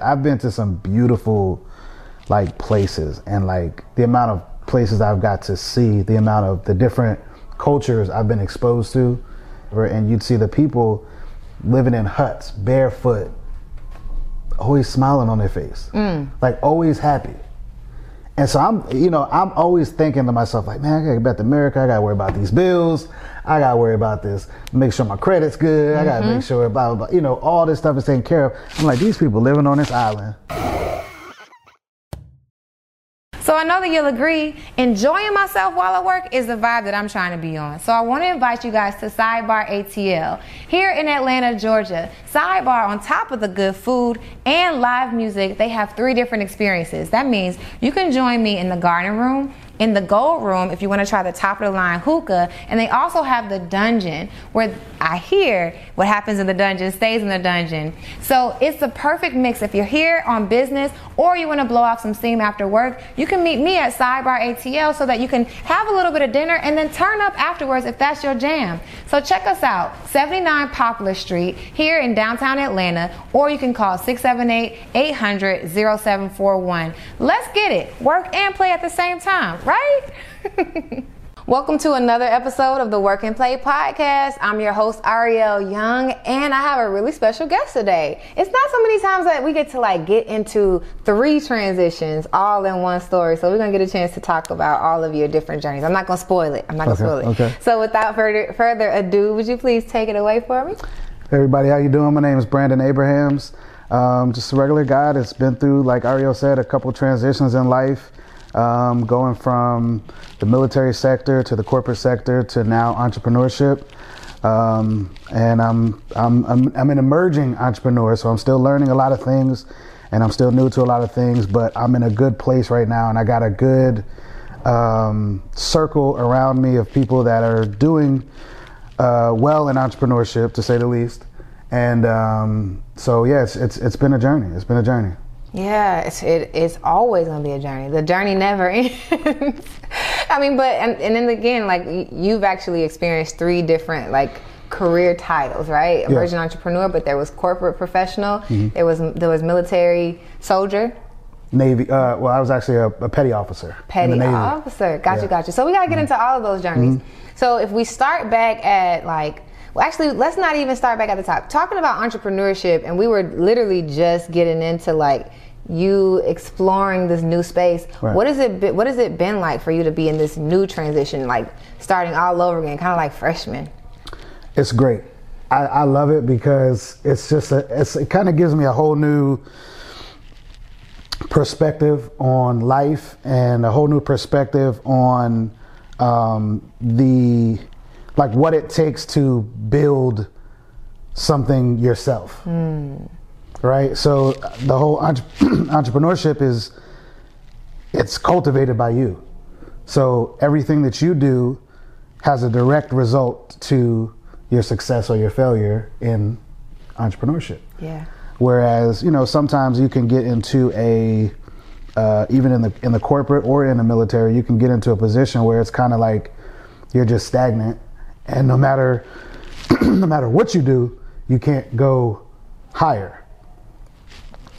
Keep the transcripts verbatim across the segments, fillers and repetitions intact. I've been to some beautiful like places, and like the amount of places I've got to see, the amount of the different cultures I've been exposed to, and you'd see the people living in huts, barefoot, always smiling on their face, mm. like always happy. And so I'm, you know, I'm always thinking to myself, like, man, I gotta get back to America. I gotta worry about these bills. I gotta worry about this. Make sure my credit's good. Mm-hmm. I gotta make sure, blah, blah, blah. You know, all this stuff is taken care of. I'm like, these people living on this island. So I know that you'll agree, enjoying myself while I work is the vibe that I'm trying to be on. So I want to invite you guys to Sidebar A T L here in Atlanta, Georgia. Sidebar, on top of the good food and live music, they have three different experiences. That means you can join me in the garden room, in the gold room if you want to try the top of the line hookah, and they also have the dungeon, where I hear what happens in the dungeon stays in the dungeon. So it's the perfect mix. If you're here on business or you want to blow off some steam after work, you can meet me at Sidebar A T L so that you can have a little bit of dinner and then turn up afterwards if that's your jam. So check us out, seventy-nine Poplar Street here in downtown Atlanta, or you can call six seven eight, eight hundred, zero seven four one. Let's get it, work and play at the same time, right? Welcome to another episode of the Work and Play podcast. I'm your host, Arielle Young, and I have a really special guest today. It's not so many times that we get to like get into three transitions all in one story, so we're gonna get a chance to talk about all of your different journeys. I'm not gonna spoil it. I'm not okay, gonna spoil it. Okay. So without further further ado, would you please take it away for me? Hey everybody, how you doing? My name is Brandon Abrahams. Um, just a regular guy that's been through, like Arielle said, a couple transitions in life. Um, going from the military sector to the corporate sector to now entrepreneurship, um, and I'm, I'm I'm I'm an emerging entrepreneur, so I'm still learning a lot of things, and I'm still new to a lot of things. But I'm in a good place right now, and I got a good um, circle around me of people that are doing uh, well in entrepreneurship, to say the least. And um, so, yeah, it's, it's it's been a journey. It's been a journey. Yeah, it's, it, it's always going to be a journey. The journey never ends. I mean, but, and, and then again, like, you've actually experienced three different, like, career titles, right? Yeah. Emerging entrepreneur, but there was corporate professional, mm-hmm. there was there was military soldier. Navy, uh, well, I was actually a, a petty officer. Petty in the Navy. officer, got yeah. you, got you. So we got to get mm-hmm. into all of those journeys. Mm-hmm. So if we start back at, like, actually, let's not even start back at the top. Talking about entrepreneurship, and we were literally just getting into like you exploring this new space. Right. What is it? What has it been like for you to be in this new transition, like starting all over again, kind of like freshman? It's great. I, I love it because it's just a, it's, it kind of gives me a whole new perspective on life and a whole new perspective on um, the. like what it takes to build something yourself, mm. right? So the whole entre- entrepreneurship is, it's cultivated by you. So everything that you do has a direct result to your success or your failure in entrepreneurship. Yeah. Whereas, you know, sometimes you can get into a, uh, even in the in the corporate or in the military, you can get into a position where it's kind of like you're just stagnant. And no matter no matter what you do, you can't go higher.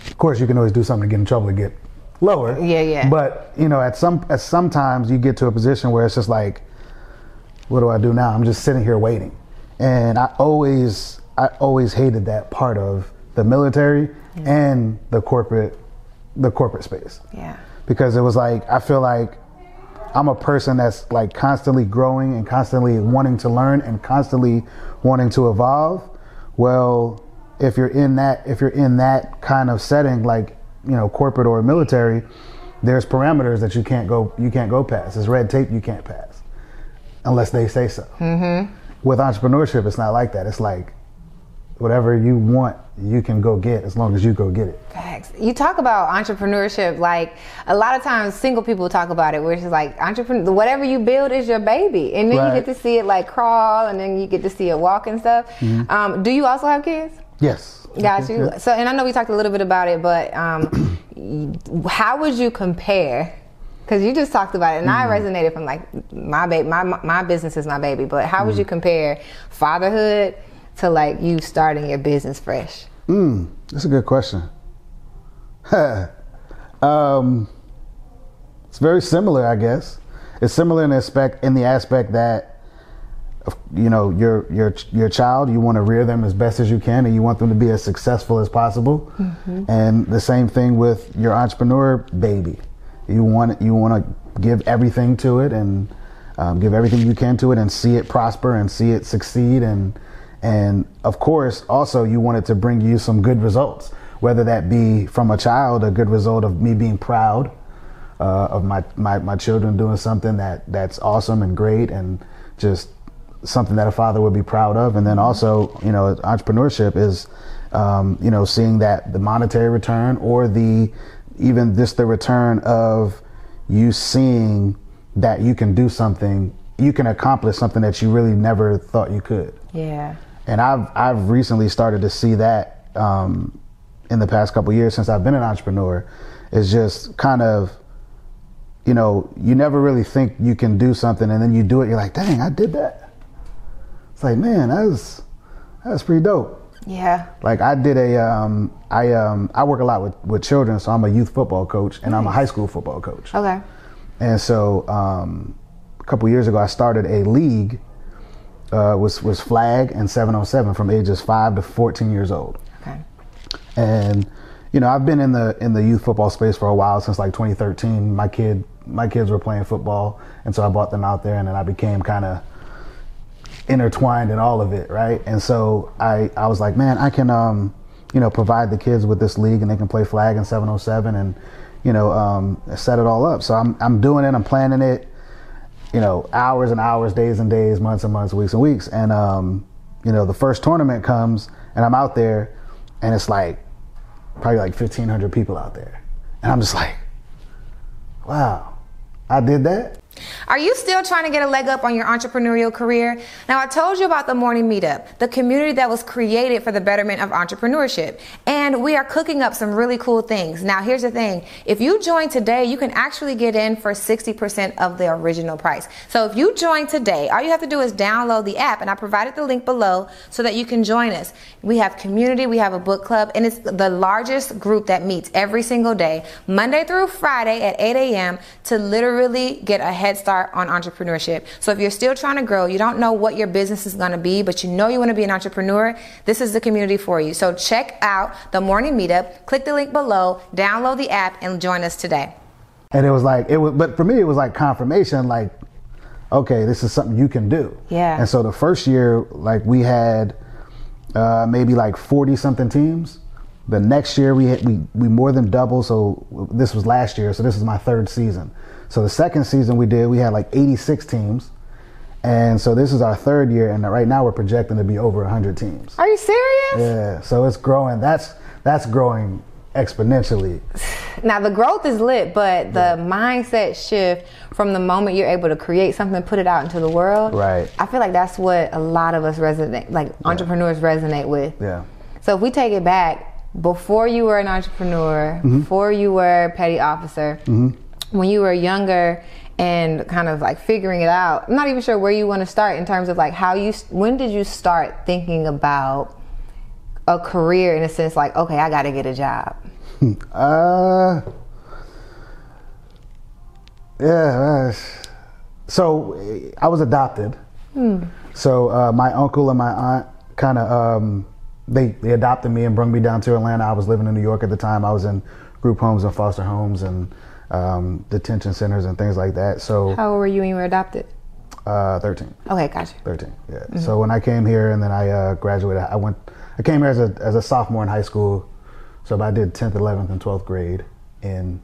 Of course, you can always do something to get in trouble to get lower. Yeah, yeah. But you know, at some at sometimes you get to a position where it's just like, what do I do now? I'm just sitting here waiting. And I always I always hated that part of the military mm-hmm. and the corporate the corporate space. Yeah. Because it was like I feel like I'm a person that's like constantly growing and constantly wanting to learn and constantly wanting to evolve. Well, if you're in that, if you're in that kind of setting, like, you know, corporate or military, there's parameters that you can't go, you can't go past. There's red tape you can't pass unless they say so. Mm-hmm. With entrepreneurship, it's not like that. It's like whatever you want, you can go get as long as you go get it. Facts. You talk about entrepreneurship, like a lot of times single people talk about it, where it's like entrepreneur, whatever you build is your baby, and then right. you get to see it like crawl, and then you get to see it walk and stuff. Mm-hmm. Um, do you also have kids? Yes. Got okay. you. So, and I know we talked a little bit about it, but um, how would you compare? Because you just talked about it, and mm-hmm. I resonated from like my baby, my my business is my baby, but how mm-hmm. would you compare fatherhood to like you starting your business fresh? Mm, that's a good question. um, it's very similar, I guess. It's similar in aspect in the aspect that, you know, your your your child, you want to rear them as best as you can, and you want them to be as successful as possible. Mm-hmm. And the same thing with your entrepreneur baby. You want you want to give everything to it, and um, give everything you can to it, and see it prosper and see it succeed, and and of course also you want it to bring you some good results, whether that be from a child, a good result of me being proud uh, of my, my my children doing something that that's awesome and great and just something that a father would be proud of. And then also, you know, entrepreneurship is um, you know, seeing that the monetary return, or the even just the return of you seeing that you can do something, you can accomplish something that you really never thought you could. Yeah. And I've I've recently started to see that um, in the past couple of years since I've been an entrepreneur. It's just kind of, you know, you never really think you can do something, and then you do it, you're like, dang, I did that. It's like, man, that was, that was pretty dope. Yeah. Like I did a, um, I um, I work a lot with, with children, so I'm a youth football coach, and nice. I'm a high school football coach. Okay. And so um, a couple years ago, I started a league, uh, was was flag and seven oh seven from ages five to fourteen years old. Okay. And you know, I've been in the in the youth football space for a while, since like twenty thirteen. My kid, my kids were playing football, and so I brought them out there, and then I became kind of intertwined in all of it, right? And so I, I was like, man, I can, um, you know, provide the kids with this league, and they can play flag and seven oh seven, and you know, um, set it all up. So I'm, I'm doing it, I'm planning it, you know, hours and hours, days and days, months and months, weeks and weeks. And um, you know, the first tournament comes, and I'm out there, and it's like probably like fifteen hundred people out there, and I'm just like, wow, I did that. Are you still trying to get a leg up on your entrepreneurial career? Now, I told you about the morning meetup, the community that was created for the betterment of entrepreneurship. And we are cooking up some really cool things. Now, here's the thing. If you join today, you can actually get in for sixty percent of the original price. So if you join today, all you have to do is download the app. And I provided the link below so that you can join us. We have community. We have a book club. And it's the largest group that meets every single day, Monday through Friday at eight a.m. to literally get ahead. Head start on entrepreneurship. So if you're still trying to grow, you don't know what your business is going to be, but you know you want to be an entrepreneur, this is the community for you. So check out the morning meetup, click the link below, download the app, and join us today. And it was like, it was, but for me, it was like confirmation, like, okay, this is something you can do. Yeah. And so the first year, like we had uh, maybe like forty something teams. The next year we had, we, we more than doubled. So this was last year. So this is my third season. So the second season we did, we had like eighty-six teams. And so this is our third year, and right now we're projecting to be over one hundred teams. Are you serious? Yeah, so it's growing. That's that's growing exponentially. Now the growth is lit, but the yeah. mindset shift from the moment you're able to create something, put it out into the world. Right. I feel like that's what a lot of us resonate, like yeah. entrepreneurs resonate with. Yeah. So if we take it back, before you were an entrepreneur, mm-hmm. before you were a petty officer, mm-hmm. when you were younger and kind of like figuring it out, I'm not even sure where you want to start in terms of like how you, when did you start thinking about a career in a sense like, okay, I got to get a job? Uh, yeah. Uh, so I was adopted. Hmm. So uh, my uncle and my aunt kind of, um, they, they adopted me and brought me down to Atlanta. I was living in New York at the time. I was in group homes and foster homes and Um, detention centers and things like that. So how old were you when you were adopted? Uh, thirteen. Okay, gotcha. Thirteen. Yeah. Mm-hmm. So when I came here and then I uh, graduated, I went. I came here as a as a sophomore in high school. So I did tenth, eleventh, and twelfth grade in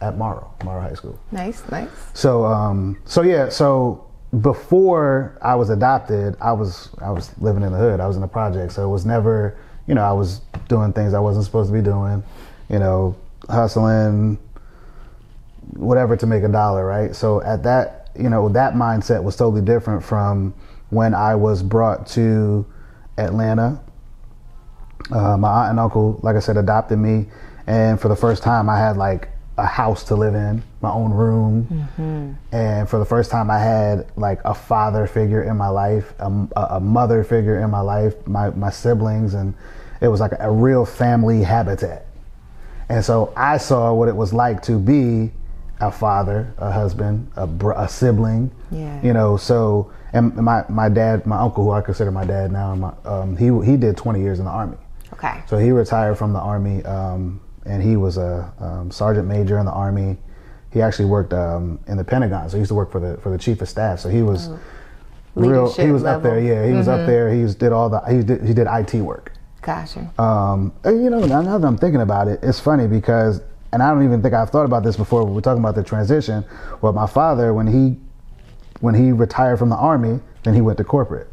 at Morrow Morrow High School. Nice, nice. So um, so yeah, so before I was adopted, I was I was living in the hood. I was in the project, so it was never, you know, I was doing things I wasn't supposed to be doing, you know, hustling, whatever to make a dollar, right? So at that, you know, that mindset was totally different from when I was brought to Atlanta. Uh, my aunt and uncle, like I said, adopted me, and for the first time I had like a house to live in, my own room, mm-hmm. and for the first time I had like a father figure in my life, a, a mother figure in my life, my, my siblings, and it was like a real family habitat. And so I saw what it was like to be a father, a husband, a, br- a sibling, yeah. you know, so, and my, my dad, my uncle, who I consider my dad now, my, um, he he did twenty years in the Army. Okay. So he retired from the Army, um, and he was a um, sergeant major in the Army. He actually worked um, in the Pentagon, so he used to work for the for the chief of staff. So he was oh. real. Leadership he was level. Up there, yeah. He mm-hmm. was up there. He was, did all the he did he did I T work. Gotcha. Um, and, you know, now that I'm thinking about it, it's funny because, and I don't even think I've thought about this before. We're talking about the transition. Well, my father, when he when he retired from the Army, then he went to corporate.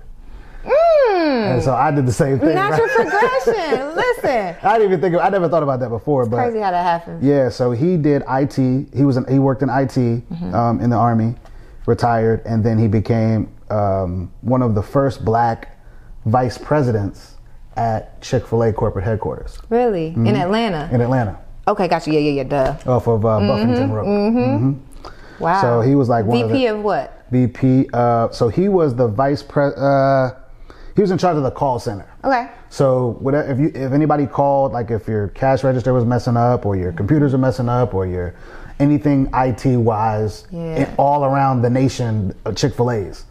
And so I did the same thing. Natural right? progression. Listen. I didn't even think. Of, I never thought about that before. It's but crazy how that happened. Yeah. So he did I T. He was. An, he worked in I T mm-hmm. um, in the Army, retired, and then he became um, one of the first Black vice presidents at Chick-fil-A corporate headquarters. Really? Mm-hmm. In Atlanta. In Atlanta. Okay. Gotcha. Yeah. Yeah. Yeah. Duh. Off of uh, mm-hmm. Buffington Road. Mm-hmm. Mm-hmm. Wow. So he was like one V P of, the, of what? V P. Uh, so he was the vice president. Uh, He was in charge of the call center. Okay. So whatever, if you if anybody called, like if your cash register was messing up, or your computers were messing up, or your anything I T wise, yeah. all around the nation, Chick-fil-A's,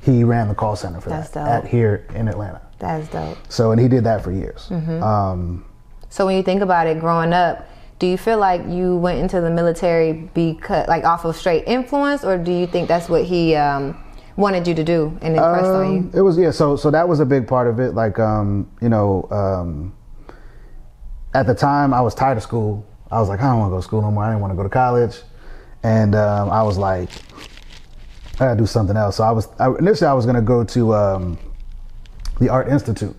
he ran the call center for That's that dope. At here in Atlanta. That's dope. So and he did that for years. Mm-hmm. Um, so when you think about it, growing up, do you feel like you went into the military because like off of straight influence, or do you think that's what he? Um, wanted you to do and impressed um, on you? It was, yeah, so so that was a big part of it. Like, um, you know, um, at the time I was tired of school. I was like, I don't want to go to school no more. I didn't want to go to college. And um, I was like, I gotta do something else. So I was, I, initially I was gonna go to um, the Art Institute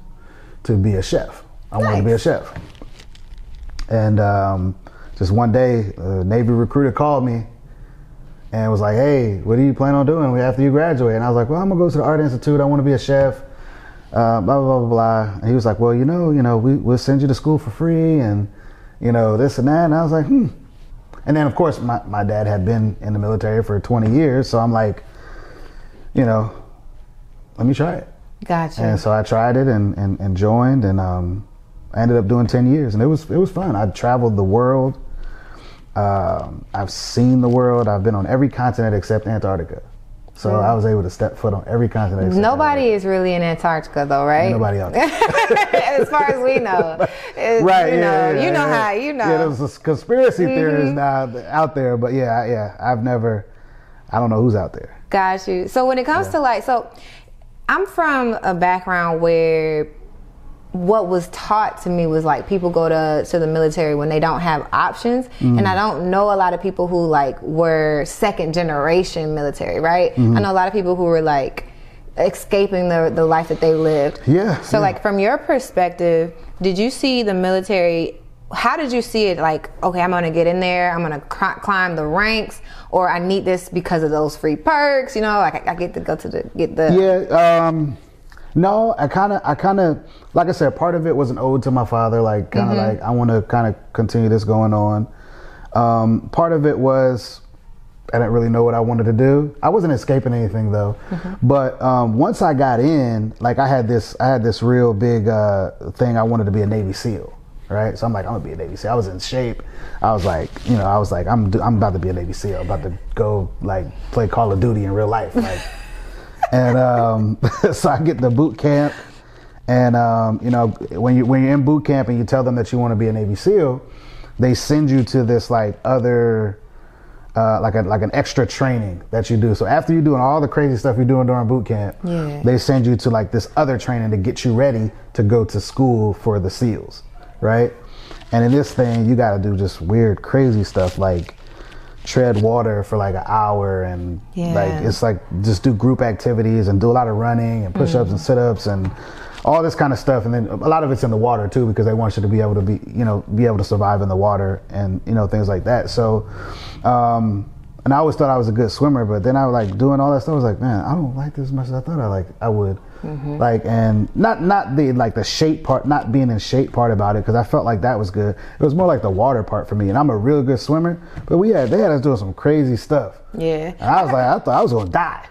to be a chef. I nice. wanted to be a chef. And um, just one day, a Navy recruiter called me and was like, hey, what do you plan on doing after you graduate? And I was like, well, I'm gonna go to the Art Institute. I want to be a chef, uh, blah, blah, blah, blah. And he was like, well, you know, you know, we, we'll send you to school for free and, you know, this and that. And I was like, hmm. And then, of course, my, my dad had been in the military for twenty years. So I'm like, you know, let me try it. Gotcha. And so I tried it and, and, and joined, and um, I ended up doing ten years. And it was, it was fun. I traveled the world. Um, I've seen the world. I've been on every continent except Antarctica. So mm. I was able to step foot on every continent except Nobody Antarctica. is really in Antarctica though, right? Nobody else. As far as we know. Right, you yeah, know, yeah, You yeah, know yeah. how, you know. Yeah, there's conspiracy mm-hmm. theories now out there, but yeah, yeah, I've never, I don't know who's out there. Got you. So when it comes yeah. to like, so I'm from a background where what was taught to me was like people go to, to the military when they don't have options. Mm-hmm. And I don't know a lot of people who like were second generation military, right? Mm-hmm. I know a lot of people who were like escaping the, the life that they lived. Yeah. So yeah. like from your perspective, did you see the military, how did you see it like, okay, I'm gonna get in there, I'm gonna cr- climb the ranks, or I need this because of those free perks, you know, like I, I get to go to the, get the. Yeah, um. No, I kind of, I kind of, like I said, part of it was an ode to my father, like kind of mm-hmm. like I want to kind of continue this going on. Um, part of it was I didn't really know what I wanted to do. I wasn't escaping anything though. Mm-hmm. But um, once I got in, like I had this, I had this real big uh, thing. I wanted to be a Navy SEAL, right? So I'm like, I'm gonna be a Navy SEAL. I was in shape. I was like, you know, I was like, I'm, I'm about to be a Navy SEAL. I'm about to go like play Call of Duty in real life, like. And um, so I get to boot camp, and um, you know, when you when you're in boot camp and you tell them that you want to be a Navy SEAL, they send you to this like other, uh, like a, like an extra training that you do. So after you're doing all the crazy stuff you're doing during boot camp, yeah. they send you to like this other training to get you ready to go to school for the SEALs, right? And in this thing, you got to do just weird, crazy stuff like tread water for like an hour and yeah. like it's like just do group activities and do a lot of running and push-ups mm. and sit-ups and all this kind of stuff, and then a lot of it's in the water too because they want you to be able to be you know be able to survive in the water and you know things like that. So um and I always thought I was a good swimmer, but then I was like doing all that stuff. I was like, man, I don't like this as much as I thought I like I would mm-hmm. like and not not the like the shape part, not being in shape part about it, because I felt like that was good. It was more like the water part for me, and I'm a real good swimmer, but we had they had us doing some crazy stuff. Yeah, and I was like, I thought I was gonna die.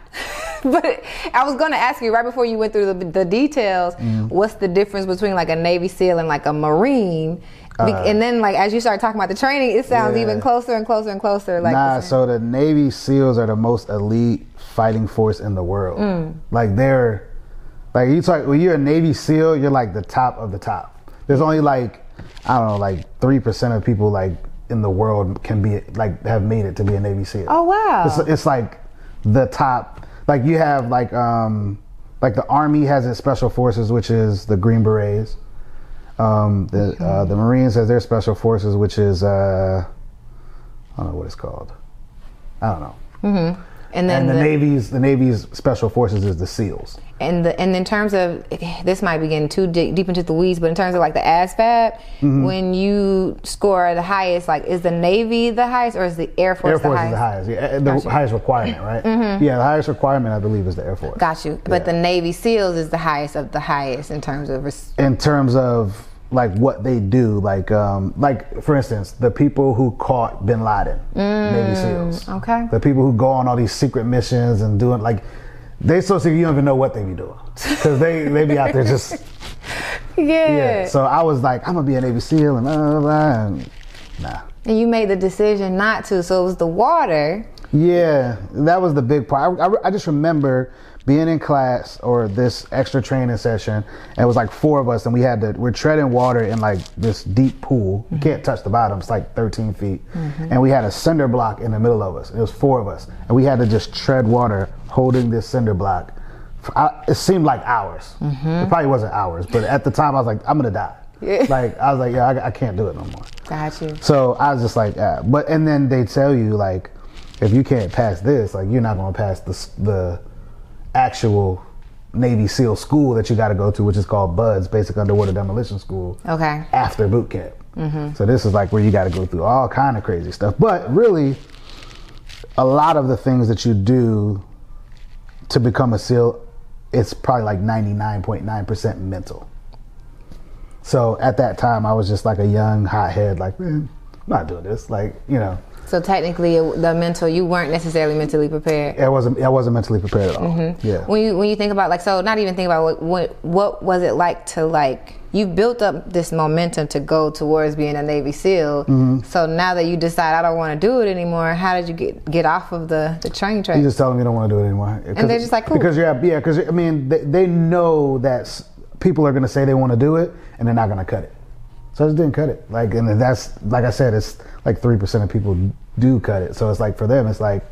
But I was going to ask you right before you went through the, the details, mm. what's the difference between like a Navy SEAL and like a Marine? Be- uh, and then, like, as you start talking about the training, it sounds yeah. even closer and closer and closer. Like nah, the so the Navy SEALs are the most elite fighting force in the world. Mm. Like, they're, like, you talk, when you're a Navy SEAL, you're, like, the top of the top. There's only, like, I don't know, like, three percent of people, like, in the world can be, like, have made it to be a Navy SEAL. Oh, wow. It's, it's like, the top, like, you have, like, um, like, the Army has its special forces, which is the Green Berets. Um, the uh, the Marines has their special forces, which is uh, I don't know what it's called. I don't know. Mm-hmm. And then and the, the Navy's the Navy's special forces is the SEALs. And the and in terms of this might be getting too deep, deep into the weeds, but in terms of like the ASVAB, mm-hmm. when you score the highest, like is the Navy the highest or is the Air Force? Air Force the is highest? the highest. Yeah, the gotcha. highest requirement, right? Mm-hmm. Yeah, the highest requirement I believe is the Air Force. Got you. Yeah. But the Navy SEALs is the highest of the highest in terms of res- in terms of like what they do, like um, like for instance, the people who caught Bin Laden, mm, Navy SEALs. Okay. The people who go on all these secret missions and doing like, they so sick you don't even know what they be doing because they they be out there just. Yeah. Yeah. So I was like, I'm gonna be a Navy SEAL and blah, blah, blah, and nah. And you made the decision not to, so it was the water. Yeah, that was the big part. I, I, I just remember being in class or this extra training session, and it was like four of us, and we had to, we're treading water in like this deep pool. Mm-hmm. You can't touch the bottom, it's like thirteen feet. Mm-hmm. And we had a cinder block in the middle of us. It was four of us, and we had to just tread water holding this cinder block. I, it seemed like hours. Mm-hmm. It probably wasn't hours, but at the time I was like, I'm gonna die. Yeah. Like, I was like, yeah, I, I can't do it no more. Got you. So I was just like, ah. But, and then they tell you, like, if you can't pass this, like, you're not gonna pass the, the, actual Navy SEAL school that you got to go to, which is called B U D S, Basic Underwater Demolition School. Okay. After boot camp. Mm-hmm. So this is like where you got to go through all kind of crazy stuff. But really, a lot of the things that you do to become a SEAL, it's probably like ninety-nine point nine percent mental. So at that time, I was just like a young hothead, like, man, I'm not doing this. Like, you know. So technically, the mental, you weren't necessarily mentally prepared. I wasn't. I wasn't mentally prepared at all. Mm-hmm. Yeah. When you when you think about like, so not even think about what, what what was it like to like you built up this momentum to go towards being a Navy SEAL. Mm-hmm. So now that you decide I don't want to do it anymore, how did you get, get off of the, the train track? You just tell them you don't want to do it anymore, and they're just like, cool. Because you're yeah, because I mean they, they know that people are going to say they want to do it and they're not going to cut it. So I just didn't cut it. Like, and that's, like I said, it's like three percent of people do cut it. So it's like, for them, it's like,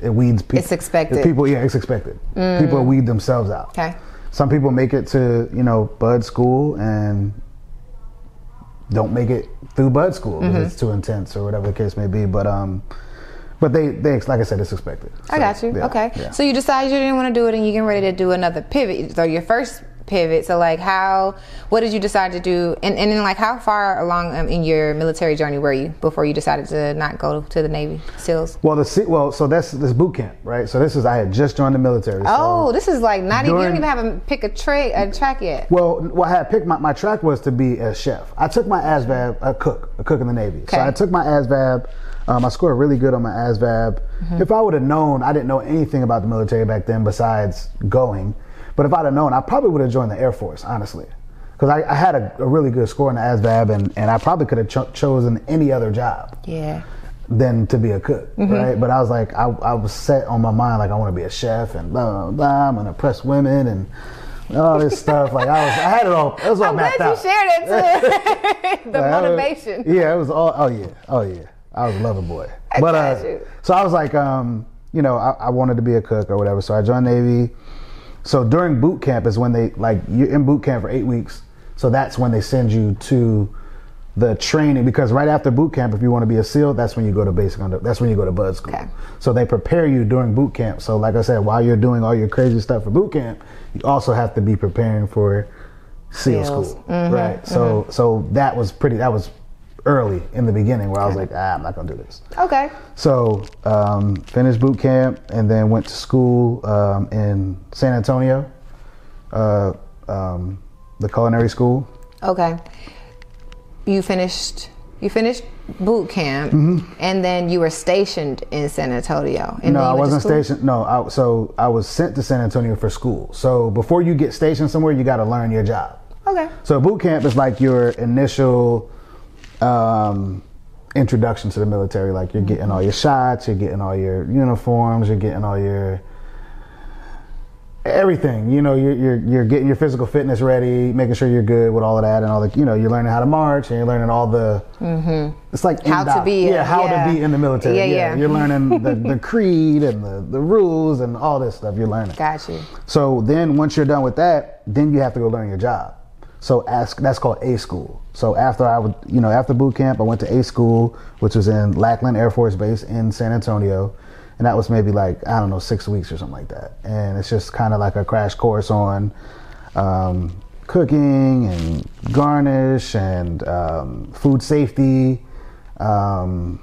it weeds people. It's expected. People, yeah, it's expected. Mm. People weed themselves out. Okay. Some people make it to, you know, B U D school and don't make it through B U D school because mm-hmm. it's too intense or whatever the case may be. But, um, but they, they like I said, it's expected. So, I got you. Yeah, okay. Yeah. So you decided you didn't want to do it and you're getting ready to do another pivot. So your first pivot. So like how, what did you decide to do? And, and then like how far along um, in your military journey were you before you decided to not go to the Navy SEALs? Well, the well, so that's this boot camp, right? So this is, I had just joined the military. Oh, so this is like not during, even, you don't even have a pick a, tra- a track yet. Well, well, I had picked, my, my track was to be a chef. I took my ASVAB, a cook, a cook in the Navy. Okay. So I took my ASVAB. Um, I scored really good on my ASVAB. Mm-hmm. If I would have known, I didn't know anything about the military back then besides going. But if I'd have known, I probably would have joined the Air Force, honestly. Because I, I had a, a really good score in the ASVAB, and, and I probably could have cho- chosen any other job yeah. than to be a cook, mm-hmm. right? But I was like, I, I was set on my mind, like, I want to be a chef, and blah, blah, blah, I'm going to oppress women, and all this stuff. Like, I was, I had it all, it was all mapped out. I'm glad you shared it, too. The like, motivation. Was, yeah, it was all, oh, yeah, oh, yeah. I was a lover boy. I but uh, you. So I was like, um, you know, I, I wanted to be a cook or whatever, so I joined Navy. So during boot camp is when they, like, you're in boot camp for eight weeks. So that's when they send you to the training, because right after boot camp, if you want to be a SEAL, that's when you go to basic under, that's when you go to B U D school. Okay. So they prepare you during boot camp. So like I said, while you're doing all your crazy stuff for boot camp, you also have to be preparing for SEAL Seals. School, mm-hmm, right? So mm-hmm. so that was pretty, that was early in the beginning where okay. I was like, ah, I'm not gonna do this. Okay. So um, finished boot camp and then went to school um, in San Antonio, uh, um, the culinary school. Okay. You finished. You finished boot camp, mm-hmm. and then you were stationed in San Antonio. And no, I wasn't stationed. No, I, so I was sent to San Antonio for school. So before you get stationed somewhere, you got to learn your job. Okay. So boot camp is like your initial um, introduction to the military. Like, you're getting all your shots, you're getting all your uniforms, you're getting all your everything. You know, you're, you're you're getting your physical fitness ready, making sure you're good with all of that and all the. You know, you're learning how to march and you're learning all the. Mm-hmm. It's like how to be. Yeah, how yeah. to be in the military. Yeah, yeah. yeah. You're learning the, the creed and the, the rules and all this stuff. You're learning. Gotcha. So then, once you're done with that, then you have to go learn your job. So ask that's called A school. So after I would, you know, after boot camp, I went to A school, which was in Lackland Air Force Base in San Antonio. And that was maybe like, I don't know, six weeks or something like that. And it's just kind of like a crash course on um, cooking and garnish and um, food safety, um,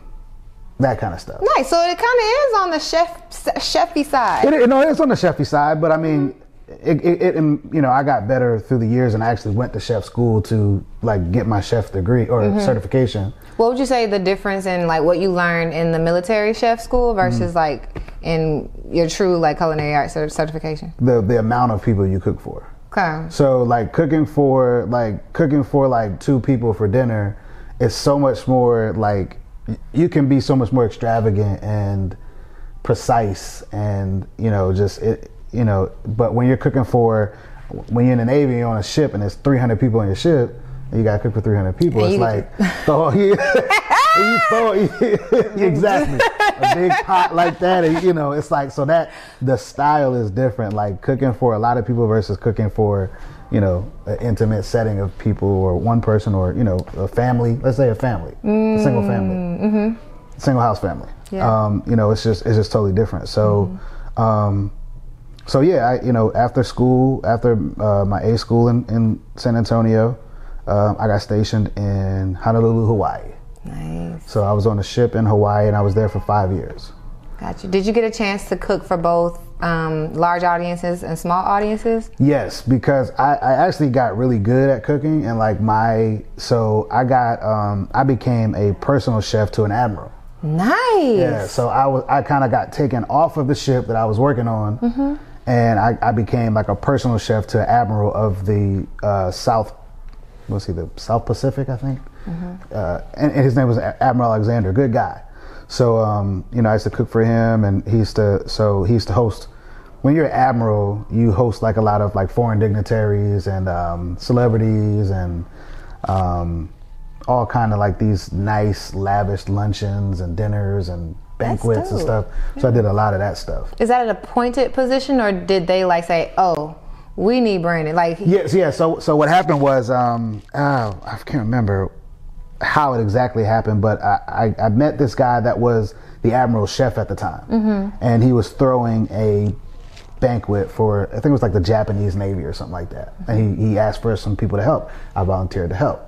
that kind of stuff. Nice. So it kind of is on the chef chefy side. It, it, no, it's on the chefy side. But I mean, mm-hmm. it, it, it, you know, I got better through the years and I actually went to chef school to like get my chef degree or mm-hmm. certification. What would you say the difference in like what you learned in the military chef school versus mm-hmm. like in your true like culinary arts certification? The the amount of people you cook for. Okay. So like cooking for like cooking for like two people for dinner is so much more like you can be so much more extravagant and precise and you know just it you know but when you're cooking for when you're in the Navy you're on a ship and there's three hundred people on your ship. You gotta cook for three hundred people. It's like the whole year. You throw exactly a big pot like that, and you know, it's like so that the style is different. Like cooking for a lot of people versus cooking for, you know, an intimate setting of people or one person or you know a family. Let's say a family, mm, a single family, mm-hmm. single house family. Yeah. Um, you know, it's just it's just totally different. So, mm. um, so yeah, I, you know, after school, after uh, my A school in, in San Antonio. Um, I got stationed in Honolulu, Hawaii. Nice. So I was on a ship in Hawaii, and I was there for five years. Gotcha. Did you get a chance to cook for both um, large audiences and small audiences? Yes, because I, I actually got really good at cooking, and like my so I got um, I became a personal chef to an admiral. Nice. Yeah. So I was I kind of got taken off of the ship that I was working on, mm-hmm. and I, I became like a personal chef to an admiral of the uh, South. Let's see, the South Pacific, I think. Mm-hmm. Uh, and, and his name was Admiral Alexander, good guy. So, um, you know, I used to cook for him, and he used to, so he used to host. When you're an admiral, you host, like, a lot of, like, foreign dignitaries and um, celebrities and um, all kind of, like, these nice, lavish luncheons and dinners and banquets and stuff. Yeah. So I did a lot of that stuff. Is that an appointed position, or did they, like, say, oh... we need Brandon. Like yes, yeah. So, so what happened was, um, oh, I can't remember how it exactly happened, but I, I, I met this guy that was the admiral's chef at the time, mm-hmm. and he was throwing a banquet for I think it was like the Japanese Navy or something like that, mm-hmm. and he, he asked for some people to help. I volunteered to help,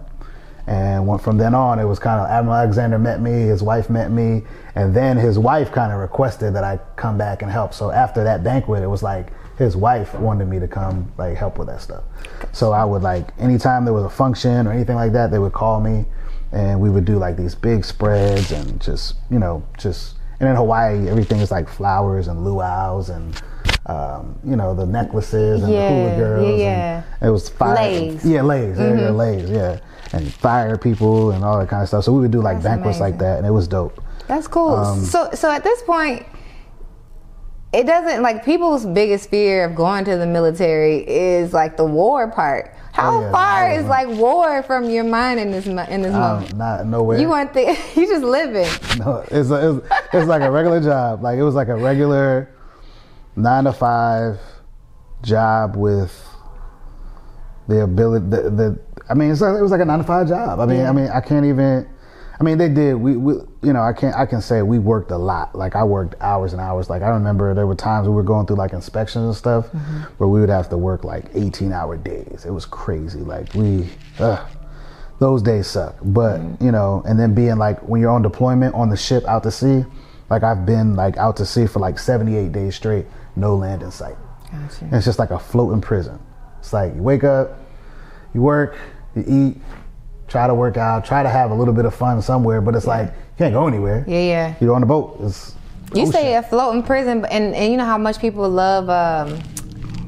and went from then on. It was kind of Admiral Alexander met me, his wife met me, and then his wife kind of requested that I come back and help. So after that banquet, it was like. His wife wanted me to come like help with that stuff. So I would like, anytime there was a function or anything like that, they would call me and we would do like these big spreads and just, you know, just, and in Hawaii, everything is like flowers and luau's and, um, you know, the necklaces and yeah, the hula girls. Yeah, yeah. It was fire. Lays. Yeah, lays, mm-hmm. yeah, lays, yeah. And fire people and all that kind of stuff. So we would do like That's banquets amazing. Like that and it was dope. That's cool. Um, so, so at this point, it doesn't like people's biggest fear of going to the military is like the war part. How oh, yeah, far is like war from your mind in this in this um, moment? Not nowhere. You weren't the, you just living. No, it's a, it's, it's like a regular job. Like it was like a regular nine to five job with the ability. The, the I mean, it's like, it was like a nine to five job. I mean, yeah. I mean, I can't even. I mean, they did. We, we, you know, I can't. I can say we worked a lot. Like I worked hours and hours. Like I remember there were times we were going through like inspections and stuff, mm-hmm. where we would have to work like eighteen-hour days. It was crazy. Like we, ugh, those days suck. But mm-hmm. you know, and then being like when you're on deployment on the ship out to sea, like I've been like out to sea for like seventy-eight days straight, no land in sight. Gotcha. And it's just like a floating prison. It's like you wake up, you work, you eat. Try to work out, try to have a little bit of fun somewhere, but it's yeah. like, you can't go anywhere. Yeah, yeah. You're on the boat. It's you ocean. Stay afloat in prison, and, and you know how much people love um,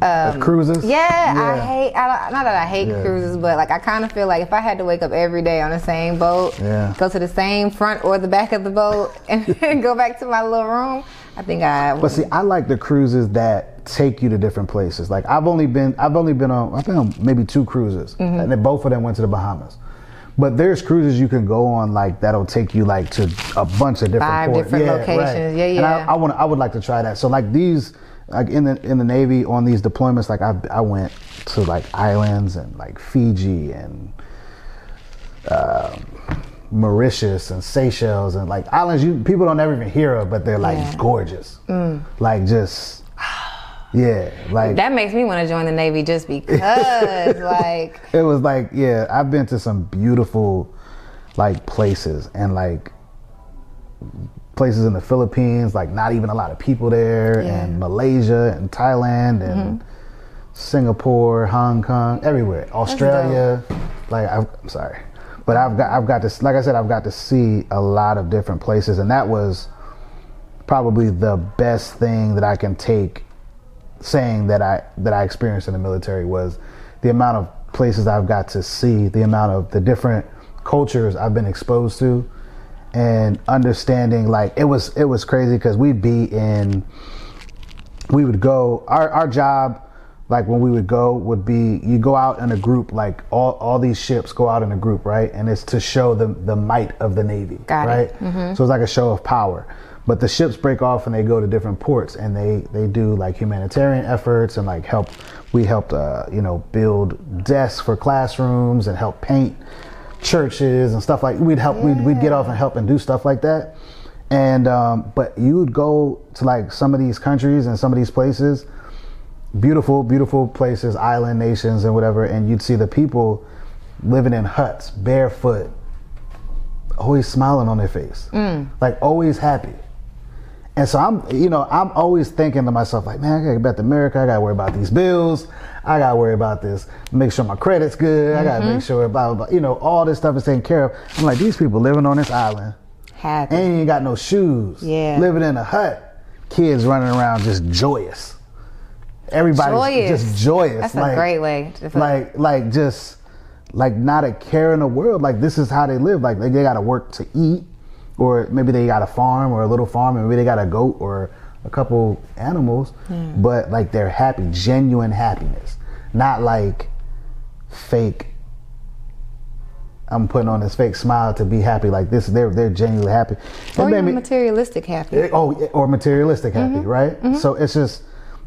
Um, cruises? Yeah, yeah, I hate, I, not that I hate yeah. cruises, but like I kind of feel like if I had to wake up every day on the same boat, yeah. go to the same front or the back of the boat and then go back to my little room, I think I would. But see, I like the cruises that take you to different places. Like I've only been, I've only been on, I've been on maybe two cruises, mm-hmm. and then both of them went to the Bahamas. But there's cruises you can go on like that'll take you like to a bunch of different Five ports. different yeah, locations. Right. Yeah, yeah. And I, I want, I would like to try that. So like these. Like in the in the Navy on these deployments, like I I went to like islands and like Fiji and uh, Mauritius and Seychelles and like islands you people don't ever even hear of, but they're like yeah. gorgeous, mm. like just yeah, like that makes me want to join the Navy just because like it was like yeah I've been to some beautiful like places and like. places in the Philippines, like not even a lot of people there, yeah. and Malaysia and Thailand and mm-hmm. Singapore, Hong Kong, everywhere, Australia. Like I'm sorry, but I've got I've got to like I said I've got to see a lot of different places, and that was probably the best thing that I can take saying that I that I experienced in the military was the amount of places I've got to see, the amount of the different cultures I've been exposed to. And understanding, like it was, it was crazy because we'd be in, we would go. Our our job, like when we would go, would be you go out in a group, like all, all these ships go out in a group, right? And it's to show the the might of the Navy, Got right? It. Mm-hmm. So it's like a show of power. But the ships break off and they go to different ports and they they do like humanitarian efforts and like help. We helped, uh, you know, build desks for classrooms and help paint churches and stuff like we'd help yeah. we'd, we'd get off and help and do stuff like that, and um but you would go to like some of these countries and some of these places, beautiful beautiful places, island nations and whatever, and you'd see the people living in huts barefoot, always smiling on their face, mm. like always happy. And so I'm, you know, I'm always thinking to myself, like, man, I gotta go back to America. I gotta worry about these bills. I gotta worry about this. Make sure my credit's good. Mm-hmm. I gotta make sure, blah, blah, blah. You know, all this stuff is taken care of. I'm like, these people living on this island. Happy. Ain't even got no shoes. Yeah. Living in a hut. Kids running around just joyous. Everybody's joyous. just joyous. That's like, a great way to put like, it. Like, just, like, not a care in the world. Like, this is how they live. Like, they, they gotta work to eat. Or maybe they got a farm or a little farm, and maybe they got a goat or a couple animals, mm. but like they're happy, genuine happiness, not like fake. I'm putting on this fake smile to be happy. Like this, they're they're genuinely happy. Or even materialistic happy. It, oh, or materialistic happy, mm-hmm. right? Mm-hmm. So it's just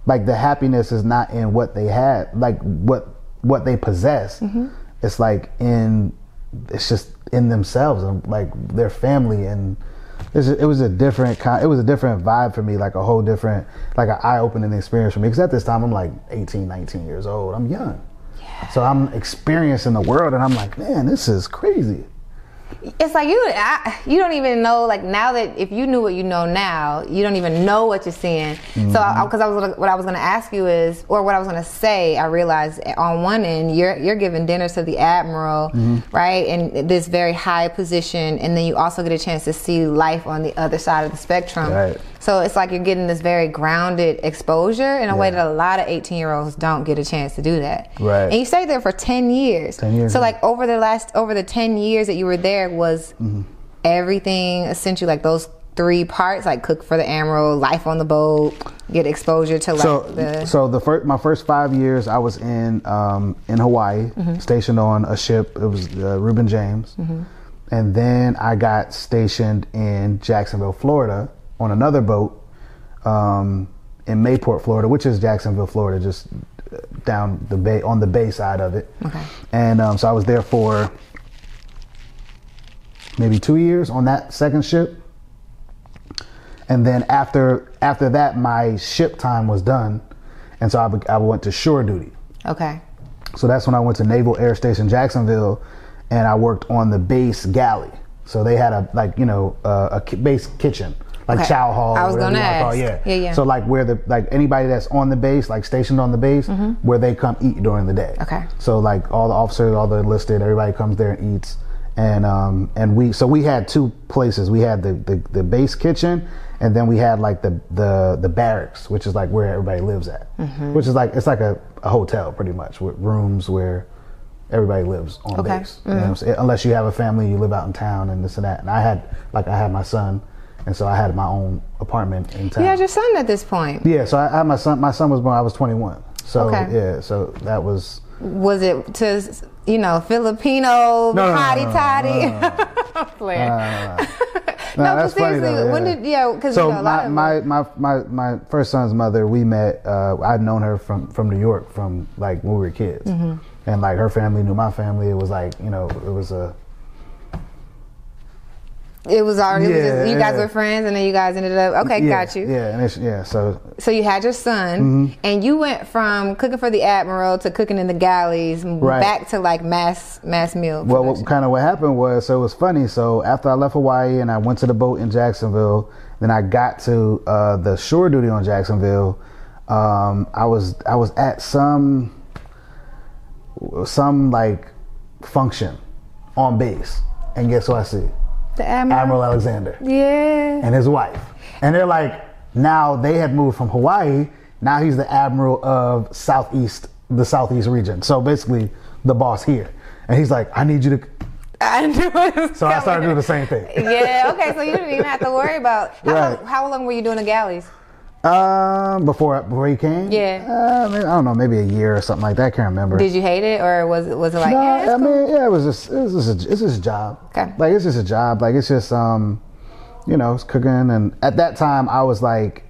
like the happiness is not in what they have, like what what they possess. Mm-hmm. It's like in it's just. in themselves and like their family, and it was a different kind, it was a different vibe for me, like a whole different, like an eye-opening experience for me, because at this time I'm like eighteen, nineteen years old, I'm young, yeah. so I'm experiencing the world, and I'm like, man, this is crazy. It's like you I, you don't even know, like now that if you knew what you know now, you don't even know what you're seeing. Mm-hmm. So because I, I, I was what I was going to ask you is, or what I was going to say, I realized on one end you're you're giving dinner to the admiral, mm-hmm. right, in this very high position, and then you also get a chance to see life on the other side of the spectrum. Right. So it's like you're getting this very grounded exposure in a yeah. way that a lot of eighteen-year-olds don't get a chance to do that. Right. And you stayed there for ten years. ten years. So like over the last, over the ten years that you were there was mm-hmm. everything essentially like those three parts, like cook for the admiral, life on the boat, get exposure to like so, the... So the first, my first five years I was in um, in Hawaii, mm-hmm. stationed on a ship. It was uh, Reuben James. Mm-hmm. And then I got stationed in Jacksonville, Florida, on another boat um, in Mayport, Florida, which is Jacksonville, Florida, just down the bay, on the bay side of it. Okay. And um, so I was there for maybe two years on that second ship. And then after after that, my ship time was done. And so I, I went to shore duty. Okay. So that's when I went to Naval Air Station Jacksonville, and I worked on the base galley. So they had a, like, you know, uh, a base kitchen. Like okay. chow hall. I was going to ask. Call, yeah. yeah, yeah. So like where the like anybody that's on the base, like stationed on the base, mm-hmm. where they come eat during the day. Okay. So like all the officers, all the enlisted, everybody comes there and eats, And um, and we so we had two places. We had the, the, the base kitchen, and then we had like the, the, the barracks, which is like where everybody lives at, mm-hmm. which is like it's like a, a hotel pretty much with rooms where everybody lives on okay. base. Mm-hmm. You know what I'm saying? Unless you have a family, you live out in town and this and that. And I had like I had my son. And so I had my own apartment in town. You had your son at this point. Yeah, so I had my son. My son was born. I was twenty-one. So okay. yeah, so that was. Was it to you know Filipino hotty toddy? No, that's funny though. When did yeah? Because so you know, a lot my, of my my my my first son's mother, we met. Uh, I'd known her from from New York from like when we were kids, mm-hmm. and like her family knew my family. It was like you know it was a. It was already, yeah, it was just, you guys yeah. were friends and then you guys ended up, okay, yeah, got you. Yeah, and it's, yeah, so. So you had your son mm-hmm. and you went from cooking for the Admiral to cooking in the galleys right. back to like mass mass meal. Well, what, kind of what happened was, so it was funny. So after I left Hawaii and I went to the boat in Jacksonville, then I got to uh, the shore duty on Jacksonville. Um, I was I was at some some like function on base and guess who I see? Admiral? Admiral Alexander. Yeah. And his wife. And they're like, now they had moved from Hawaii. Now he's the Admiral of Southeast, the Southeast region. So basically the boss here. And he's like, I need you to. I knew it was coming. So I started doing the same thing. Yeah. Okay. So you didn't even have to worry about. How, right. long, how long were you doing the galleys? Um, before before he came, yeah, uh, I, mean, I don't know, maybe a year or something like that. I can't remember. Did you hate it, or was it was it like? No, yeah, I cool. mean, yeah, it was just it's just a, it's just a job. Okay, like it's just a job. Like it's just um, you know, it's cooking. And at that time, I was like,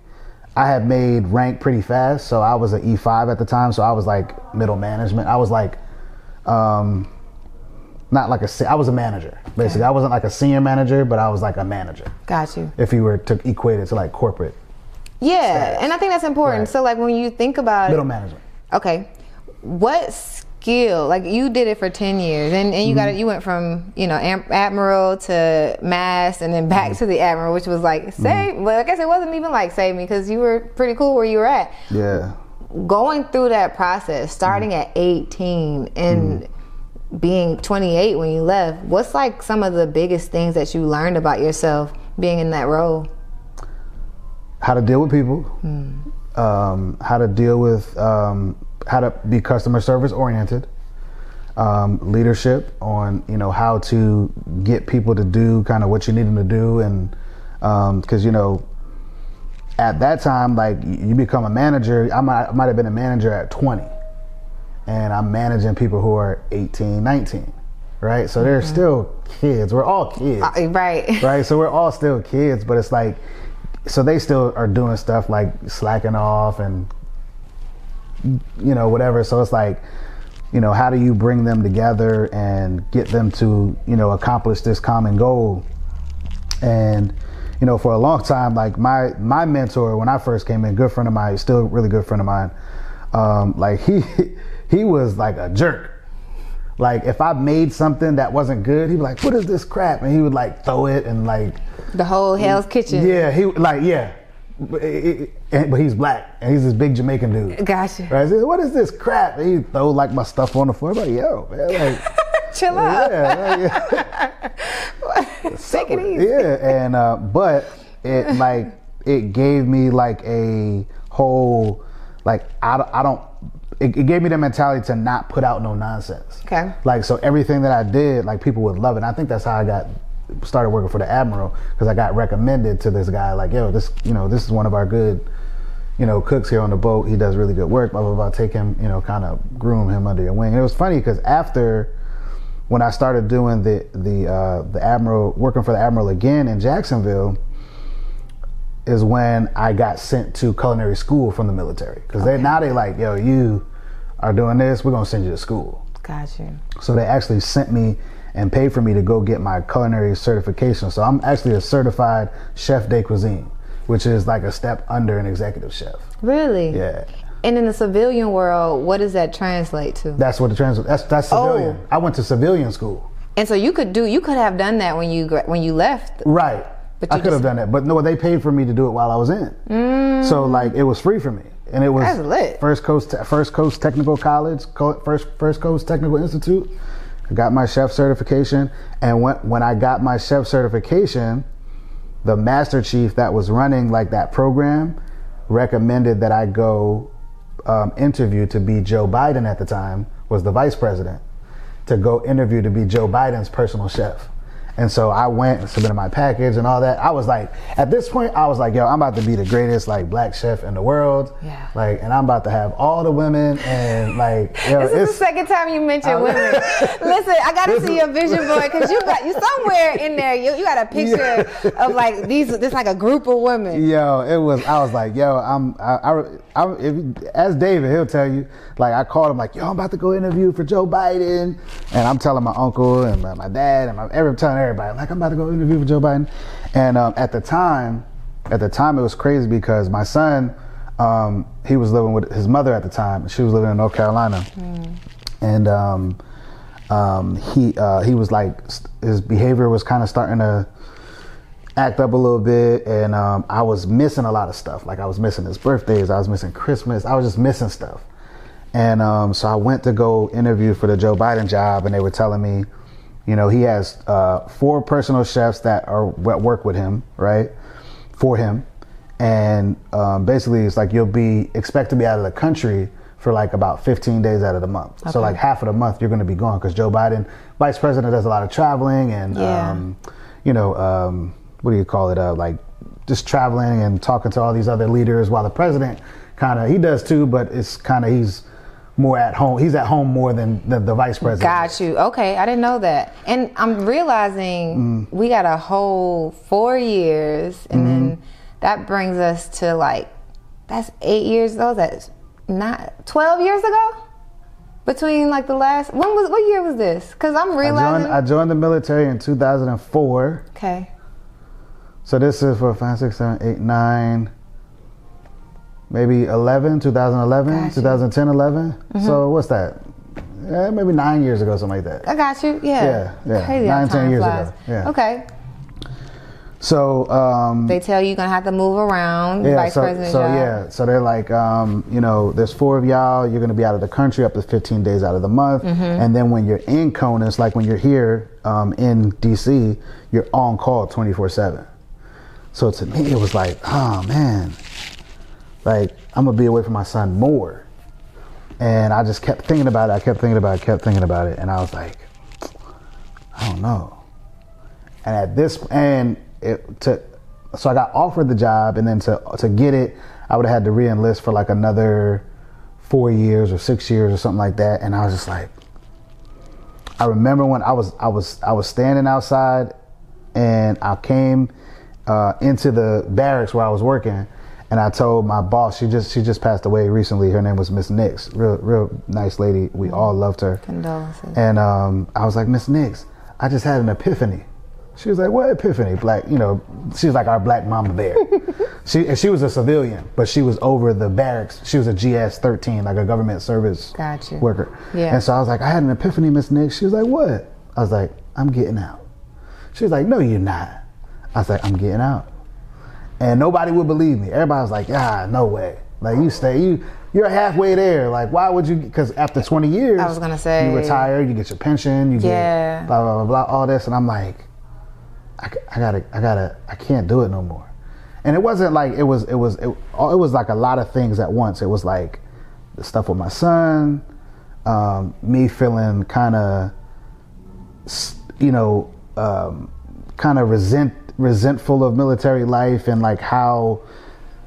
I had made rank pretty fast, so I was an E five at the time. So I was like middle management. I was like, um, not like a I was a manager basically. Okay. I wasn't like a senior manager, but I was like a manager. Got you. If you were to equate it to like corporate. Yeah, and I think that's important. Right. So, like, when you think about middle management, okay, what skill? Like, you did it for ten years, and, and you mm-hmm. got it. You went from you know am, admiral to mass, and then back mm-hmm. to the admiral, which was like save. Mm-hmm. Well, I guess it wasn't even like save me because you were pretty cool where you were at. Yeah, going through that process, starting mm-hmm. at eighteen and mm-hmm. being twenty-eight when you left. What's like some of the biggest things that you learned about yourself being in that role? How to deal with people, mm. um, how to deal with, um, how to be customer service oriented, um, leadership on, you know, how to get people to do kind of what you need them to do. And um, cause you know, at that time, like you become a manager, I might, I might've been a manager at twenty and I'm managing people who are eighteen, nineteen. Right. So they're mm-hmm. still kids. We're all kids. Uh, right. Right. So we're all still kids, but it's like, so they still are doing stuff like slacking off and, you know, whatever. So it's like, you know, how do you bring them together and get them to, you know, accomplish this common goal? And, you know, for a long time, like my my mentor, when I first came in, good friend of mine, still a really good friend of mine. Um, like he he was like a jerk. Like if I made something that wasn't good, he'd be like, "What is this crap?" And he would like throw it and like the whole Hell's Kitchen. Yeah, he like yeah, but, it, it, but he's black and he's this big Jamaican dude. Gotcha. Right? Said, what is this crap? And he'd throw like my stuff on the floor. I'm like yo, man, like chill out. Yeah, like, yeah. Take it easy. Yeah, and uh, but it like it gave me like a whole like I I don't. It, it gave me the mentality to not put out no nonsense. Okay. Like, so everything that I did, like, people would love it. And I think that's how I got started working for the Admiral, because I got recommended to this guy, like, yo, this, you know, this is one of our good, you know, cooks here on the boat. He does really good work, blah, blah, blah. Take him, you know, kind of groom him under your wing. And it was funny because after, when I started doing the, the, uh, the Admiral, working for the Admiral again in Jacksonville, is when I got sent to culinary school from the military. Because okay. they, now they like, yo, you are doing this, we're gonna send you to school. Gotcha. So they actually sent me and paid for me to go get my culinary certification. So I'm actually a certified chef de cuisine, which is like a step under an executive chef. Really? Yeah. And in the civilian world, what does that translate to? That's what the translate, that's, that's civilian. Oh. I went to civilian school. And so you could do, you could have done that when you when you left. Right. I could have done that, but no, they paid for me to do it while I was in. Mm. So like, it was free for me, and it was That's lit. First Coast, First Coast Technical College, First First Coast Technical Institute, I got my chef certification, and when when I got my chef certification, the master chief that was running like that program recommended that I go um, interview to be Joe Biden. At the time was the vice president, to go interview to be Joe Biden's personal chef. And so I went and submitted my package and all that. I was like, at this point, I was like, yo, I'm about to be the greatest like black chef in the world. Yeah. Like, and I'm about to have all the women and like, yo, this is it's, the second time you mentioned I, women. Listen, I got to see your vision board, because you got you somewhere in there. You, you got a picture yeah. of like these. This like a group of women. Yo, it was. I was like, yo, I'm. I, I, I if, as David, he'll tell you. Like, I called him like, yo, I'm about to go interview for Joe Biden, and I'm telling my uncle and my, my dad and my every time. Everybody like I'm about to go interview with Joe Biden, and um, at the time, at the time it was crazy because my son, um, he was living with his mother at the time, and she was living in North Carolina, mm. and um, um, he uh, he was like his behavior was kind of starting to act up a little bit, and um, I was missing a lot of stuff. Like I was missing his birthdays, I was missing Christmas, I was just missing stuff, and um, so I went to go interview for the Joe Biden job, and they were telling me. You know, he has uh, four personal chefs that are work with him, right? For him. And um, basically, it's like you'll be expected to be out of the country for like about fifteen days out of the month. Okay. So like half of the month you're going to be gone because Joe Biden, vice president, does a lot of traveling and, yeah. um, you know, um, what do you call it? Uh, like just traveling and talking to all these other leaders, while the president kind of, he does too, but it's kind of, he's more at home. He's at home more than the, the vice president. Got you. Okay, I didn't know that. And I'm realizing mm. we got a whole four years, and mm-hmm. then that brings us to like that's eight years ago. That's not twelve years ago. Between like the last when was what year was this? Because I'm realizing I joined, I joined the military in two thousand four. Okay. So this is for five, six, seven, eight, nine. Maybe eleven, twenty eleven, gotcha. twenty ten, eleven. Mm-hmm. So what's that? Yeah, maybe nine years ago, something like that. I got you. Yeah. Yeah. yeah. Crazy nine, ten years flies. ago. Yeah. Okay. So um, they tell you you're gonna have to move around. Yeah. Vice so president so job. yeah. So they're like, um, you know, there's four of y'all. You're gonna be out of the country up to fifteen days out of the month, mm-hmm. and then when you're in Kona, it's like when you're here um, in D C, you're on call twenty-four seven. So to me, it was like, oh man. Like, I'm going to be away from my son more. And I just kept thinking about it. I kept thinking about it. I kept thinking about it. And I was like, I don't know. And at this, and it to, so I got offered the job. And then to, to get it, I would have had to re-enlist for like another four years or six years or something like that. And I was just like, I remember when I was, I was, I was standing outside and I came uh, into the barracks where I was working. And I told my boss, she just she just passed away recently. Her name was Miss Nix, real real nice lady. We all loved her. Condolences. And um, I was like, Miss Nix, I just had an epiphany. She was like, what epiphany? Black, you know, she was like our black mama bear. she and she was a civilian, but she was over the barracks. She was a G S thirteen, like a government service gotcha. worker. Yeah. And so I was like, I had an epiphany, Miss Nix. She was like, what? I was like, I'm getting out. She was like, no, you're not. I was like, I'm getting out. And nobody would believe me. Everybody was like, ah, no way. Like, you stay, you, you're halfway there. Like, why would you? Because after twenty years, I was gonna say, you retire, you get your pension, you yeah. get blah, blah, blah, blah, all this. And I'm like, I, I gotta, I gotta, I can't do it no more. And it wasn't like, it was, it was, it, it was like a lot of things at once. It was like the stuff with my son, um, me feeling kind of, you know, um, kind of resent. resentful of military life and like how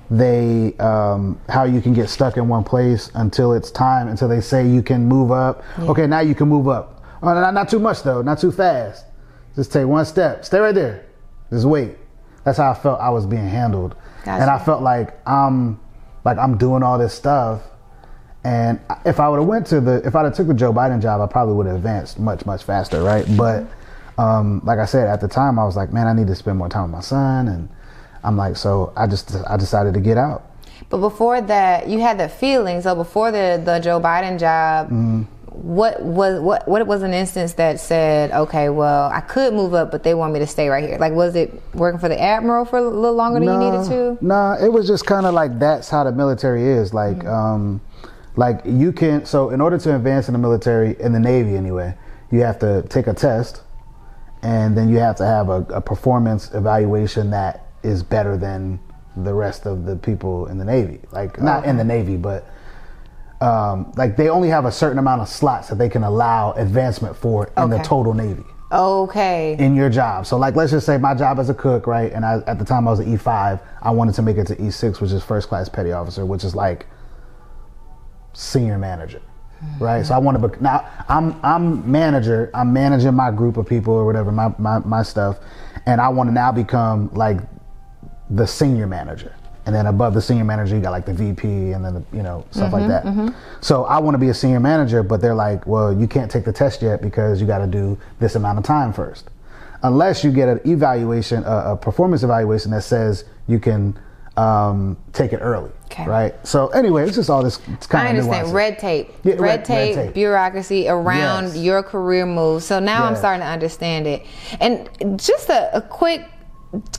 they um how you can get stuck in one place until it's time, until they say you can move up. Yeah. Okay, now you can move up. Oh, not, not too much though, not too fast. Just take one step. Stay right there. Just wait. That's how I felt I was being handled. Gotcha. And I felt like I'm like I'm doing all this stuff. And if I would have went to the if I'd have took the Joe Biden job, I probably would have advanced much, much faster, right? But Um, like I said, at the time I was like, man, I need to spend more time with my son. And I'm like, so I just, I decided to get out. But before that, you had that feeling. So before the, the Joe Biden job, mm-hmm. what was, what, what was an instance that said, okay, well, I could move up, but they want me to stay right here. Like, was it working for the Admiral for a little longer than no, you needed to? No, it was just kind of like, that's how the military is. Like, mm-hmm. um, like you can, so in order to advance in the military, in the Navy anyway, you have to take a test, and then you have to have a, a performance evaluation that is better than the rest of the people in the Navy. Like, not in the Navy, but um, like they only have a certain amount of slots that they can allow advancement for in okay. the total Navy. Okay. In your job. So, like, let's just say my job as a cook, right? And I, at the time I was an E five, I wanted to make it to E six, which is first class petty officer, which is like senior manager, mm-hmm. right? So I want to be, now I'm I'm manager, I'm managing my group of people or whatever, my, my, my stuff, and I want to now become like the senior manager. And then above the senior manager, you got like the V P and then, the, you know, stuff mm-hmm, like that. Mm-hmm. So I want to be a senior manager, but they're like, well, you can't take the test yet because you got to do this amount of time first. Unless you get an evaluation, a, a performance evaluation that says you can um, take it early, okay. right? So anyway, it's just all this it's kind I of understand. Red tape. Yeah, red, red tape, red tape, bureaucracy around yes. your career moves. So now yeah. I'm starting to understand it. And just a, a quick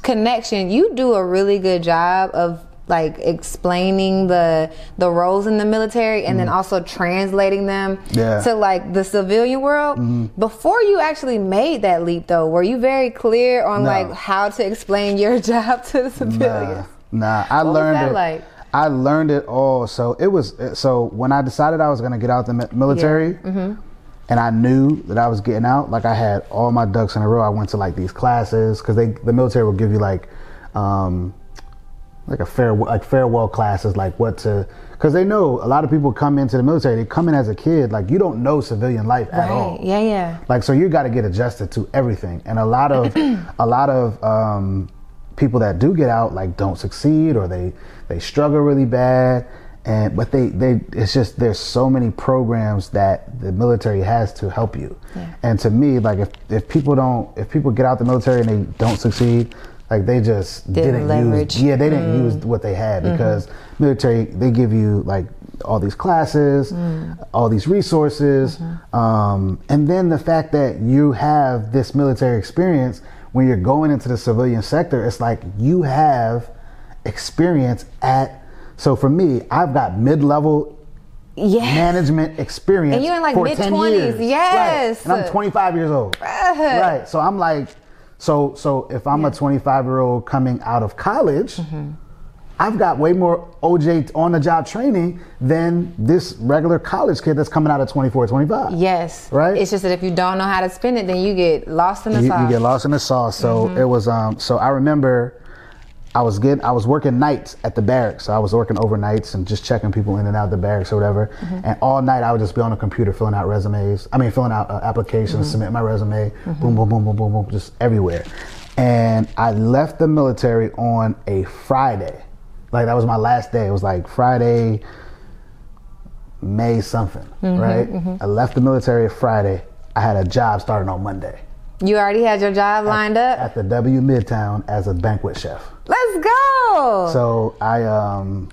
connection, you do a really good job of like explaining the the roles in the military and mm. then also translating them yeah. to like the civilian world. Mm. Before you actually made that leap though, were you very clear on no. like how to explain your job to the civilians? Nah, nah. I what learned was that it. Like? I learned it all. So it was so when I decided I was going to get out the military yeah. mm-hmm. and I knew that I was getting out, like I had all my ducks in a row. I went to like these classes because they the military will give you like um, like a fair like farewell classes, like what to, because they know a lot of people come into the military, they come in as a kid, like you don't know civilian life right. at all. Yeah, yeah. Like so you got to get adjusted to everything, and a lot of a lot of um, people that do get out like don't succeed or they they struggle really bad. And but they, they it's just there's so many programs that the military has to help you. Yeah. And to me, like if, if people don't if people get out the military and they don't succeed, like they just didn't, didn't use yeah they didn't mm. use what they had because mm-hmm. military they give you like all these classes, mm. all these resources, mm-hmm. um, and then the fact that you have this military experience when you're going into the civilian sector, it's like you have experience at. So for me, I've got mid-level yes. management experience. And you're in like for mid-twenties, yes. Right. And I'm twenty-five years old, right? right. So I'm like, so so if I'm yeah. a twenty-five-year-old coming out of college, mm-hmm. I've got way more O J on-the-job training than this regular college kid that's coming out at twenty-four, twenty-five. Yes. Right? It's just that if you don't know how to spin it, then you get lost in the you, sauce. You get lost in the sauce. So mm-hmm. it was. Um. So I remember. I was getting, I was working nights at the barracks. So I was working overnights and just checking people in and out of the barracks or whatever. Mm-hmm. And all night I would just be on a computer filling out resumes. I mean, filling out uh, applications, mm-hmm. submitting my resume, mm-hmm. boom, boom, boom, boom, boom, boom, just everywhere. And I left the military on a Friday. Like that was my last day. It was like Friday, May something, mm-hmm, right? Mm-hmm. I left the military Friday. I had a job starting on Monday. You already had your job lined at, up? At the W Midtown as a banquet chef. Let's go! So I um,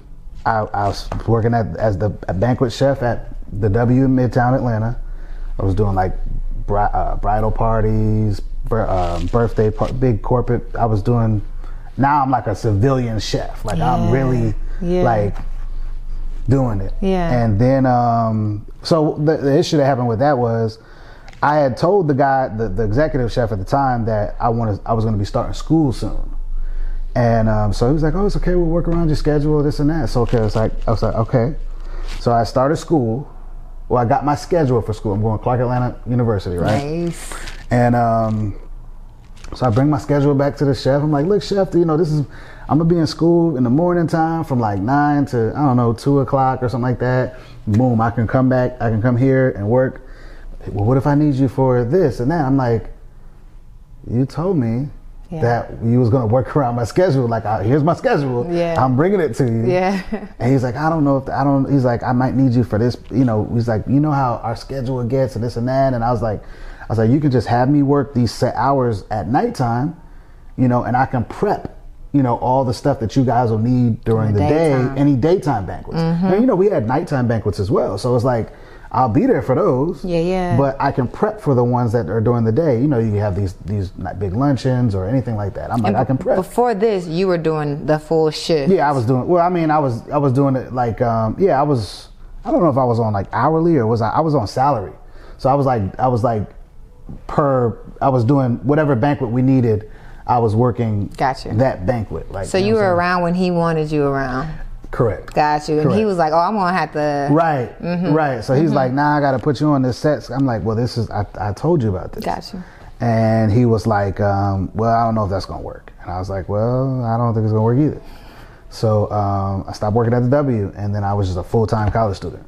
I, I was working at as the a banquet chef at the W Midtown Atlanta. I was doing like bri- uh, bridal parties, bir- uh, birthday, par- big corporate. I was doing, now I'm like a civilian chef. Like yeah. I'm really yeah. like doing it. Yeah. And then, um, so the, the issue that happened with that was I had told the guy, the, the executive chef at the time, that I wanted, I was going to be starting school soon, and um, so he was like, "Oh, it's okay. We'll work around your schedule, this and that." So okay, it's like I was like, "Okay." So I started school. Well, I got my schedule for school. I'm going to Clark Atlanta University, right? Nice. And um, so I bring my schedule back to the chef. I'm like, "Look, chef, you know, this is I'm gonna be in school in the morning time from like nine to I don't know two o'clock or something like that. Boom, I can come back. I can come here and work." Well, what if I need you for this and that? I'm like, you told me yeah. that you was going to work around my schedule. Like, I, here's my schedule. Yeah. I'm bringing it to you. Yeah. And he's like, I don't know if the, I don't, he's like, I might need you for this. You know, he's like, you know how our schedule gets and this and that. And I was like, I was like, you can just have me work these set hours at nighttime, you know, and I can prep, you know, all the stuff that you guys will need during the, the day, any daytime banquets. Mm-hmm. And, you know, we had nighttime banquets as well. So it's like, I'll be there for those. Yeah, yeah. But I can prep for the ones that are during the day. You know, you have these these not big luncheons or anything like that. I'm like, and I can prep. Before this, you were doing the full shit. Yeah, I was doing. Well, I mean, I was I was doing it like um, yeah, I was. I don't know if I was on like hourly or was I? I was on salary. So I was like I was like per, I was doing whatever banquet we needed, I was working gotcha. that banquet. Like, so you, know you were around when he wanted you around? Correct. Got you. And Correct. he was like, oh, I'm going to have to. Right. Mm-hmm. Right. So he's mm-hmm. like, nah, I got to put you on this set. I'm like, well, this is, I, I told you about this. Got you. And he was like, um, well, I don't know if that's going to work. And I was like, well, I don't think it's going to work either. So um, I stopped working at the W, and then I was just a full-time college student.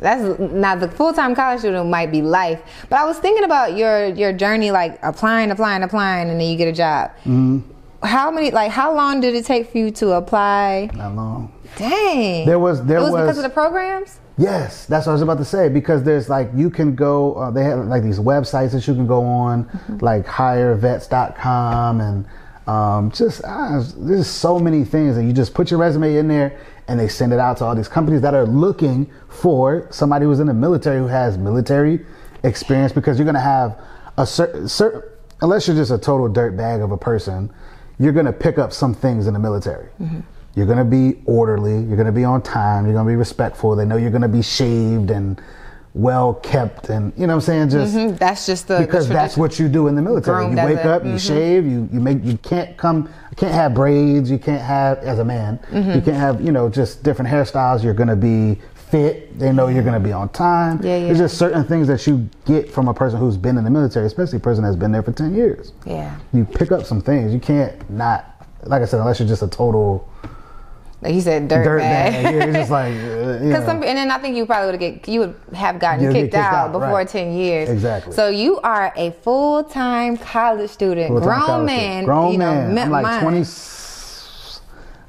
That's not the full-time college student might be life, but I was thinking about your your journey, like applying, applying, applying, and then you get a job. Mm-hmm. How many? Like, how long did it take for you to apply? Not long. Dang. There was there it was, was because of the programs. Yes, that's what I was about to say. Because there's like you can go. Uh, they have like these websites that you can go on, mm-hmm. like hire vets dot com and. Um, just uh, there's so many things that you just put your resume in there and they send it out to all these companies that are looking for somebody who's in the military who has military experience, because you're going to have a certain, cer- unless you're just a total dirt bag of a person, you're going to pick up some things in the military. Mm-hmm. You're going to be orderly. You're going to be on time. You're going to be respectful. They know you're going to be shaved and well kept, and you know what I'm saying, just mm-hmm. that's just the because the that's what you do in the military. Groom you wake it. up, mm-hmm. you shave, you you make you can't come you can't have braids, you can't have as a man, mm-hmm. you can't have, you know, just different hairstyles. You're gonna be fit. They know you're gonna be on time. Yeah, yeah. There's just certain things that you get from a person who's been in the military, especially a person that's been there for ten years. Yeah, you pick up some things. You can't not, like I said, unless you're just a total. Like you said, dirt, dirt bag. bag. Yeah, you're just like, uh, you know. Some, and then I think you probably would get you would have gotten kicked, get kicked out, out before right. ten years. Exactly. So you are a full time college student, full-time grown college man, student. grown you man. Know, I'm like mine. twenty.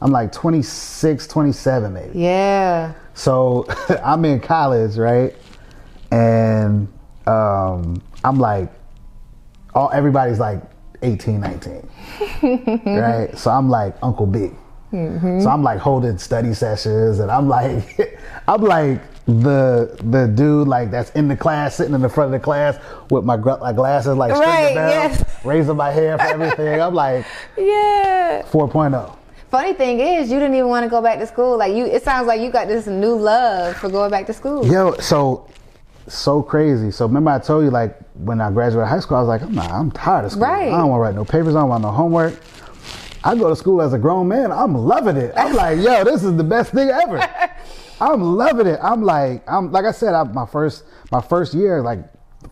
I'm like twenty-six, twenty-seven maybe. Yeah. So I'm in college, right? And um, I'm like, all everybody's like eighteen, nineteen, right? So I'm like Uncle Big. Mm-hmm. So I'm like holding study sessions, and I'm like, I'm like the the dude like that's in the class, sitting in the front of the class with my, my glasses like right, down, yes. raising my hand for everything. I'm like, yeah, four point oh. Funny thing is, you didn't even want to go back to school. Like you, it sounds like you got this new love for going back to school. Yo, so so crazy. So remember I told you like when I graduated high school, I was like, I'm not, I'm tired of school. Right. I don't want to write no papers. I don't want no homework. I go to school as a grown man. I'm loving it. I'm like, yo, this is the best thing ever. I'm loving it. I'm like, I'm like I said, I, my first my first year, like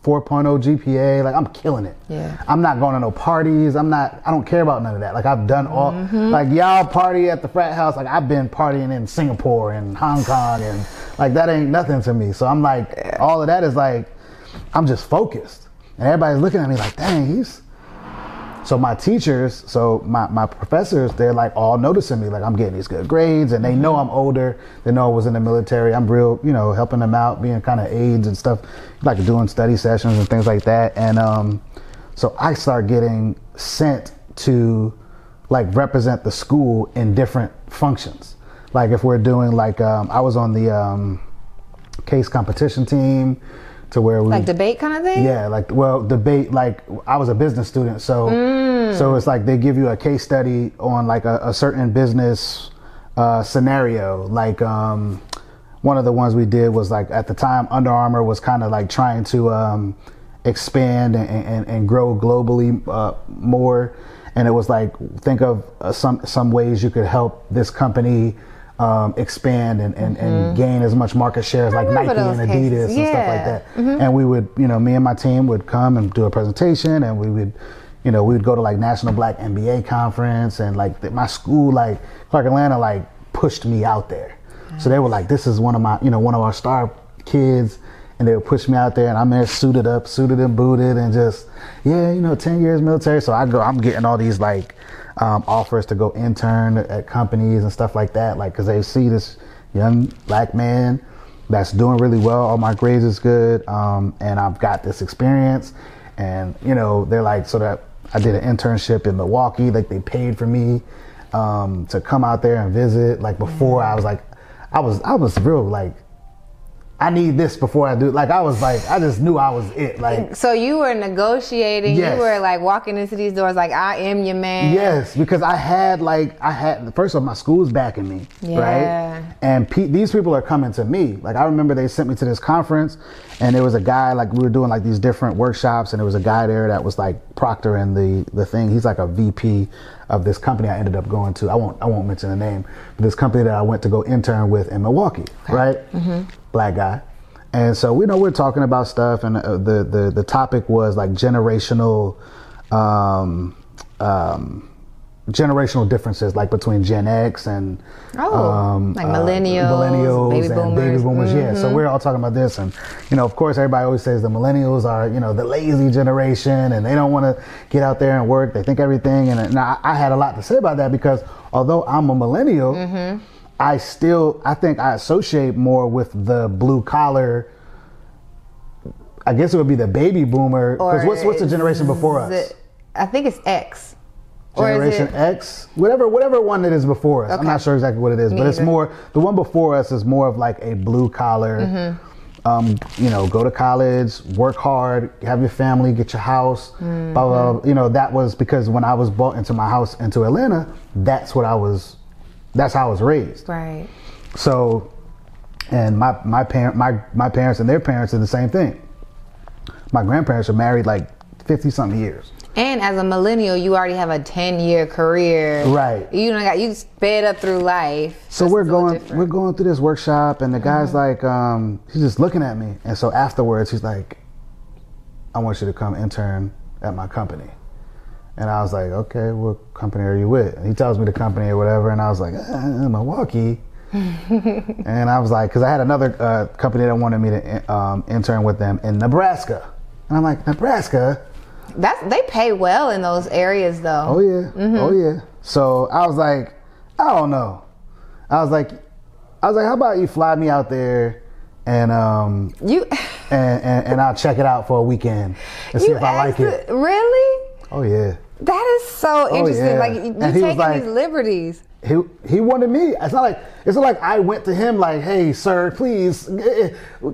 four point oh G P A, like I'm killing it. Yeah. I'm not going to no parties. I'm not, I don't care about none of that. Like I've done all, mm-hmm. like y'all party at the frat house. Like I've been partying in Singapore and Hong Kong and like that ain't nothing to me. So I'm like, all of that is like, I'm just focused. And everybody's looking at me like, dang, he's, So my teachers, so my, my professors, they're like all noticing me, like I'm getting these good grades, and they know I'm older, they know I was in the military, I'm real, you know, helping them out, being kind of aides and stuff, like doing study sessions and things like that. And um, so I start getting sent to like represent the school in different functions. Like if we're doing like, um, I was on the um, case competition team, to where we like debate kind of thing. Yeah, like well, debate. Like I was a business student, so mm. so it's like they give you a case study on like a, a certain business uh, scenario. Like um, one of the ones we did was like at the time Under Armour was kind of like trying to um, expand and, and, and grow globally uh, more, and it was like think of uh, some some ways you could help this company. Um, expand and, and, mm-hmm. and gain as much market share as like Nike and Adidas yeah. and stuff like that. Mm-hmm. And we would, you know, me and my team would come and do a presentation, and we would, you know, we would go to like National Black M B A Conference, and like th- my school, like Clark Atlanta, like pushed me out there. Nice. So they were like, this is one of my, you know, one of our star kids, and they would push me out there, and I'm there suited up, suited and booted, and just, yeah, you know, ten years military. So I go, I'm getting all these like, Um, offers to go intern at companies and stuff like that, like because they see this young black man that's doing really well, all my grades is good, um, and I've got this experience, and you know they're like, so that I did an internship in Milwaukee, like they paid for me um, to come out there and visit. Like before I was like I was I was real like I need this before I do. Like, I was like, I just knew I was it. Like, so you were negotiating. Yes. You were like walking into these doors like, I am your man. Yes, because I had like, I had, first of all, my school's backing me, yeah. right? And pe- these people are coming to me. Like, I remember they sent me to this conference, and there was a guy, like, we were doing like these different workshops, and there was a guy there that was like proctoring the, the thing. He's like a V P of this company I ended up going to. I won't I won't mention the name, but this company that I went to go intern with in Milwaukee, okay. right? Mm-hmm. Black guy. And so we know we're talking about stuff, and uh, the, the the topic was like generational um, um, generational differences, like between Gen X and oh, um, like millennials, uh, millennials baby and boomers. baby boomers. Mm-hmm. Yeah, so we're all talking about this, and you know, of course, everybody always says the millennials are, you know, the lazy generation, and they don't want to get out there and work. They think everything, and, and I, I had a lot to say about that, because although I'm a millennial. Mm-hmm. I still, I think I associate more with the blue collar. I guess it would be the baby boomer. Because what's what's the generation before us? It, I think it's X. Generation or is it... X, whatever whatever one it is before us. Okay. I'm not sure exactly what it is, Me but either. It's more, the one before us is more of like a blue collar. Mm-hmm. Um, you know, go to college, work hard, have your family, get your house. Mm-hmm. Blah, blah, blah. You know, that was because when I was bought into my house into Atlanta, that's what I was. That's how I was raised. Right. So, and my my parent my my parents and their parents did the same thing. My grandparents were married like fifty something years. And as a millennial, you already have a ten year career. Right. You know, you sped up through life. So we're going different. we're going through this workshop, and the guy's mm-hmm. like, um, he's just looking at me, and so afterwards he's like, I want you to come intern at my company. And I was like, okay, what company are you with? And he tells me the company or whatever, and I was like, eh, Milwaukee. And I was like, because I had another uh, company that wanted me to in, um, intern with them in Nebraska. And I'm like, Nebraska? That's, they pay well in those areas, though. Oh, yeah. Mm-hmm. Oh, yeah. So I was like, I don't know. I was like, I was like, how about you fly me out there? And um, you and, and, and I'll check it out for a weekend and see you if I like it. The, really? Oh, yeah. That is so interesting. Oh, yeah. Like, you're taking like, these liberties. He he wanted me. It's not like it's not like I went to him like, hey, sir, please,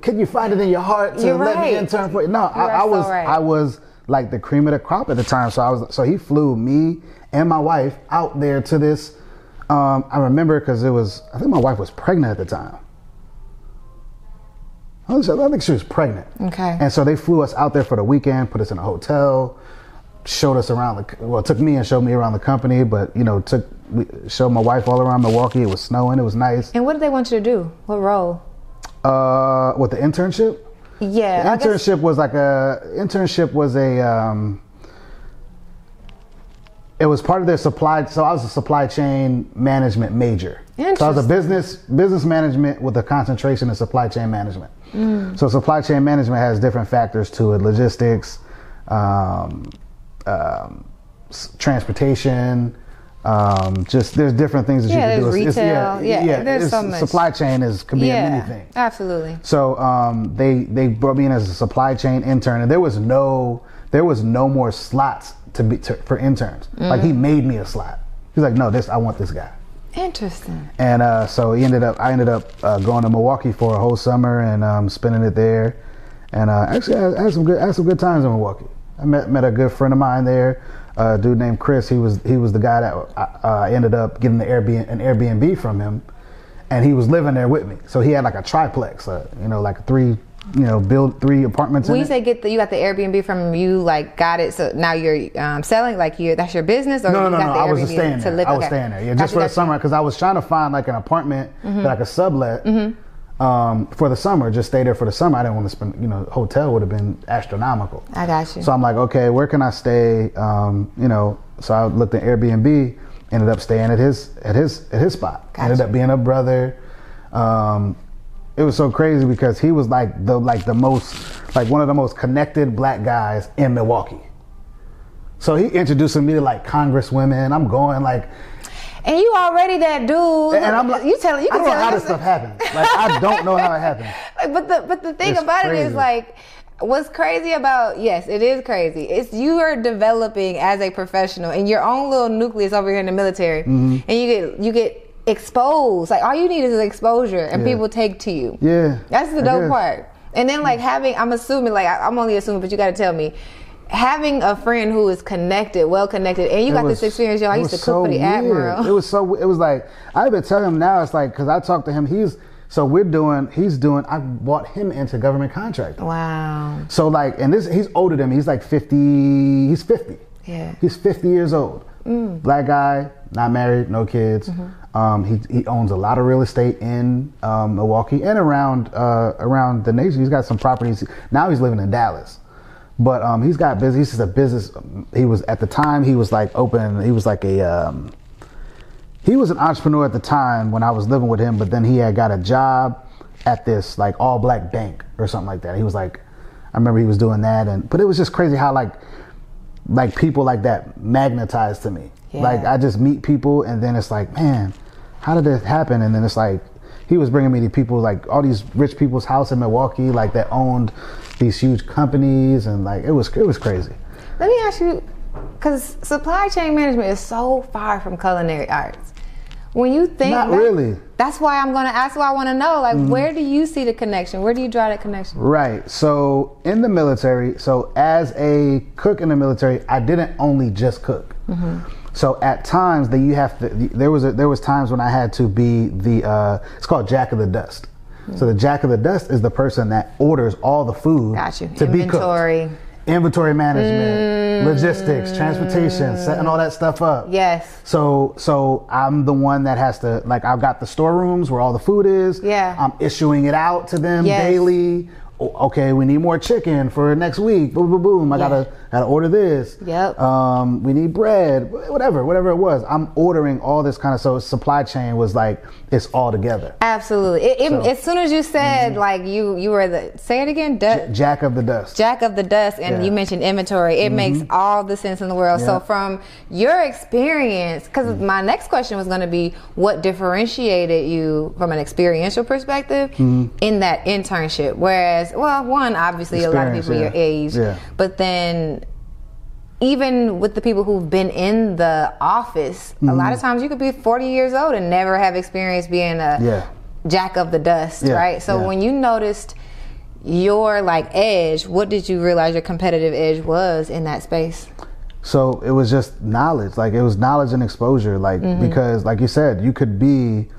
can you find it in your heart to you're let right. me intern for you? No, I, I was so right. I was like the cream of the crop at the time. So I was so he flew me and my wife out there to this. Um, I remember because it was I think my wife was pregnant at the time. I think she was pregnant. Okay. And so they flew us out there for the weekend, put us in a hotel. Showed us around the well, took me and showed me around the company, but you know, took showed my wife all around Milwaukee. It was snowing, it was nice. And what did they want you to do? What role? Uh, what the internship? Yeah, the internship I guess... was like a internship was a. Um, it was part of their supply. So I was a supply chain management major. Interesting. So I was a business business management with a concentration in supply chain management. Mm. So supply chain management has different factors to it: logistics. Um, Um, transportation, um, just there's different things that yeah, you can do. It's, retail, it's, yeah, yeah, yeah, there's so much. Supply chain is can be yeah, anything. Absolutely. So um, they they brought me in as a supply chain intern, and there was no there was no more slots to be to, for interns. Mm. Like he made me a slot. He's like, no, this I want this guy. Interesting. And uh, so he ended up I ended up uh, going to Milwaukee for a whole summer and um, spending it there, and uh, actually I, I had some good I had some good times in Milwaukee. I met met a good friend of mine there, a dude named Chris. He was he was the guy that I uh, ended up getting the Airbnb, an Airbnb from him, and he was living there with me. So he had like a triplex, uh, you know, like three, you know, build three apartments. When in you it. say get the, you got the Airbnb from him, you like got it. So now you're um, selling, like you that's your business, or no, you no, got no, the I Airbnb was just staying to there. Live? I was okay. staying there, yeah, just gotcha, for the summer because I was trying to find like an apartment mm-hmm. that I could sublet. Mm-hmm. Um, for the summer, just stay there for the summer. I didn't want to spend, you know, hotel would have been astronomical. I got you. So I'm like, okay, where can I stay? Um, you know, so I looked at Airbnb, ended up staying at his, at his, at his spot. Got ended you. Up being a brother. Um, it was so crazy because he was like the, like the most, like one of the most connected black guys in Milwaukee. So he introduced me to like congresswomen. I'm going like, and you already that dude. And I'm like, you tell you can I don't tell know how this stuff happens. Like I don't know how it happens. But the but the thing it's about crazy. It is like, what's crazy about yes, it is crazy. It's you are developing as a professional in your own little nucleus over here in the military, mm-hmm. and you get you get expose. Like, all you need is exposure, and yeah. people take to you. Yeah. That's the dope part. And then, like, having, I'm assuming, like, I'm only assuming, but you got to tell me, having a friend who is connected, well connected, and you it got was, this experience, y'all. I used to cook so for the weird. Admiral. It was so, it was like, I've been telling him now, it's like, because I talked to him, he's, so we're doing, he's doing, I brought him into government contracting. Wow. So, like, and this, he's older than me. He's like fifty, he's fifty. Yeah. He's fifty years old. Mm. Black guy, not married, no kids. Mm-hmm. Um, he he owns a lot of real estate in um, Milwaukee and around uh, around the nation. He's got some properties. Now he's living in Dallas, but um, he's got business. He's a business. He was at the time he was like open. He was like a um, he was an entrepreneur at the time when I was living with him. But then he had got a job at this like all black bank or something like that. He was like, I remember he was doing that, and but it was just crazy how like. Like people like that magnetize to me. Yeah. Like I just meet people, and then it's like, man, how did this happen? And then it's like, he was bringing me to people like all these rich people's house in Milwaukee, like that owned these huge companies, and like it was it was crazy. Let me ask you, because supply chain management is so far from culinary arts. When you think, not that, really. That's why I'm gonna ask. Why I want to know, like, mm-hmm. where do you see the connection? Where do you draw that connection? Right. So in the military, so as a cook in the military, I didn't only just cook. Mm-hmm. So at times that you have to, there was a, there was times when I had to be the. Uh, it's called Jack of the Dust. Mm-hmm. So the Jack of the Dust is the person that orders all the food Got you. to Inventory. be cooked. Inventory management, mm. logistics, transportation, setting all that stuff up. Yes. So so I'm the one that has to, like, I've got the storerooms where all the food is. Yeah. I'm issuing it out to them yes. daily. Okay, we need more chicken for next week. Boom, boom, boom. I yeah. gotta gotta order this. Yep. Um, we need bread. Whatever, whatever it was. I'm ordering all this kind of. So supply chain was like it's all together. Absolutely. It, it, so, as soon as you said mm-hmm. like you you were the say it again. Du- Jack of the Dust. Jack of the Dust, and yeah. you mentioned inventory. It mm-hmm. makes all the sense in the world. Yeah. So from your experience, because mm-hmm. my next question was going to be what differentiated you from an experiential perspective mm-hmm. in that internship, whereas. Well, one, obviously, experience, a lot of people yeah. your age, yeah. but then even with the people who've been in the office, mm-hmm. a lot of times you could be forty years old and never have experience being a yeah. jack of the dust, yeah. right? So yeah. when you noticed your like edge, what did you realize your competitive edge was in that space? So it was just knowledge, like it was knowledge and exposure, like mm-hmm. because, like you said, you could be.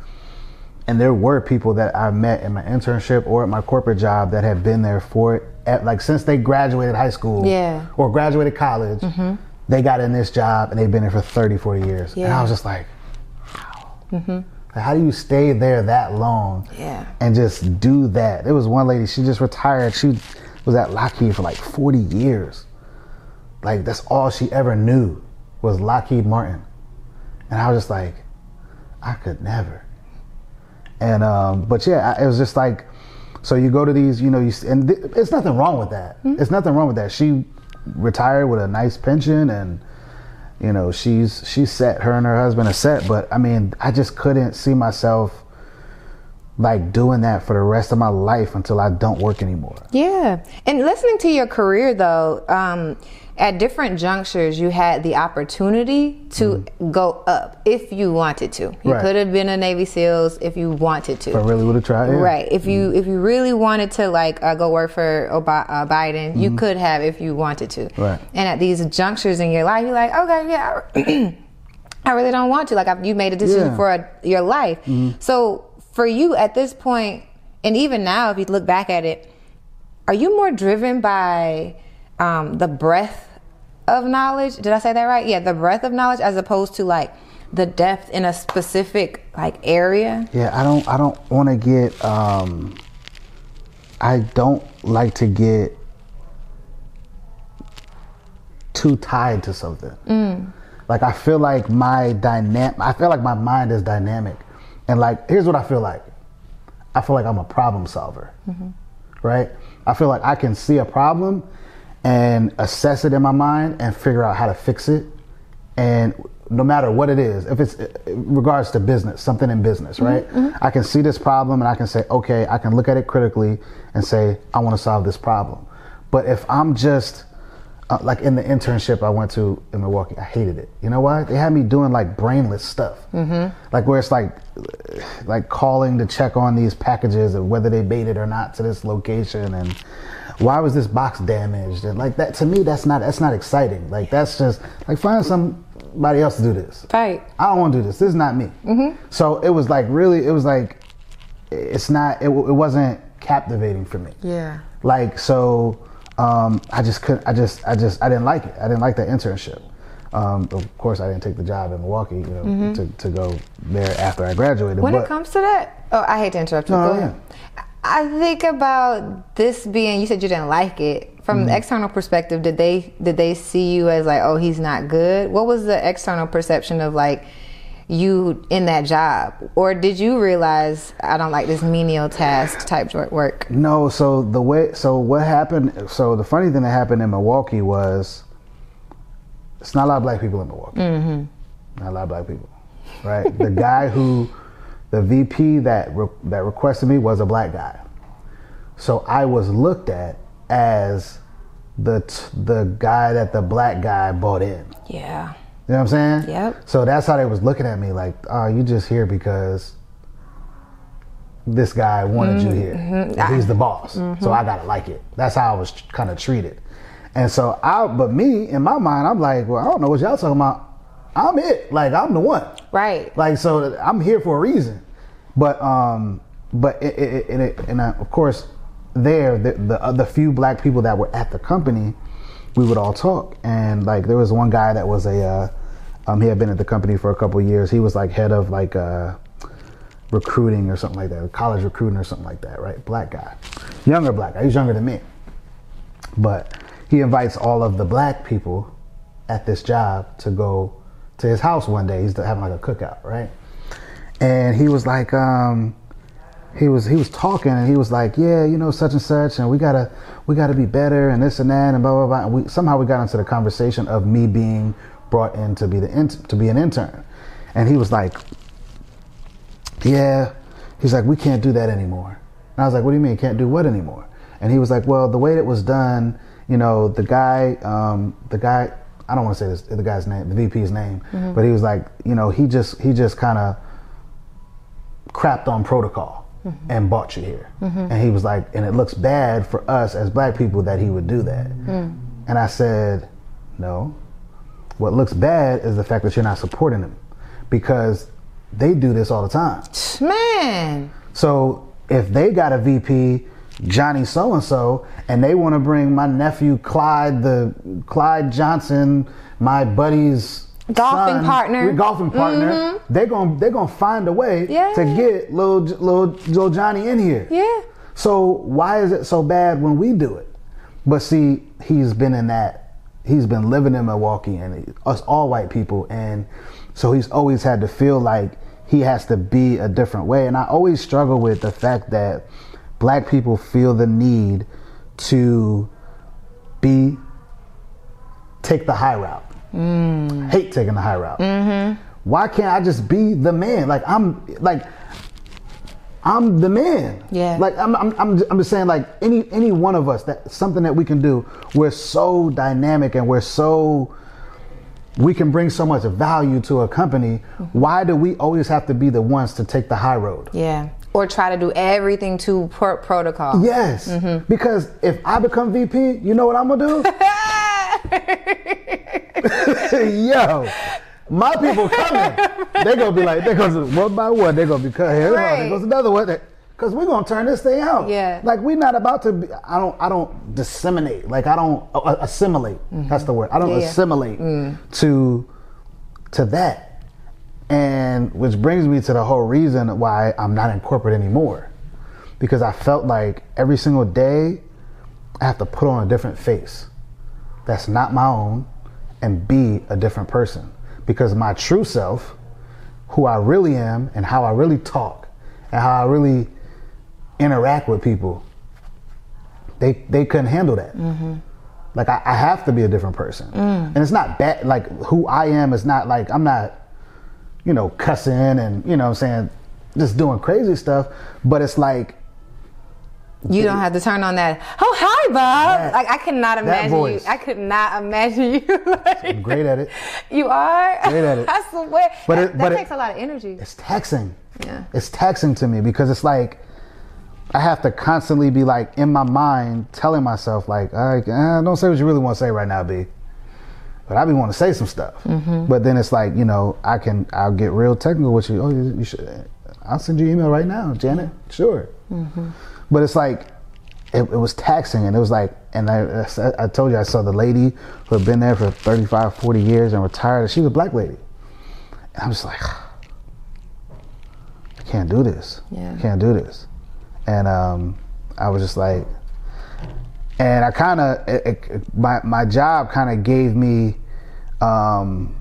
And there were people that I met in my internship or at my corporate job that had been there for it, at, like since they graduated high school yeah. or graduated college, mm-hmm. they got in this job and they've been there for thirty, forty years. Yeah. And I was just like, wow. Mm-hmm. Like, how do you stay there that long yeah. and just do that? There was one lady, she just retired. She was at Lockheed for like forty years. Like that's all she ever knew was Lockheed Martin. And I was just like, I could never. And, um, but yeah, it was just like, so you go to these, you know, you, and th- it's nothing wrong with that. Mm-hmm. It's nothing wrong with that. She retired with a nice pension and, you know, she's, she's set, her and her husband are set, but I mean, I just couldn't see myself like doing that for the rest of my life until I don't work anymore. Yeah. And listening to your career though, um, at different junctures, you had the opportunity to mm-hmm. go up if you wanted to. You right. could have been a Navy SEALs if you wanted to. If I really would have tried. Yeah. Right. If mm-hmm. you if you really wanted to like uh, go work for Ob- uh, Biden, mm-hmm. you could have if you wanted to. Right. And at these junctures in your life, you're like, okay, yeah, I really don't want to. Like I've, you made a decision yeah. for a, your life. Mm-hmm. So for you at this point, and even now, if you look back at it, are you more driven by? Um, the breadth of knowledge. Did I say that right? Yeah, the breadth of knowledge as opposed to like the depth in a specific like area. Yeah, I don't. I don't want to get. Um, I don't like to get too tied to something. Mm. Like I feel like my dynamic. I feel like my mind is dynamic, and like here's what I feel like. I feel like I'm a problem solver, mm-hmm. right? I feel like I can see a problem. And assess it in my mind and figure out how to fix it. And no matter what it is, if it's in regards to business, something in business, right? Mm-hmm. I can see this problem and I can say, okay, I can look at it critically and say, I want to solve this problem. But if I'm just, uh, like in the internship I went to in Milwaukee, I hated it. You know why? They had me doing like brainless stuff, mm-hmm. like where it's like, like calling to check on these packages and whether they made it or not to this location, and why was this box damaged, and like that. To me, that's not that's not exciting. Like that's just like find somebody else to do this. Right. I don't want to do this. This is not me. Mm-hmm. So it was like really, it was like, it's not. It, it wasn't captivating for me. Yeah. Like so. Um, I just couldn't, I just, I just, I didn't like it. I didn't like that internship. Um, of course, I didn't take the job in Milwaukee, you know, mm-hmm. to, to go there after I graduated. When but, it comes to that, oh, I hate to interrupt you. No, go ahead. Yeah. I think about this being, you said you didn't like it. From mm-hmm. the external perspective, did they, did they see you as like, oh, he's not good? What was the external perception of like you in that job? Or did you realize I don't like this menial task type work? No, so the way so what happened so the funny thing that happened in Milwaukee was it's not a lot of black people in Milwaukee. Mm-hmm. Not a lot of black people. Right? The guy who the V P that re, that requested me was a black guy. So I was looked at as the the guy that the black guy bought in. Yeah. You know what I'm saying? Yep. So that's how they was looking at me, like, oh, you just here because this guy wanted mm-hmm. you here. Mm-hmm. He's the boss, mm-hmm. so I gotta like it. That's how I was kind of treated. And so I, but me, in my mind, I'm like, well, I don't know what y'all talking about. I'm it, like I'm the one. Right. Like so, I'm here for a reason. But um, but it, it, it, it and I, of course, there the the, the few black people that were at the company. We would all talk, and like there was one guy that was a, uh, um, he had been at the company for a couple of years. He was like head of like uh, recruiting or something like that, college recruiting or something like that, right? Black guy, younger black guy. He's younger than me, but he invites all of the black people at this job to go to his house one day. He's having like a cookout, right? And he was like, um, he was he was talking, and he was like, yeah, you know, such and such, and we gotta. We got to be better and this and that and blah blah blah. And we, somehow we got into the conversation of me being brought in to be the in, to be an intern, and he was like, "Yeah," he's like, "We can't do that anymore." And I was like, "What do you mean can't do what anymore?" And he was like, "Well, the way it was done, you know, the guy, um, the guy, I don't want to say this, the guy's name, the V P's name, mm-hmm. but he was like, you know, he just he just kind of crapped on protocol." Mm-hmm. And bought you here. Mm-hmm. And he was like, and it looks bad for us as black people that he would do that. Mm. And I said, no. What looks bad is the fact that you're not supporting them, because they do this all the time. Man. So if they got a V P, Johnny so-and-so, and they want to bring my nephew Clyde, the Clyde Johnson, my buddy's golfing son, partner, golfing partner. Mm-hmm. They're gonna they're gonna find a way yeah. to get little little little Johnny in here. Yeah. So why is it so bad when we do it? But see, he's been in that. He's been living in Milwaukee and he, us all white people, and so he's always had to feel like he has to be a different way. And I always struggle with the fact that black people feel the need to be take the high route. Mm. Hate taking the high route. Mm-hmm. Why can't I just be the man? Like I'm, like I'm the man. Yeah. Like I'm, I'm, I'm, I'm just saying, like any, any one of us, that something that we can do. We're so dynamic, and we're so, we can bring so much value to a company. Mm-hmm. Why do we always have to be the ones to take the high road? Yeah. Or try to do everything to per- protocol. Yes. Mm-hmm. Because if I become V P, you know what I'm gonna do? Yo, my people coming. They're gonna be like, they're gonna one by one. They're gonna be cut here. Right. There goes another one. Cause we're gonna turn this thing out. Yeah. Like we're not about to. Be, I don't. I don't disseminate. Like I don't uh, assimilate. Mm-hmm. That's the word. I don't yeah. assimilate mm. to to that. And which brings me to the whole reason why I'm not in corporate anymore, because I felt like every single day I have to put on a different face. That's not my own, and be a different person, because my true self, who I really am and how I really talk and how I really interact with people, they they couldn't handle that. Mm-hmm. Like I, I have to be a different person. Mm. And it's not bad, like who I am is not like, I'm not, you know, cussing and, you know what I'm saying, just doing crazy stuff, but it's like You don't have to turn on that. Oh, hi, Bob. That, like I cannot imagine you. I could not imagine you. Like, I'm great at it. You are? Great at it. I swear. But that, it, but that takes it, a lot of energy. It's taxing. Yeah. It's taxing to me because it's like I have to constantly be like in my mind telling myself like, all right, eh, don't say what you really want to say right now, B. But I be want to say some stuff. Mm-hmm. But then it's like, you know, I can, I'll get real technical with you. Oh, you, you should. I'll send you an email right now, Janet. Sure. Mm-hmm. But it's like, it, it was taxing, and it was like, and I, I told you I saw the lady who had been there for thirty-five, forty years and retired, and she was a black lady. And I was like, I can't do this. Yeah. I can't do this. And um, I was just like, and I kind of, my my job kind of gave me um,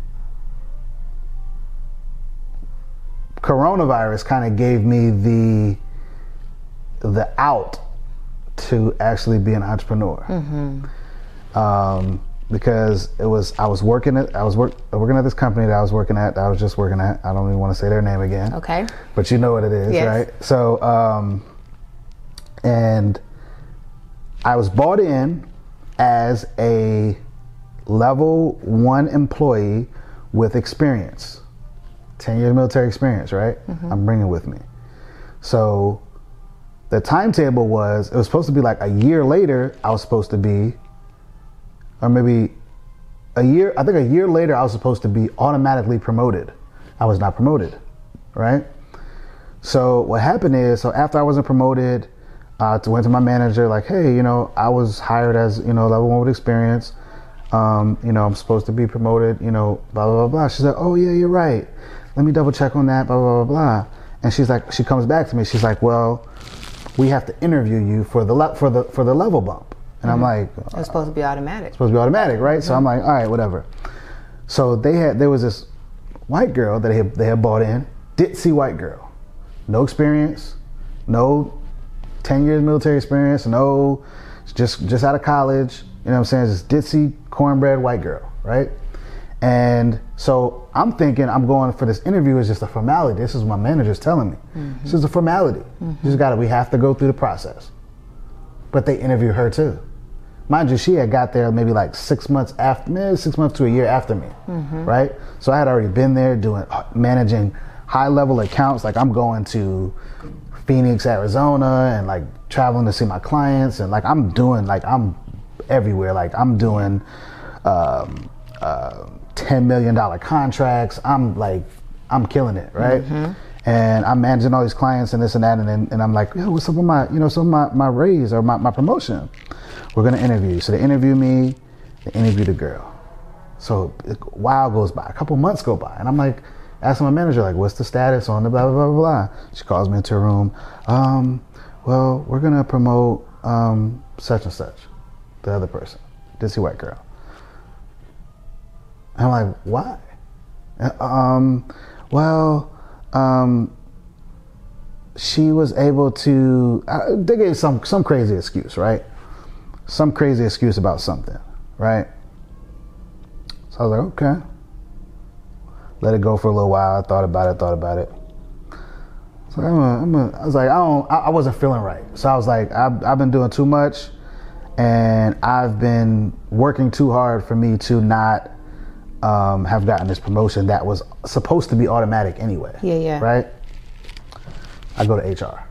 coronavirus kind of gave me the the out to actually be an entrepreneur. Mm-hmm. Um, because it was, I was working at, I was work, working at this company that I was working at, that I was just working at, I don't even want to say their name again. Okay. But you know what it is, yes. Right? So, um, and I was bought in as a level one employee with experience, ten years military experience, right? Mm-hmm. I'm bringing with me. So, the timetable was, it was supposed to be like a year later, I was supposed to be, or maybe a year, I think a year later, I was supposed to be automatically promoted. I was not promoted, right? So what happened is, so after I wasn't promoted, I uh, went to my manager like, hey, you know, I was hired as, you know, level one with experience. Um, you know, I'm supposed to be promoted, you know, blah, blah, blah, blah. She said, oh yeah, you're right. Let me double check on that, blah, blah, blah, blah. And she's like, she comes back to me. She's like, well, we have to interview you for the le- for the for the level bump, and mm-hmm. I'm like, oh, it's supposed to be automatic. It's supposed to be automatic, right? Mm-hmm. So I'm like, all right, whatever. So they had there was this white girl that they had, they had bought in, ditzy white girl, no experience, no ten years military experience, no, just just out of college. You know what I'm saying? This ditzy cornbread white girl, right? And so I'm thinking I'm going for this interview is just a formality. This is what my manager's telling me. Mm-hmm. This is a formality. Mm-hmm. Just gotta, we have to go through the process. But they interviewed her too. Mind you, she had got there maybe like six months after, maybe six months to a year after me, mm-hmm. right? So I had already been there doing, managing high level accounts. Like I'm going to Phoenix, Arizona and like traveling to see my clients. And like I'm doing, like I'm everywhere. Like I'm doing, um, uh, ten million dollars contracts. I'm like, I'm killing it, right? Mm-hmm. And I'm managing all these clients and this and that. And then, and I'm like, yo, what's up with my, you know, so my, my raise or my, my promotion? We're going to interview. So they interview me, they interview the girl. So a while goes by, a couple months go by. And I'm like, asking my manager, like, what's the status on the blah, blah, blah, blah. She calls me into her room. Um, well, we're going to promote um, such and such, the other person, this white girl. And I'm like, why? Um, well, um, she was able to, uh, they gave some, some crazy excuse, right? Some crazy excuse about something, right? So I was like, okay. Let it go for a little while. I thought about it, thought about it. So I'm a, I'm a, I was like, I don't, I, I wasn't feeling right. So I was like, I've, I've been doing too much and I've been working too hard for me to not Um, have gotten this promotion that was supposed to be automatic anyway. Yeah, yeah. Right? I go to H R,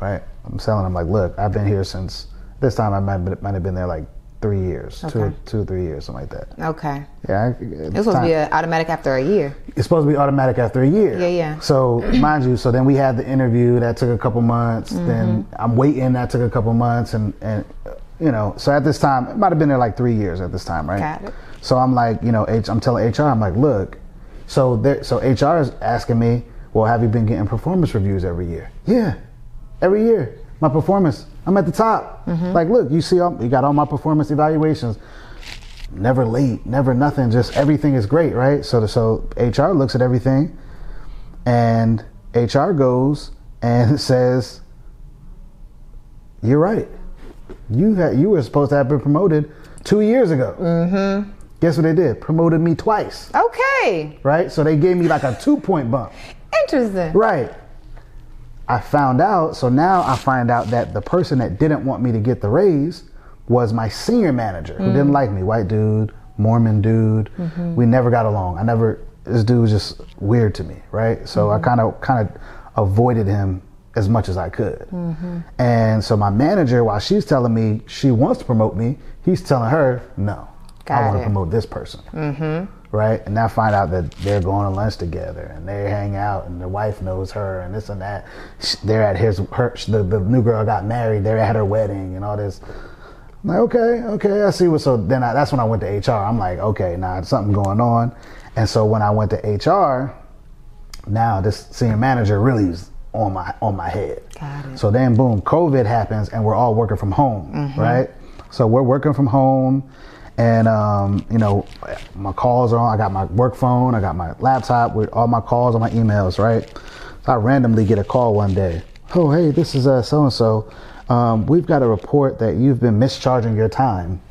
right? I'm telling them like, look, I've been here since this time. I might, might have been there like three years, okay. two, two or three years, something like that. Okay. Yeah. I, it's supposed time, to be a automatic after a year. It's supposed to be automatic after a year. Yeah, yeah. So mind you, so then we had the interview that took a couple months. Mm-hmm. Then I'm waiting that took a couple months, and and you know, so at this time it might have been there like three years at this time, right? Got it. So I'm like, you know, H, I'm telling H R, I'm like, look, so there, so H R is asking me, well, have you been getting performance reviews every year? Yeah, every year, my performance, I'm at the top. Mm-hmm. Like, look, you see, all, you got all my performance evaluations, never late, never nothing, just everything is great, right? So, so H R looks at everything, and H R goes and says, you're right, you had, you were supposed to have been promoted two years ago. Mm-hmm. Guess what they did? Promoted me twice. Okay. Right? So they gave me like a two point bump. Interesting. Right. I found out, so now I find out that the person that didn't want me to get the raise was my senior manager, who mm. didn't like me. White dude, Mormon dude. Mm-hmm. We never got along. I never, this dude was just weird to me, right? So mm-hmm. I kind of kind of avoided him as much as I could. Mm-hmm. And so my manager, while she's telling me she wants to promote me, he's telling her, no, got I want to promote this person. Mm-hmm. Right? And I find out that they're going to lunch together and they hang out and the wife knows her and this and that. They're at his, her, the, the new girl got married, they're at her wedding and all this. I'm like, okay, okay, I see what, so then I, that's when I went to H R. I'm like, okay, now nah, something going on. And so when I went to H R, now this senior manager really is on my, on my head. Got it. So then boom, COVID happens and we're all working from home, mm-hmm. right? So we're working from home. And, um, you know, my calls are on. I got my work phone. I got my laptop with all my calls and my emails, right? So I randomly get a call one day. Oh, hey, this is uh, so-and-so. Um, we've got a report that you've been mischarging your time.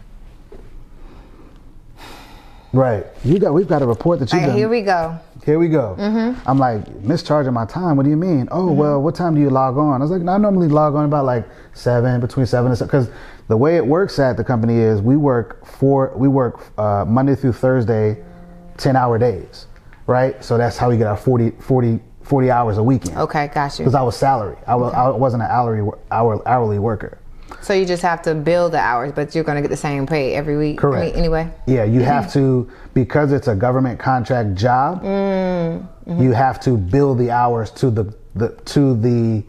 Right. You got. We've got a report that you've all right, been... Here we go. Here we go. Mm-hmm. I'm like, mischarging my time? What do you mean? Oh, mm-hmm. well, what time do you log on? I was like, no, I normally log on about like seven, between seven and seven. Because the way it works at the company is we work for, we work uh, Monday through Thursday, ten hour days, right? So that's how we get our forty, forty, forty hours a weekend. Okay, got you. Because I was salary. I, was, okay. I wasn't an hourly, hour, hourly worker. So you just have to bill the hours, but you're going to get the same pay every week. Correct. I mean, anyway. Yeah, you have to, because it's a government contract job. Mm-hmm. You have to bill the hours to the, the to the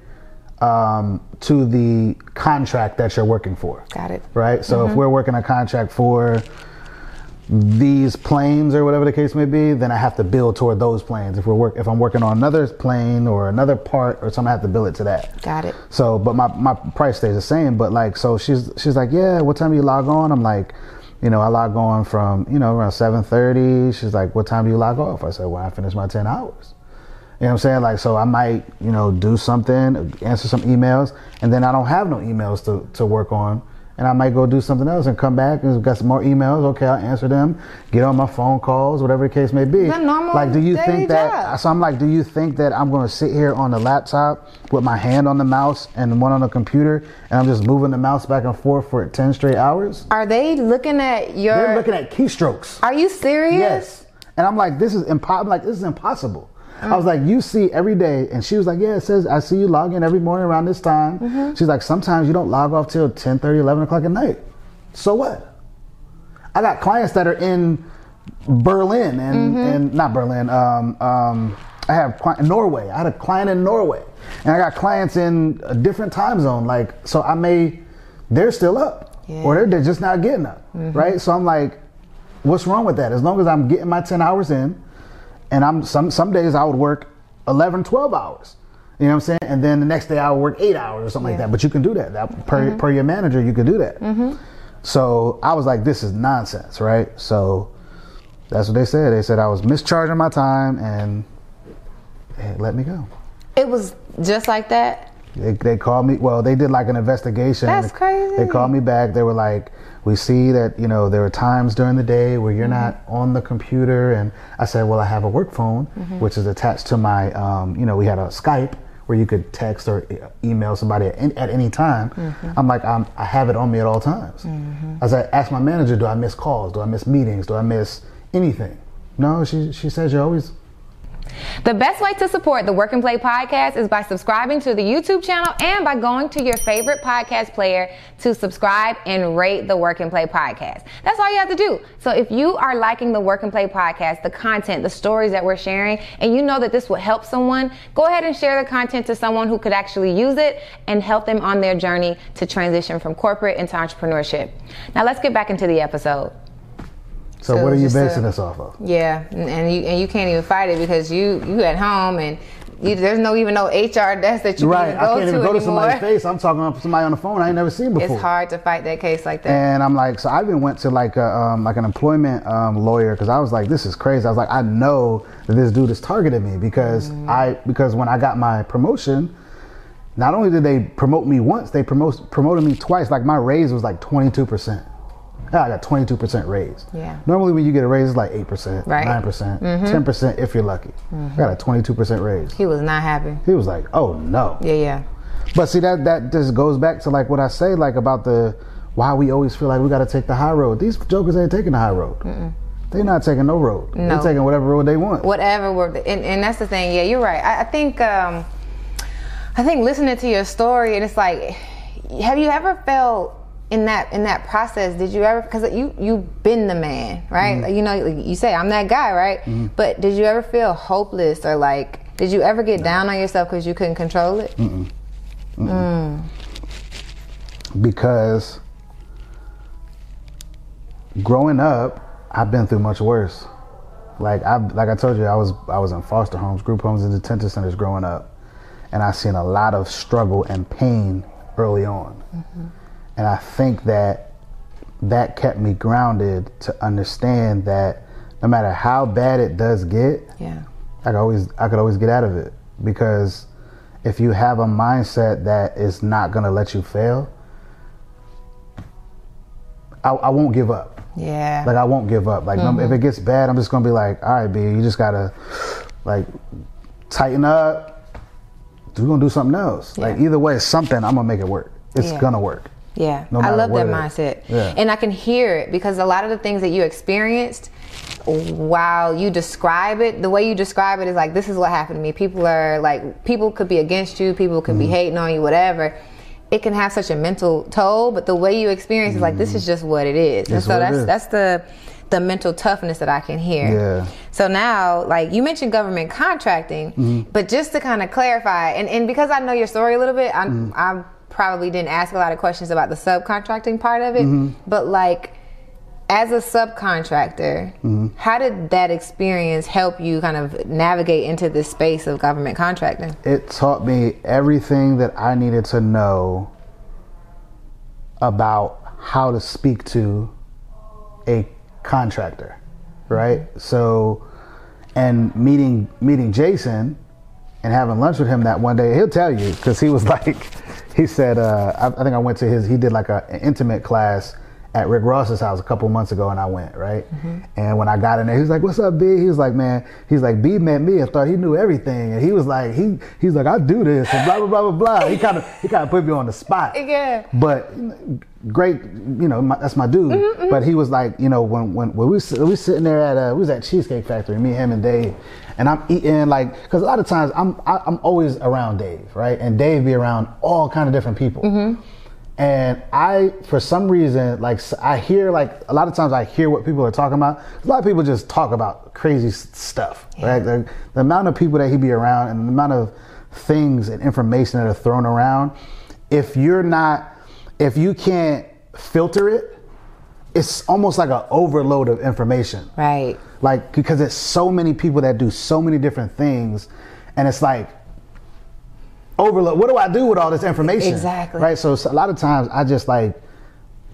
um, to the contract that you're working for. Got it. Right. So mm-hmm. if we're working a contract for these planes or whatever the case may be, then I have to bill toward those planes. If we're work, if I'm working on another plane or another part or something, I have to bill it to that. Got it. So, but my, my price stays the same. But like, so she's she's like, yeah, what time do you log on? I'm like, you know, I log on from, you know, around seven thirty. She's like, what time do you log off? I said, well, I finish my ten hours. You know what I'm saying? Like, so I might, you know, do something, answer some emails, and then I don't have no emails to, to work on. And I might go do something else and come back and got some more emails. Okay, I'll answer them. Get on my phone calls, whatever the case may be. That's normal. Like, do you think that? Job. So I'm like, do you think that I'm going to sit here on the laptop with my hand on the mouse and one on the computer, and I'm just moving the mouse back and forth for ten straight hours? Are they looking at your? They're looking at keystrokes. Are you serious? Yes. And I'm like, this is impossible. Like, this is impossible. I was like, you see every day. And she was like, yeah, it says, I see you log in every morning around this time. Mm-hmm. She's like, sometimes you don't log off till ten thirty, eleven o'clock at night. So what? I got clients that are in Berlin and, mm-hmm. and not Berlin. Um, um, I have clients in Norway. I had a client in Norway and I got clients in a different time zone. Like, so I may, they're still up yeah. or they're, they're just not getting up. Mm-hmm. Right. So I'm like, what's wrong with that? As long as I'm getting my ten hours in. And I'm some some days I would work eleven, twelve hours, you know what I'm saying? And then the next day I would work eight hours or something yeah. like that. But you can do that, that per, mm-hmm. per your manager, you can do that. Mm-hmm. So I was like, this is nonsense, right? So that's what they said. They said I was mischarging my time and they let me go. It was just like that? They, they called me, well, they did like an investigation. That's crazy. They called me back. They were like, we see that, you know, there are times during the day where you're mm-hmm. not on the computer. And I said, well, I have a work phone, mm-hmm. which is attached to my, um, you know, we had a Skype where you could text or email somebody at any, at any time. Mm-hmm. I'm like, I'm, I have it on me at all times. Mm-hmm. As I asked my manager, do I miss calls? Do I miss meetings? Do I miss anything? No, she, she says you're always... The best way to support the Work and Play podcast is by subscribing to the YouTube channel and by going to your favorite podcast player to subscribe and rate the Work and Play podcast. That's all you have to do. So if you are liking the Work and Play podcast, the content, the stories that we're sharing, and you know that this will help someone, go ahead and share the content to someone who could actually use it and help them on their journey to transition from corporate into entrepreneurship. Now let's get back into the episode. So, so what are you basing a, this off of? Yeah, and, and you and you can't even fight it because you you at home and you, there's no even no H R desk that you right. can go to. Right, I can't even go anymore. To somebody's face. I'm talking to somebody on the phone I ain't never seen before. It's hard to fight that case like that. And I'm like, so I even went to like a, um, like an employment um, lawyer because I was like, this is crazy. I was like, I know that this dude is targeting me because mm. I because when I got my promotion, not only did they promote me once, they promote promoted me twice. Like my raise was like twenty-two percent. I got twenty-two percent raise. Yeah. Normally when you get a raise, it's like eight percent, right. nine percent, mm-hmm. ten percent if you're lucky. Mm-hmm. I got a twenty-two percent raise. He was not happy. He was like, oh no. Yeah, yeah. But see, that, that just goes back to like what I say, like about the, why we always feel like we got to take the high road. These jokers ain't taking the high road. Mm-mm. They're not taking no road. No. They're taking whatever road they want. Whatever road. And, and that's the thing. Yeah, you're right. I, I think, um, I think listening to your story, and it's like, have you ever felt in that in that process? Did you ever, because you you've been the man, right? Mm-hmm. Like, you know, you say I'm that guy, right? Mm-hmm. But did you ever feel hopeless, or like, did you ever get no. down on yourself because you couldn't control it? Mm-mm. Mm-mm. Mm. Because growing up, I've been through much worse. Like I like I told you, I was I was in foster homes, group homes, and detention centers growing up, and I seen a lot of struggle and pain early on, mm-hmm. and I think that that kept me grounded to understand that no matter how bad it does get, yeah, I could always I could always get out of it, because if you have a mindset that is not gonna let you fail, I, I won't give up. Yeah. Like I won't give up. Like mm-hmm. if it gets bad, I'm just gonna be like, all right, B, you just gotta like tighten up. We're gonna do something else. Yeah. Like either way, it's something. I'm gonna make it work. It's yeah. gonna work. Yeah. No matter I love what that mindset. Yeah. And I can hear it, because a lot of the things that you experienced, while you describe it, the way you describe it is like, this is what happened to me. People are like, people could be against you. People could mm-hmm. be hating on you. Whatever. It can have such a mental toll, but the way you experience mm. is like, this is just what it is. That's and so that's is. that's the the mental toughness that I can hear. Yeah. So now, like you mentioned government contracting, mm. but just to kind of clarify, and, and because I know your story a little bit, I, mm. I probably didn't ask a lot of questions about the subcontracting part of it, mm-hmm. but like as a subcontractor, mm-hmm. how did that experience help you kind of navigate into this space of government contracting? It taught me everything that I needed to know about how to speak to a contractor, right? Mm-hmm. So, and meeting meeting Jason and having lunch with him that one day, he'll tell you, because he was like, he said, uh, I, I think I went to his, he did like a, an intimate class at Rick Ross's house a couple months ago, and I went, right? Mm-hmm. And when I got in there, he was like, what's up, B? He was like, man, he's like, B met me and thought he knew everything. And he was like, he he's like, I do this, and blah, blah, blah, blah, blah. He kind of he kind of put me on the spot. Yeah. But great, you know, my, that's my dude. Mm-hmm. But he was like, you know, when when, when we, we were sitting there at, uh, we was at Cheesecake Factory, me, him, and Dave, and I'm eating, like, because a lot of times I'm, I, I'm always around Dave, right? And Dave be around all kind of different people. Mm-hmm. And I, for some reason, like I hear, like a lot of times I hear what people are talking about. A lot of people just talk about crazy stuff. Yeah. Right? The, the amount of people that he be around, and the amount of things and information that are thrown around. If you're not, if you can't filter it, it's almost like an overload of information. Right. Like, because it's so many people that do so many different things, and it's like, overload. What do I do with all this information? Exactly. Right. So, so a lot of times I just like,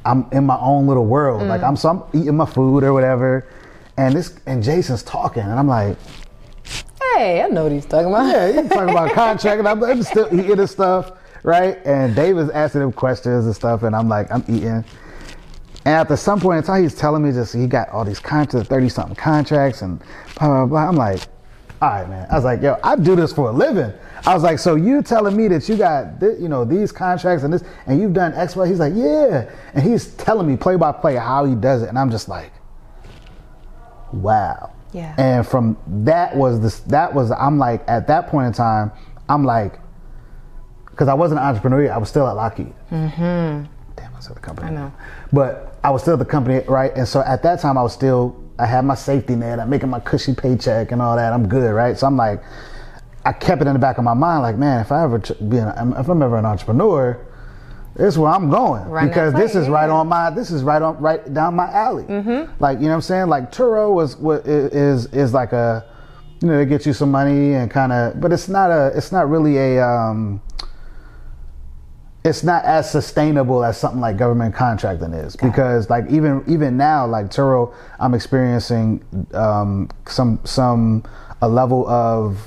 I'm in my own little world. Mm. Like I'm, so I'm eating my food or whatever, and this and Jason's talking, and I'm like, hey, I know what he's talking about. Yeah, he's talking about contract, and I'm, I'm still eating this stuff, right? And David's asking him questions and stuff, and I'm like, I'm eating. And after some point in time, he's telling me just he got all these contracts, thirty something contracts, and blah blah blah. I'm like, all right, man. I was like, yo, I do this for a living. I was like, so you telling me that you got, th- you know, these contracts and this, and you've done X, Y. He's like, yeah. And he's telling me play by play how he does it. And I'm just like, wow. Yeah. And from that was this, that was, I'm like, at that point in time, I'm like, because I wasn't an entrepreneur. I was still at Lockheed. Mm-hmm. Damn, I was at the company. I know. But I was still at the company, right? And so at that time, I was still... I had my safety net, I'm making my cushy paycheck and all that, I'm good, right? So I'm like, I kept it in the back of my mind, like, man, if I ever ch- be, an, if I'm ever an entrepreneur, this is where I'm going, right? Because this is right on my, this is right on, right down my alley. Mm-hmm. Like, you know what I'm saying? Like Turo was what is is like a, you know, they get you some money and kind of, but it's not a, it's not really a, um, it's not as sustainable as something like government contracting is, because like even even now, like Turo, I'm experiencing um, some some a level of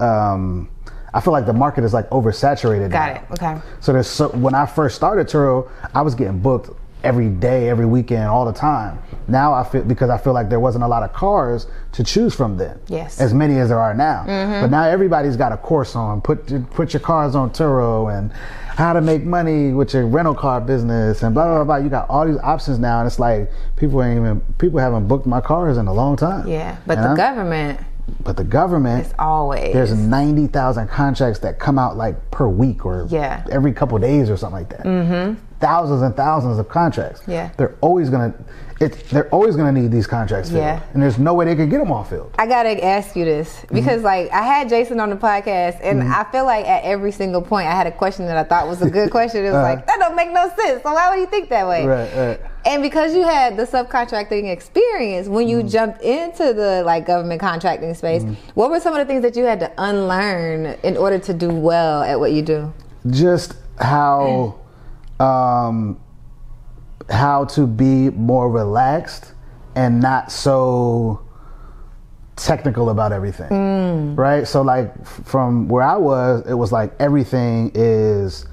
um, I feel like the market is like oversaturated. Got now. It. Okay. So there's so when I first started Turo, I was getting booked every day, every weekend, all the time. Now I feel, because I feel like there wasn't a lot of cars to choose from then. Yes. As many as there are now. Mm-hmm. But now everybody's got a course on, put your, put your cars on Turo and how to make money with your rental car business and blah, blah, blah. You got all these options now. And it's like, people ain't even, people haven't booked my cars in a long time. Yeah. But and the I'm, government. But the government. It's always. There's ninety thousand contracts that come out like per week or yeah. every couple of days or something like that. Mm-hmm. Thousands and thousands of contracts. Yeah, they're always gonna, it, they're always gonna need these contracts filled. Yeah, and there's no way they could get them all filled. I gotta ask you this because, mm-hmm. like, I had Jason on the podcast, and mm-hmm. I feel like at every single point I had a question that I thought was a good question. It was uh-huh. like, that don't make no sense. So why would you think that way? Right, right. And because you had the subcontracting experience, when you mm-hmm. jumped into the like government contracting space, mm-hmm. what were some of the things that you had to unlearn in order to do well at what you do? Just how. Mm-hmm. Um, how to be more relaxed and not so technical about everything, mm. right? So like f- from where I was, it was like everything is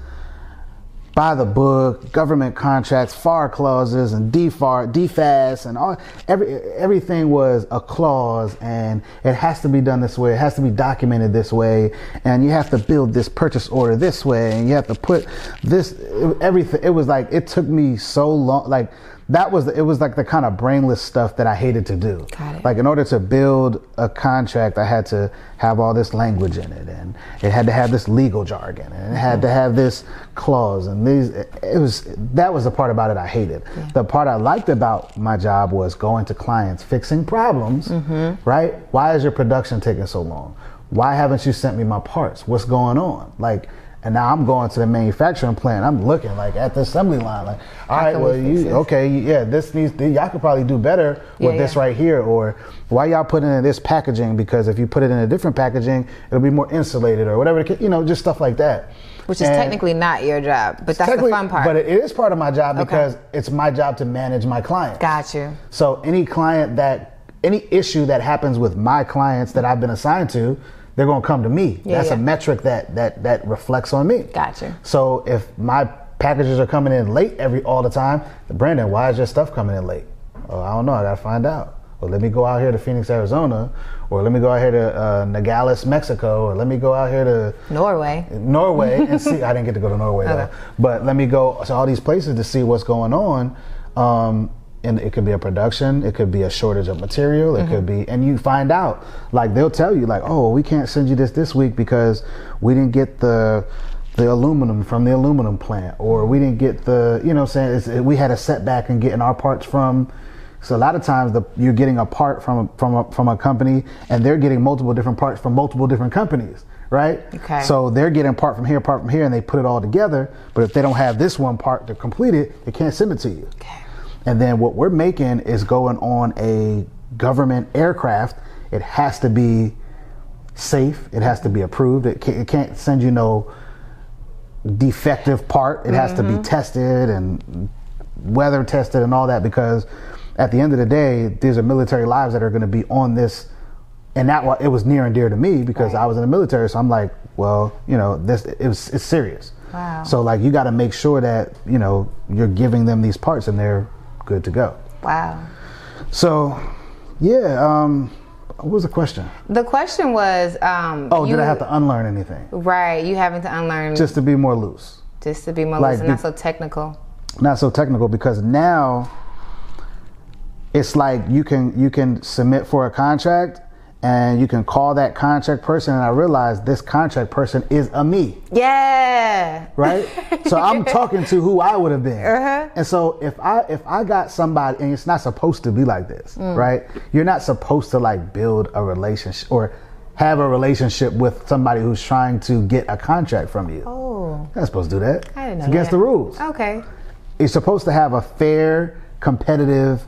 by the book, government contracts, F A R clauses and D F A R, D F A S and all, every, everything was a clause and it has to be done this way, it has to be documented this way, and you have to build this purchase order this way, and you have to put this, everything. It was like, it took me so long, like that was, it was like the kind of brainless stuff that I hated to do. Got it. Like in order to build a contract, I had to have all this language in it, and it had to have this legal jargon, and it had to have this clause and these, it was, that was the part about it I hated. Yeah. The part I liked about my job was going to clients, fixing problems, mm-hmm. right? Why is your production taking so long? Why haven't you sent me my parts? What's going on? Like, and now I'm going to the manufacturing plant. I'm looking like at the assembly line. Like, all right, well, you okay? Yeah, this needs. Y'all could probably do better with yeah, this yeah. right here. Or why y'all putting in this packaging? Because if you put it in a different packaging, it'll be more insulated or whatever. You know, just stuff like that. Which is and technically not your job, but that's the fun part. But it is part of my job okay. because it's my job to manage my clients. Got you. So any client that any issue that happens with my clients that I've been assigned to. They're going to come to me. Yeah, That's yeah. a metric that, that that reflects on me. Gotcha. So if my packages are coming in late every all the time, Brandon, why is your stuff coming in late? Oh, I don't know. I got to find out. Or let me go out here to Phoenix, Arizona. Or let me go out here to uh, Nogales, Mexico. Or let me go out here to... Norway. Norway. and see. I didn't get to go to Norway, okay. though. But let me go to all these places to see what's going on. Um, And it could be a production, it could be a shortage of material, it mm-hmm. could be, and you find out, like they'll tell you like, oh, we can't send you this this week because we didn't get the the aluminum from the aluminum plant, or we didn't get the, you know what I'm saying, it's, we had a setback in getting our parts from, so a lot of times the, you're getting a part from, from, a, from a company and they're getting multiple different parts from multiple different companies. Right? Okay. So they're getting part from here, part from here, and they put it all together, but if they don't have this one part to complete it, they can't send it to you. Okay. And then what we're making is going on a government aircraft. It has to be safe. It has to be approved. It can't, it can't send you no defective part. It has mm-hmm. to be tested and weather tested and all that, because at the end of the day, these are military lives that are going to be on this. And that it was near and dear to me because right. I was in the military. So I'm like, well, you know, this it was, it's serious. Wow. So like you got to make sure that, you know, you're giving them these parts and they're good to go. Wow. So, yeah. Um, what was the question? The question was. Um, oh, you, did I have to unlearn anything? Right, you having to unlearn. Just to be more loose. Just to be more like, loose and be, not so technical. Not so technical, because now it's like you can you can submit for a contract and you can call that contract person, and I realized this contract person is a me. Yeah. Right? So I'm talking to who I would have been. Uh-huh. And so if I if I got somebody, and it's not supposed to be like this, mm. right? You're not supposed to like build a relationship or have a relationship with somebody who's trying to get a contract from you. Oh. You're not supposed to do that. I didn't know. It's against that. the rules. Okay. You're supposed to have a fair, competitive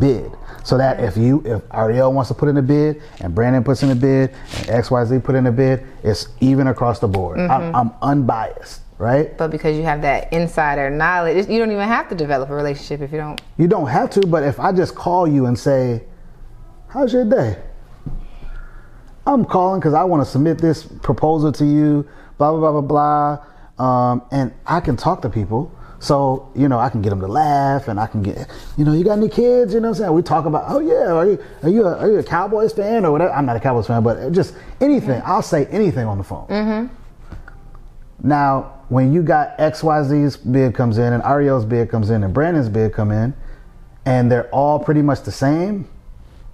bid, so that if you if Arielle wants to put in a bid and Brandon puts in a bid and X Y Z put in a bid, it's even across the board. Mm-hmm. I'm, I'm unbiased, right? But because you have that insider knowledge, you don't even have to develop a relationship if you don't. You don't have to, but if I just call you and say, "How's your day?" I'm calling because I want to submit this proposal to you. Blah blah blah blah blah, um, and I can talk to people. So, you know, I can get them to laugh, and I can get, you know, you got any kids? You know what I'm saying? We talk about, oh, yeah, are you are you a, are you a Cowboys fan or whatever? I'm not a Cowboys fan, but just anything. Mm-hmm. I'll say anything on the phone. Mm-hmm. Now, when you got X Y Z's bid comes in and Ariel's bid comes in and Brandon's bid come in, and they're all pretty much the same,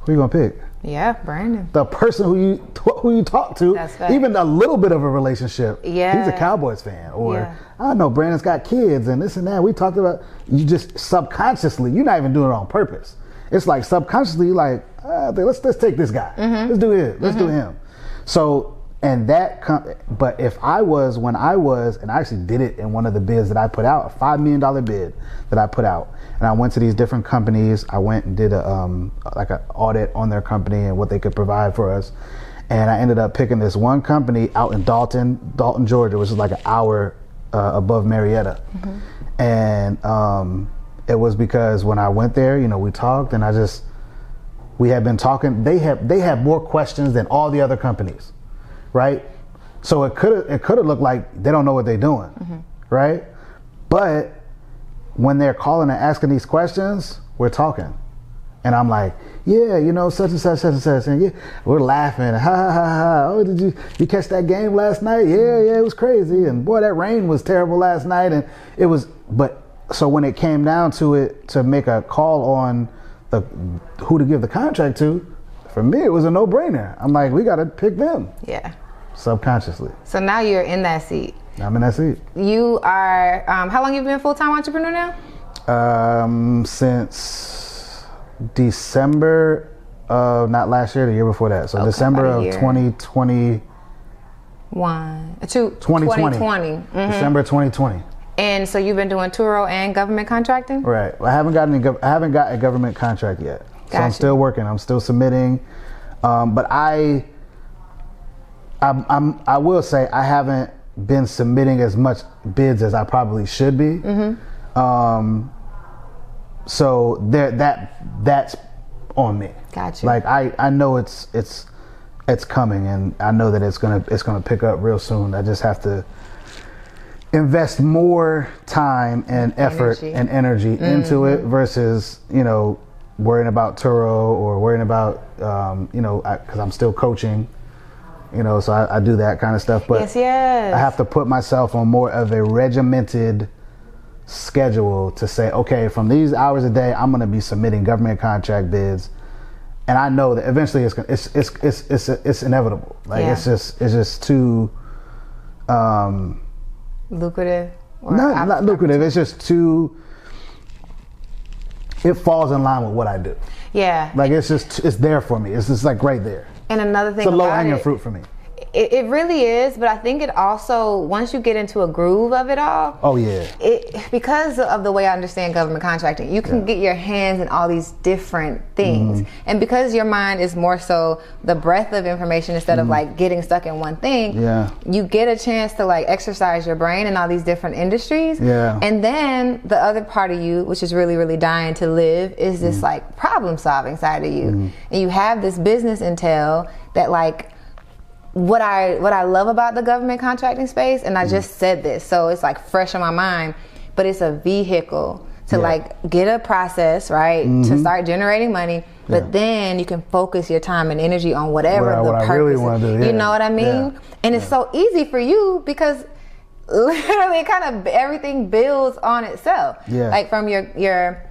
who are you going to pick? Yeah, Brandon. The person who you t- who you talk to, even a little bit of a relationship. Yeah, he's a Cowboys fan, or yeah. I know Brandon's got kids and this and that. We talked about, you just subconsciously, you're not even doing it on purpose. It's like subconsciously, you're like, uh, let's let's take this guy. Mm-hmm. Let's do it. Let's mm-hmm. do him. So and that, com- but if I was when I was, and I actually did it in one of the bids that I put out, a five million dollar bid that I put out. And I went to these different companies. I went and did a um, like an audit on their company and what they could provide for us. And I ended up picking this one company out in Dalton, Dalton, Georgia, which is like an hour uh, above Marietta. Mm-hmm. And um, it was because when I went there, you know, we talked, and I just we had been talking. They had they had more questions than all the other companies, right? So it could it could have looked like they don't know what they're doing, mm-hmm. right? But when they're calling and asking these questions, we're talking. And I'm like, yeah, you know, such and such, such and such. And yeah, we're laughing. Ha, ha, ha, ha. Oh, did you, you catch that game last night? Yeah, yeah, it was crazy. And boy, that rain was terrible last night. And it was, but so when it came down to it, to make a call on the who to give the contract to, for me, it was a no-brainer. I'm like, we got to pick them. Yeah. Subconsciously. So now you're in that seat. I'm in that seat. You are, um, how long have you been a full-time entrepreneur now? Um, since December of, not last year, the year before that. So okay, December of twenty twenty-one. Two, twenty twenty. twenty twenty. Mm-hmm. December twenty twenty. And so you've been doing Turo and government contracting? Right. I haven't gotten any, I haven't got a government contract yet. Gotcha. So I'm still working. I'm still submitting. Um, but I, I'm, I'm, I will say I haven't been submitting as much bids as I probably should be. Mm-hmm. Um, so there, that that's on me. Gotcha. Like I, I know it's it's it's coming, and I know that it's gonna it's gonna pick up real soon. I just have to invest more time and effort energy. and energy mm-hmm. into it versus, you know, worrying about Turo or worrying about um, you know, because I'm still coaching. You know, so I, I do that kind of stuff, but yes, yes. I have to put myself on more of a regimented schedule to say, okay, from these hours a day, I'm going to be submitting government contract bids, and I know that eventually it's it's it's it's it's, it's inevitable. Like yeah. it's just it's just too um, lucrative. Or not not lucrative. It's just too. It falls in line with what I do. Yeah. Like it's just it's there for me. It's just like right there. And another thing, it's a low hanging fruit for me. It, it really is, but I think it also, once you get into a groove of it all. Oh yeah. It because of the way I understand government contracting, you can yeah. get your hands in all these different things, mm-hmm. and because your mind is more so the breadth of information instead mm-hmm. of like getting stuck in one thing. Yeah. You get a chance to like exercise your brain in all these different industries. Yeah. And then the other part of you, which is really really dying to live, is this mm-hmm. like problem solving side of you, mm-hmm. and you have this business intel that like. What I what I love about the government contracting space, and I just said this, so it's like fresh in my mind, but it's a vehicle to yeah. like get a process, right, mm-hmm. to start generating money, but yeah. then you can focus your time and energy on whatever what I, the what purpose I really want to do, yeah. you know what I mean? Yeah. And it's yeah. so easy for you because literally kind of everything builds on itself. Yeah. Like from your your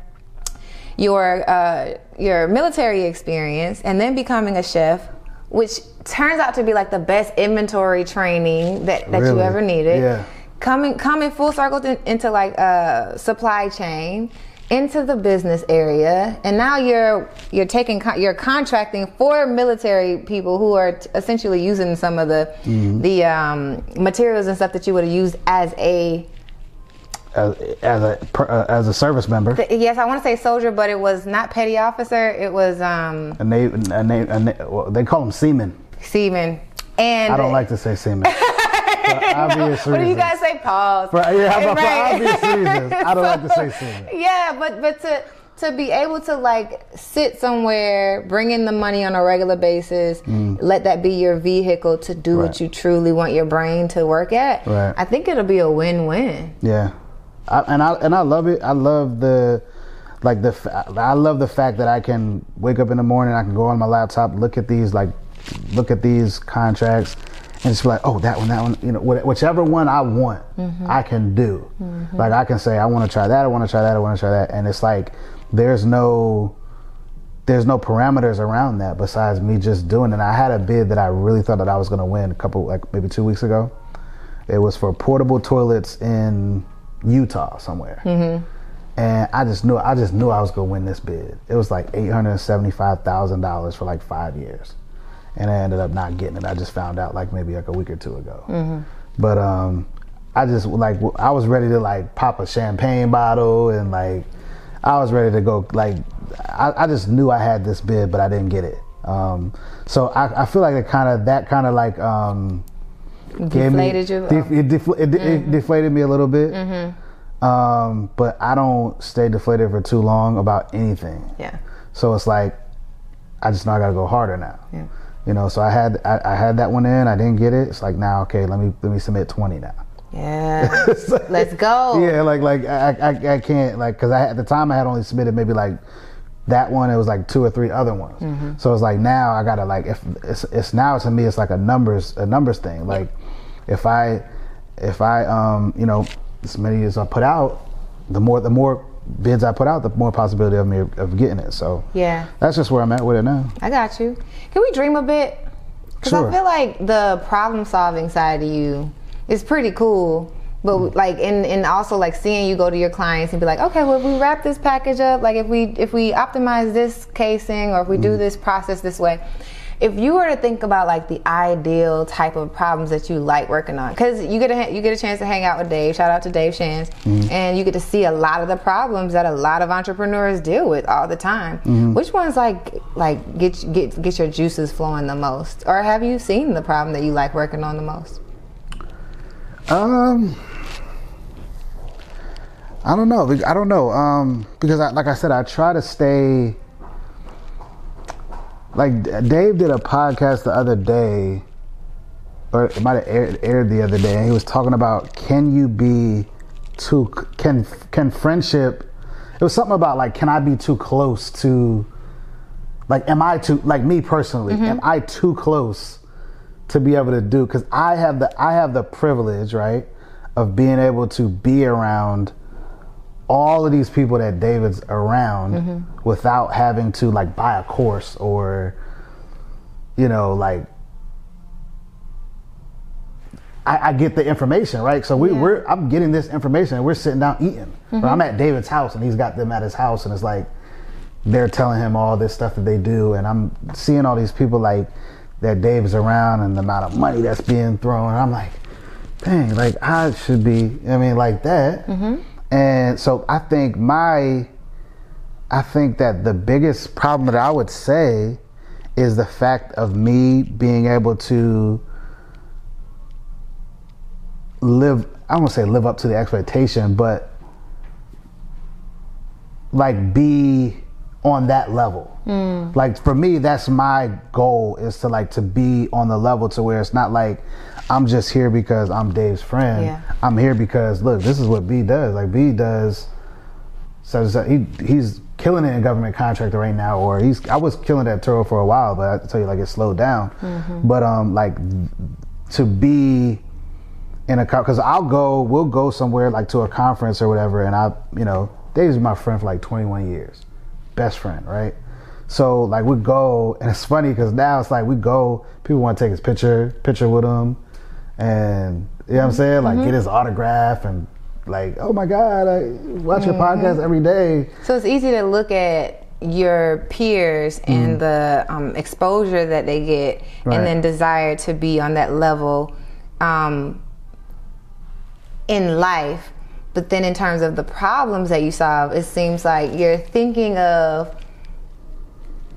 your uh, your military experience and then becoming a chef, which turns out to be like the best inventory training that, that really? you ever needed. Yeah. Coming coming full circle th- into like uh, supply chain, into the business area, and now you're you're taking con- you're contracting for military people who are t- essentially using some of the mm-hmm. the um, materials and stuff that you would have used as a. As, as a uh, as a service member. Th- yes, I want to say soldier, but it was not petty officer. It was um. A na- a na- a na- well, they call them seamen. Seamen, and I don't like to say seamen. Obvious no. What do you guys say? Pause. For, yeah, for, right. for obvious reasons, I don't so, like to say seamen. Yeah, but but to to be able to like sit somewhere, bring in the money on a regular basis, mm. let that be your vehicle to do right. what you truly want your brain to work at. Right. I think it'll be a win-win. Yeah. I, and I and I love it. I love the like the I love the fact that I can wake up in the morning, I can go on my laptop, look at these like look at these contracts, and just be like, oh, that one, that one, you know, whichever one I want, mm-hmm. I can do. Mm-hmm. Like I can say, I want to try that, I want to try that, I want to try that, and it's like there's no there's no parameters around that besides me just doing it. And I had a bid that I really thought that I was going to win a couple, like maybe two weeks ago. It was for portable toilets in Utah somewhere. Mm-hmm. And I just knew I just knew I was going to win this bid. It was like eight hundred seventy-five thousand dollars for like five years. And I ended up not getting it. I just found out like maybe like a week or two ago. Mm-hmm. But um, I just like, I was ready to like pop a champagne bottle and like, I was ready to go, like, I, I just knew I had this bid, but I didn't get it. Um, so I, I feel like it kind of, that kind of like, um, deflated me, you? Def, it, defla- it, mm-hmm. it deflated me a little bit. Mm-hmm. Um, but I don't stay deflated for too long about anything. Yeah. So it's like, I just know I got to go harder now. Yeah. You know, so I had, I, I had that one in, I didn't get it. It's like, now, okay, let me, let me submit twenty now. Yeah, like, let's go. Yeah, like like I I, I can't like because I at the time I had only submitted maybe like that one. It was like two or three other ones. Mm-hmm. So it's like now I gotta like if it's, it's now to me it's like a numbers a numbers thing. Like if I if I um you know as many as I put out, the more the more bids I put out, the more possibility of me of, of getting it. So yeah, that's just where I'm at with it now. I got you. Can we dream a bit? Because sure. I feel like the problem solving side of you. It's pretty cool, but like, and, and also like seeing you go to your clients and be like, okay, well, if we wrap this package up, like if we if we optimize this casing or if we do this process this way, if you were to think about like the ideal type of problems that you like working on, because you get a you get a chance to hang out with Dave. Shout out to Dave Shands, mm-hmm. and you get to see a lot of the problems that a lot of entrepreneurs deal with all the time. Mm-hmm. Which ones like like get get get your juices flowing the most, or have you seen the problem that you like working on the most? Um, I don't know. I don't know. Um, because I, like I said, I try to stay. Like Dave did a podcast the other day, or it might have aired, aired the other day. And he was talking about can you be too can can friendship? It was something about like can I be too close to? Like am I too like me personally? Mm-hmm. Am I too close to be able to do, because I have the I have the privilege, right, of being able to be around all of these people that David's around mm-hmm. without having to like buy a course or, you know, like I, I get the information, right? So we yeah. we're I'm getting this information and we're sitting down eating. Mm-hmm. I'm at David's house and he's got them at his house and it's like they're telling him all this stuff that they do and I'm seeing all these people like that Dave's around and the amount of money that's being thrown. I'm like, dang, like I should be, I mean, like that. Mm-hmm. And so I think my, I think that the biggest problem that I would say is the fact of me being able to live, I won't say live up to the expectation, but like be on that level. Mm. Like for me, that's my goal is to like to be on the level to where it's not like I'm just here because I'm Dave's friend. Yeah. I'm here because look, this is what B does. Like B does, so, so he he's killing it in government contractor right now, or he's I was killing that Turo for a while, but I tell you like it slowed down. Mm-hmm. But um, like to be in a because I'll go we'll go somewhere like to a conference or whatever, and I you know Dave's been my friend for like twenty-one years. Best friend, right? So like we go, and it's funny because now it's like we go, people want to take his picture, picture with him, and you know what I'm saying, like mm-hmm. get his autograph, and like oh my god, I watch mm-hmm. your podcast every day. So it's easy to look at your peers and mm-hmm. the um, exposure that they get, right. and then desire to be on that level um, in life. But then in terms of the problems that you solve, it seems like you're thinking of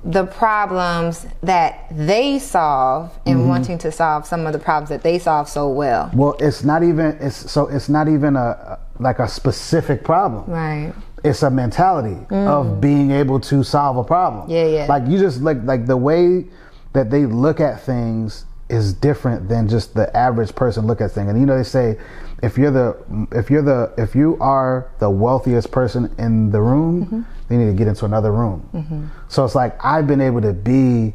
the problems that they solve and mm-hmm. wanting to solve some of the problems that they solve so well. Well, it's not even it's so it's not even a like a specific problem. Right. It's a mentality mm. of being able to solve a problem. Yeah, yeah. Like you just like like the way that they look at things is different than just the average person look at things. And you know, they say if you're the if you're the if you are the wealthiest person in the room, mm-hmm. they need to get into another room. Mm-hmm. So it's like I've been able to be,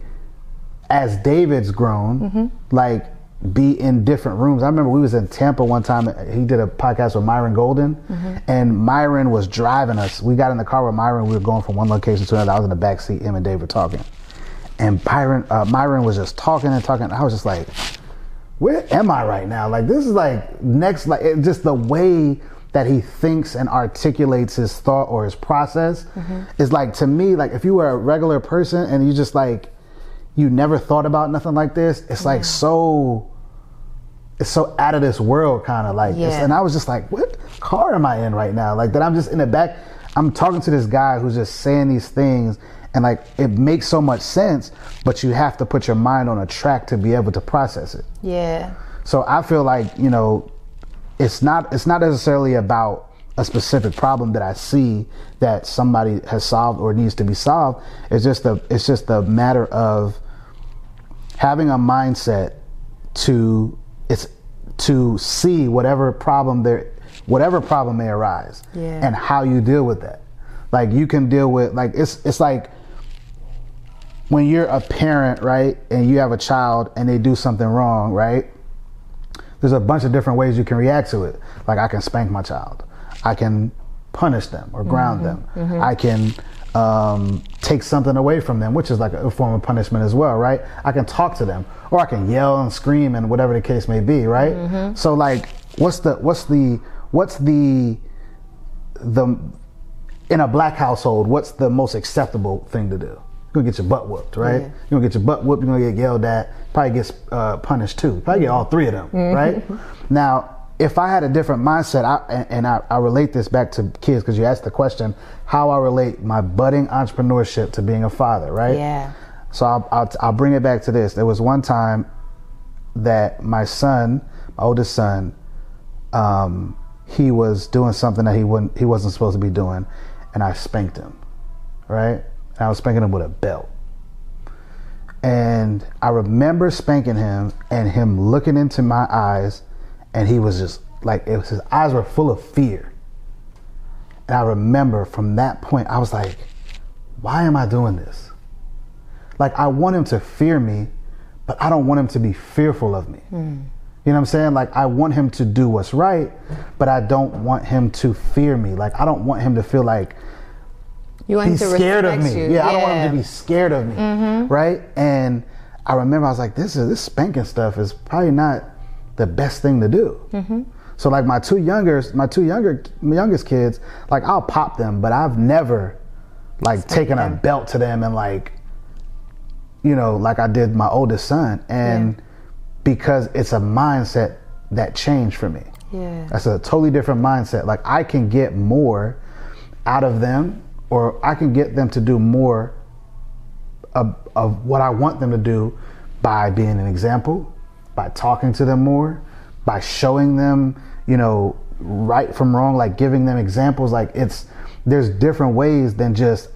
as David's grown, mm-hmm. like be in different rooms. I remember we was in Tampa one time. He did a podcast with Myron Golden, mm-hmm. and Myron was driving us. We got in the car with Myron. We were going from one location to another. I was in the back seat. Him and Dave were talking. And Byron, uh, Myron was just talking and talking. I was just like, where am I right now? Like, this is like next, like it, just the way that he thinks and articulates his thought or his process mm-hmm. is like, to me, like if you were a regular person and you just like, you never thought about nothing like this. It's yeah. like so, it's so out of this world kind of like yeah. this. And I was just like, what car am I in right now? Like that I'm just in the back, I'm talking to this guy who's just saying these things. And like, it makes so much sense, but you have to put your mind on a track to be able to process it. Yeah. So I feel like, you know, it's not, it's not necessarily about a specific problem that I see that somebody has solved or needs to be solved. It's just the, it's just the matter of having a mindset to, it's to see whatever problem there, whatever problem may arise yeah. and how you deal with that. Like you can deal with, like, it's, it's like, when you're a parent, right, and you have a child and they do something wrong, right, there's a bunch of different ways you can react to it. Like I can spank my child. I can punish them or ground mm-hmm. them. Mm-hmm. I can um, take something away from them, which is like a form of punishment as well, right? I can talk to them or I can yell and scream and whatever the case may be, right? Mm-hmm. So like, what's the, what's the, what's the, the, in a black household, what's the most acceptable thing to do? You're gonna get your butt whooped, right? Yeah. You're gonna get your butt whooped, you're gonna get yelled at, probably get uh, punished too. Probably get all three of them, mm-hmm. right? Now, if I had a different mindset, I, and, and I, I relate this back to kids, because you asked the question, how I relate my budding entrepreneurship to being a father, right? Yeah. So I'll, I'll, I'll bring it back to this. There was one time that my son, my oldest son, um, he was doing something that he wouldn't, he wasn't supposed to be doing. And I spanked him, right? And I was spanking him with a belt. And I remember spanking him and him looking into my eyes, and he was just like, it was, his eyes were full of fear. And I remember from that point, I was like, why am I doing this? Like, I want him to fear me, but I don't want him to be fearful of me. Mm. You know what I'm saying? Like, I want him to do what's right, but I don't want him to fear me. Like, I don't want him to feel like you want he's him to scared of me. You. Yeah, yeah, I don't want him to be scared of me, mm-hmm. right? And I remember I was like, this is this spanking stuff is probably not the best thing to do. Mm-hmm. So, like, my two younger, my two younger, my youngest kids, like, I'll pop them, but I've never, like, Spank taken them. a belt to them and, like, you know, like I did my oldest son. And yeah. because it's a mindset that changed for me. Yeah. That's a totally different mindset. Like I can get more out of them, or I can get them to do more of, of what I want them to do by being an example, by talking to them more, by showing them, you know, right from wrong, like giving them examples. Like it's, there's different ways than just,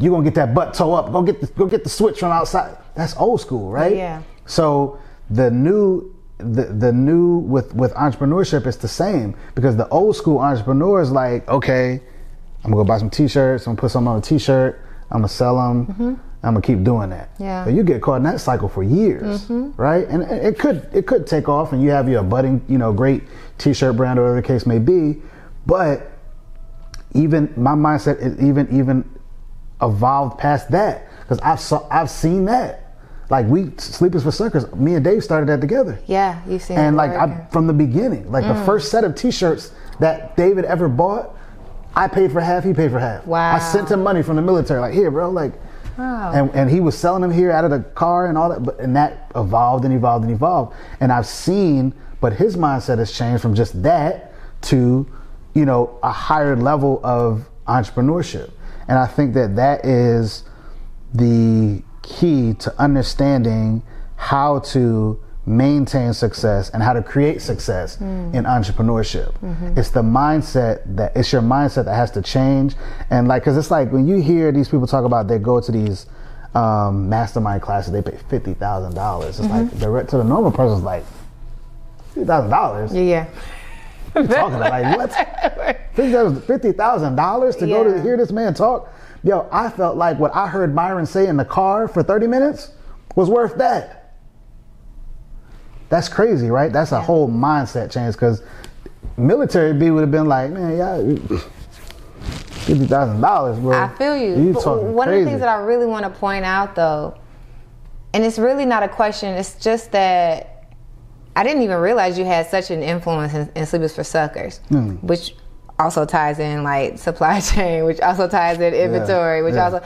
you're gonna get that butt toe up, go get the, go get the switch from outside. That's old school, right? Yeah. So the new, the, the new with, with entrepreneurship is the same, because the old school entrepreneur is like, okay, I'm gonna go buy some t-shirts, I'm gonna put something on a t-shirt, I'm gonna sell them, mm-hmm. I'm gonna keep doing that. Yeah. But you get caught in that cycle for years, mm-hmm. right? And it could, it could take off and you have your budding, you know, great t-shirt brand or whatever the case may be, but even my mindset is even, even evolved past that, because I've saw, I've seen that. Like we, Sleepers for Suckers, me and Dave started that together. Yeah, you've seen it. And like I, from the beginning, like mm. the first set of t-shirts that David ever bought, I paid for half, he paid for half. Wow. I sent him money from the military, like here bro, like, wow. and, and he was selling them here out of the car and all that, but and that evolved and evolved and evolved. And I've seen, but his mindset has changed from just that to, you know, a higher level of entrepreneurship. And I think that that is the key to understanding how to maintain success and how to create success mm. in entrepreneurship. Mm-hmm. It's the mindset that, it's your mindset that has to change. And like, cause it's like when you hear these people talk about, they go to these um, mastermind classes, they pay fifty thousand dollars. It's mm-hmm. like, the, to the normal person's like, fifty thousand dollars? Yeah. You're talking about, like, what? fifty thousand dollars to yeah. go to hear this man talk? Yo, I felt like what I heard Myron say in the car for thirty minutes was worth that. That's crazy, right? That's a yeah. whole mindset change, because military B would have been like, man, y'all... fifty thousand dollars, bro. I feel you. One crazy. Of the things that I really want to point out, though, and it's really not a question, it's just that I didn't even realize you had such an influence in, in Sleepers for Suckers, mm. which also ties in, like, supply chain, which also ties in inventory, yeah. which yeah. also...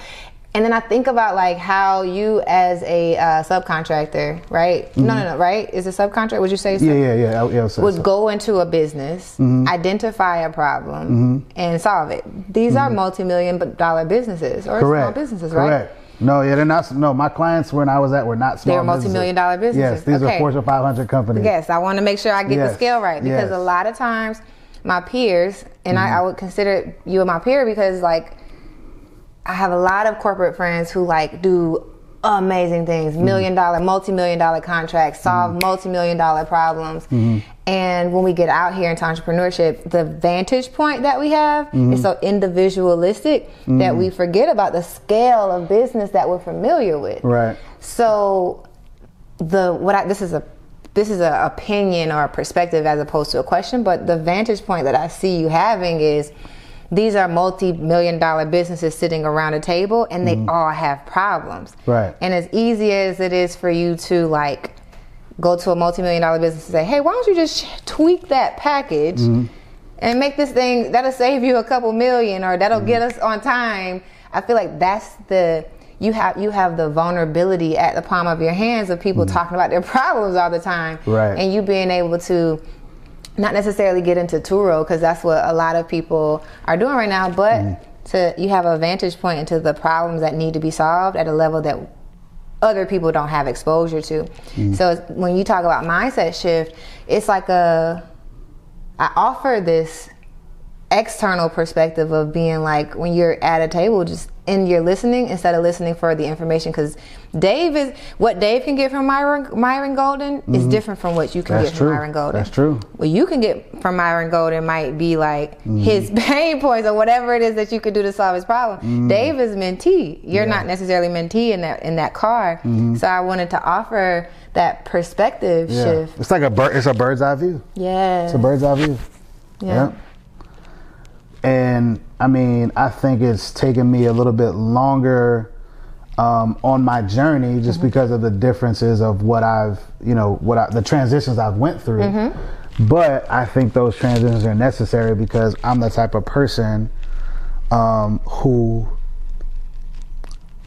And then I think about, like, how you as a uh, subcontractor, right? Mm-hmm. No, no, no, right? Is a subcontractor, would you say? Yeah, yeah, yeah. I, yeah I would so. Go into a business, mm-hmm. identify a problem, mm-hmm. and solve it. These mm-hmm. are multi-million dollar businesses or Correct. Small businesses, right? Correct. No, yeah, they're not. No, my clients when I was at were not small. They're multi-million dollar businesses. Yes, these okay. are Fortune five hundred companies. Yes, I want to make sure I get yes. the scale right, because yes. a lot of times my peers, and mm-hmm. I, I would consider you and my peer, because, like, I have a lot of corporate friends who, like, do amazing things, million dollar, multi-million dollar contracts, solve mm-hmm. multi-million dollar problems. Mm-hmm. And when we get out here into entrepreneurship, the vantage point that we have mm-hmm. is so individualistic mm-hmm. that we forget about the scale of business that we're familiar with. Right. So the what I, this is a this is an opinion or a perspective as opposed to a question, but the vantage point that I see you having is, these are multi-million dollar businesses sitting around a table, and they mm-hmm. all have problems. Right. And as easy as it is for you to, like, go to a multi-million dollar business and say, hey, why don't you just tweak that package mm-hmm. and make this thing, that'll save you a couple million, or that'll mm-hmm. get us on time. I feel like that's the, you have you have the vulnerability at the palm of your hands of people mm-hmm. talking about their problems all the time. Right. And you being able to not necessarily get into Turo, because that's what a lot of people are doing right now, but mm. to you have a vantage point into the problems that need to be solved at a level that other people don't have exposure to. Mm. So it's, when you talk about mindset shift, it's like a, I offer this external perspective of being like, when you're at a table, just and you're listening instead of listening for the information, because Dave is what Dave can get from Myron, Myron Golden mm-hmm. is different from what you can That's get from true. Myron Golden. That's true. What you can get from Myron Golden might be like mm-hmm. his pain points or whatever it is that you could do to solve his problem. Mm-hmm. Dave is mentee. You're yeah. not necessarily mentee in that in that car. Mm-hmm. So I wanted to offer that perspective yeah. shift. It's like a bird. It's a bird's eye view. Yeah. It's a bird's eye view. Yeah. yeah. And I mean, I think it's taken me a little bit longer um, on my journey, just mm-hmm. because of the differences of what I've, you know, what I, the transitions I've went through. Mm-hmm. But I think those transitions are necessary, because I'm the type of person um, who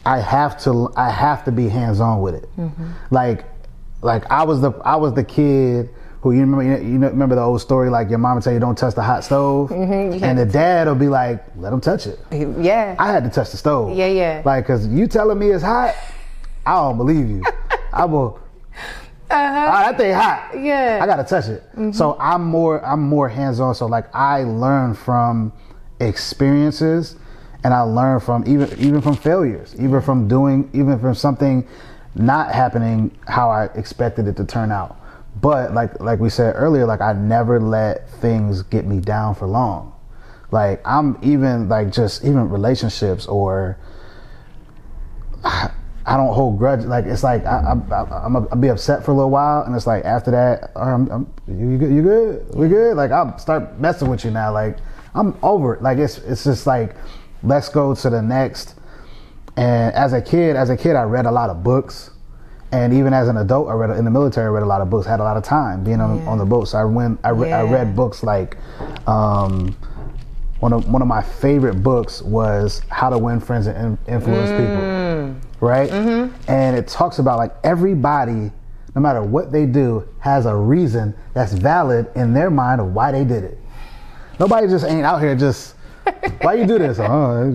I have to I have to be hands on with it. Mm-hmm. Like, like I was the I was the kid. Who you remember? You know, remember the old story, like your mom would tell you don't touch the hot stove, mm-hmm, and the dad will be like, "Let him touch it." Yeah, I had to touch the stove. Yeah, yeah. Like, cause you telling me it's hot, I don't believe you. I will. Uh huh. Oh, that thing hot. Yeah. I gotta touch it. Mm-hmm. So I'm more, I'm more hands on. So like I learn from experiences, and I learn from even, even from failures, even from doing, even from something not happening how I expected it to turn out. But like like we said earlier, like I never let things get me down for long. Like I'm even like just even relationships, or I, I don't hold grudge. Like it's like I, I, I, I'm I'll be upset for a little while, and it's like after that, or I'm, I'm you good, you good, we good. Like I'll start messing with you now. Like I'm over it. Like it's it's just like let's go to the next. And as a kid, as a kid, I read a lot of books. And even as an adult, I read in the military. I read a lot of books. Had a lot of time being on, yeah. on the boat. So I went. I, re- yeah. I read books like um, one of one of my favorite books was How to Win Friends and Influence mm. People. Right? Mm-hmm. And it talks about like everybody, no matter what they do, has a reason that's valid in their mind of why they did it. Nobody just ain't out here just why you do this. Oh,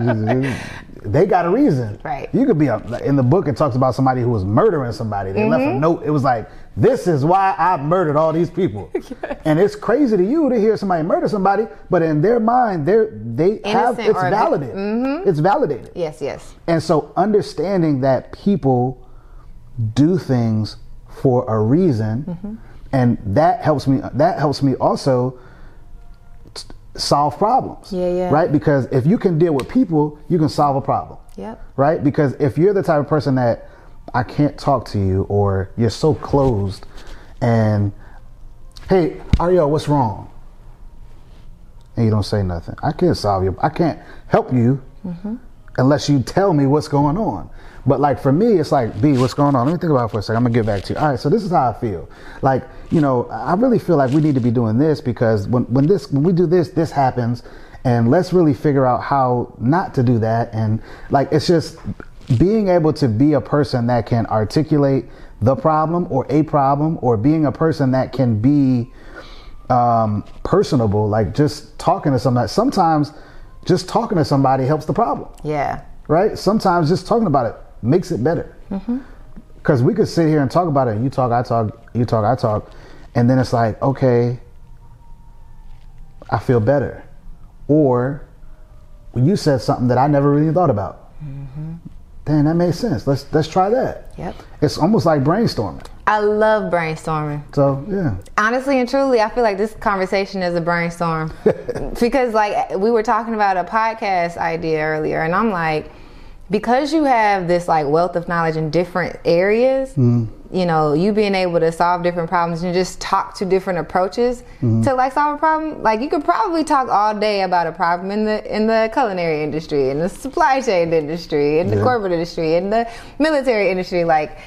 they got a reason. Right. You could be a, in the book it talks about somebody who was murdering somebody. They mm-hmm. left a note. It was like, this is why I murdered all these people. Yes. And it's crazy to you to hear somebody murder somebody, but in their mind, they're, they Innocent have, it's validated. Mm-hmm. It's validated. Yes, yes. And so understanding that people do things for a reason, mm-hmm. and that helps me, that helps me also t- solve problems. Yeah, yeah. Right? Because if you can deal with people, you can solve a problem. Yep. Right? Because if you're the type of person that, I can't talk to you, or you're so closed, and hey, Arielle, what's wrong? And you don't say nothing. I can't solve you. I can't help you mm-hmm. unless you tell me what's going on. But like for me, it's like, B, what's going on? Let me think about it for a second. I'm gonna get back to you. All right, so this is how I feel. Like, you know, I really feel like we need to be doing this because when when this when we do this, this happens, and let's really figure out how not to do that. And like, it's just being able to be a person that can articulate the problem or a problem, or being a person that can be um, personable, like just talking to somebody. Sometimes just talking to somebody helps the problem. Yeah. Right? Sometimes just talking about it makes it better. Mm-hmm. Because we could sit here and talk about it, and you talk, I talk, you talk, I talk, and then it's like, okay, I feel better. Or you said something that I never really thought about. Mm-hmm. Dang, that makes sense. Let's let's try that. Yep. It's almost like brainstorming. I love brainstorming. So, yeah. Honestly and truly, I feel like this conversation is a brainstorm. Because, like, we were talking about a podcast idea earlier, and I'm like, because you have this, like, wealth of knowledge in different areas, mm-hmm. you know, you being able to solve different problems and just talk to different approaches mm-hmm. to, like, solve a problem. Like, you could probably talk all day about a problem in the in the culinary industry, in the supply chain industry, in yeah. the corporate industry, in the military industry. Like,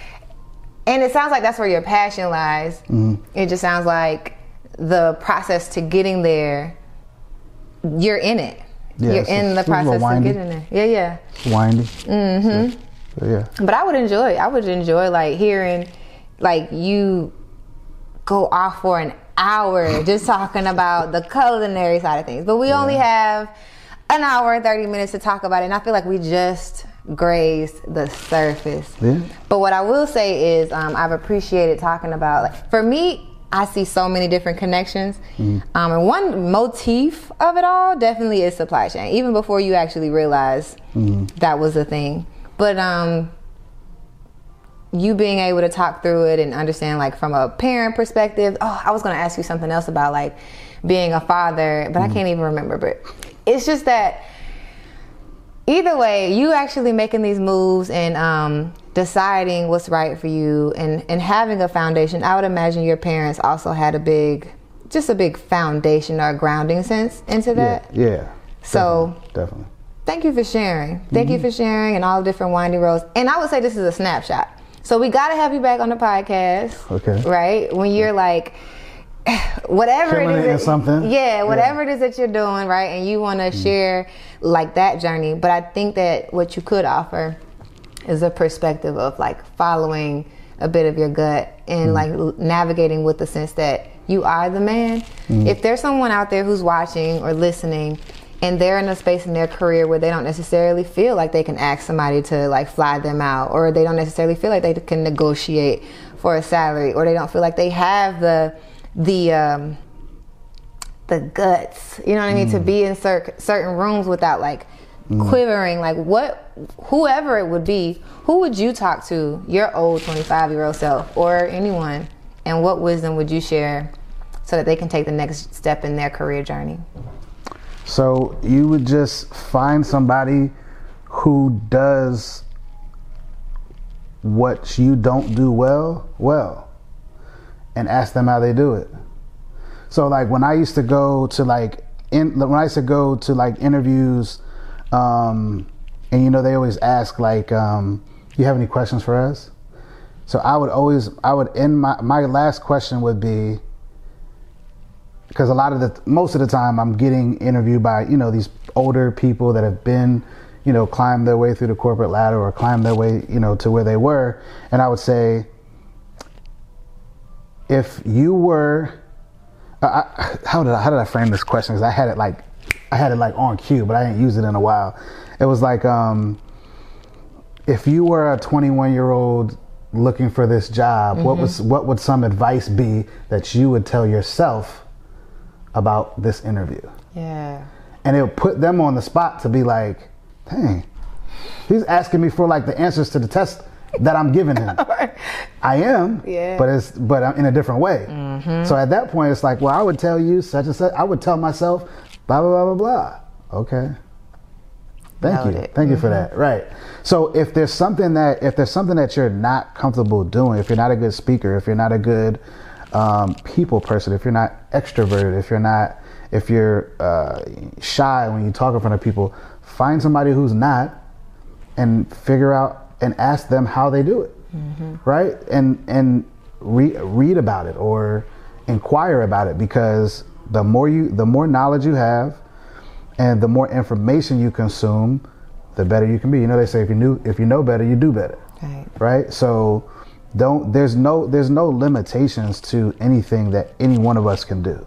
and it sounds like that's where your passion lies. Mm-hmm. It just sounds like the process to getting there, you're in it. Yeah, you're in the process of getting there. Yeah, yeah. Windy. Mm-hmm. So, so yeah. But I would enjoy, I would enjoy like hearing like you go off for an hour just talking about the culinary side of things. But we yeah. only have an hour and thirty minutes to talk about it. And I feel like we just grazed the surface. Yeah. But what I will say is um, I've appreciated talking about, like, for me, I see so many different connections. Mm-hmm. Um, and one motif of it all definitely is supply chain, even before you actually realize mm-hmm. that was a thing. But um, you being able to talk through it and understand, like, from a parent perspective, oh, I was going to ask you something else about, like, being a father, but mm-hmm. I can't even remember. But it's just that either way, you actually making these moves and um, deciding what's right for you and, and having a foundation. I would imagine your parents also had a big, just a big foundation or grounding sense into that. Yeah. yeah so definitely, definitely. Thank you for sharing. Thank mm-hmm. you for sharing and all the different winding roads. And I would say this is a snapshot. So we got to have you back on the podcast. Okay. Right? When you're like, whatever it is, that, something. yeah, whatever yeah. it is that you're doing, right, and you want to mm. share like that journey. But I think that what you could offer is a perspective of like following a bit of your gut and mm. like navigating with the sense that you are the man. Mm. If there's someone out there who's watching or listening, and they're in a space in their career where they don't necessarily feel like they can ask somebody to like fly them out, or they don't necessarily feel like they can negotiate for a salary, or they don't feel like they have the the um, the guts, you know what I mean, mm. to be in cer- certain rooms without like mm. quivering, like what, whoever it would be, who would you talk to, your old twenty-five-year-old self or anyone, and what wisdom would you share so that they can take the next step in their career journey? So you would just find somebody who does what you don't do well, well. And ask them how they do it. So like when I used to go to like in when I used to go to like interviews, um, and you know they always ask like, um, "You have any questions for us?" So I would always I would end my my last question would be, because a lot of the most of the time I'm getting interviewed by you know these older people that have been you know climbed their way through the corporate ladder or climbed their way you know to where they were, and I would say, if you were, uh, I, how did I, how did I frame this question? Because I had it like, I had it like on cue, but I didn't use it in a while. It was like, um, if you were a twenty-one-year-old looking for this job, mm-hmm. what was what would some advice be that you would tell yourself about this interview? Yeah. And it would put them on the spot to be like, dang, he's asking me for like the answers to the test that I'm giving him. I am, yeah. but it's but I'm in a different way. Mm-hmm. So at that point, it's like, well, I would tell you such and such. I would tell myself, blah, blah, blah, blah, blah. Okay. Thank Noted. you. Thank you mm-hmm. for that. Right. So if there's something that if there's something that you're not comfortable doing, if you're not a good speaker, if you're not a good um, people person, if you're not extroverted, if you're not if you're uh, shy when you talk in front of people, find somebody who's not and figure out and ask them how they do it. Mm-hmm. Right. And and re- read about it or inquire about it, because the more you the more knowledge you have, and the more information you consume, the better you can be. You know, they say if you knew, if you know better, you do better. Right. Right. So, don't. There's no. There's no limitations to anything that any one of us can do.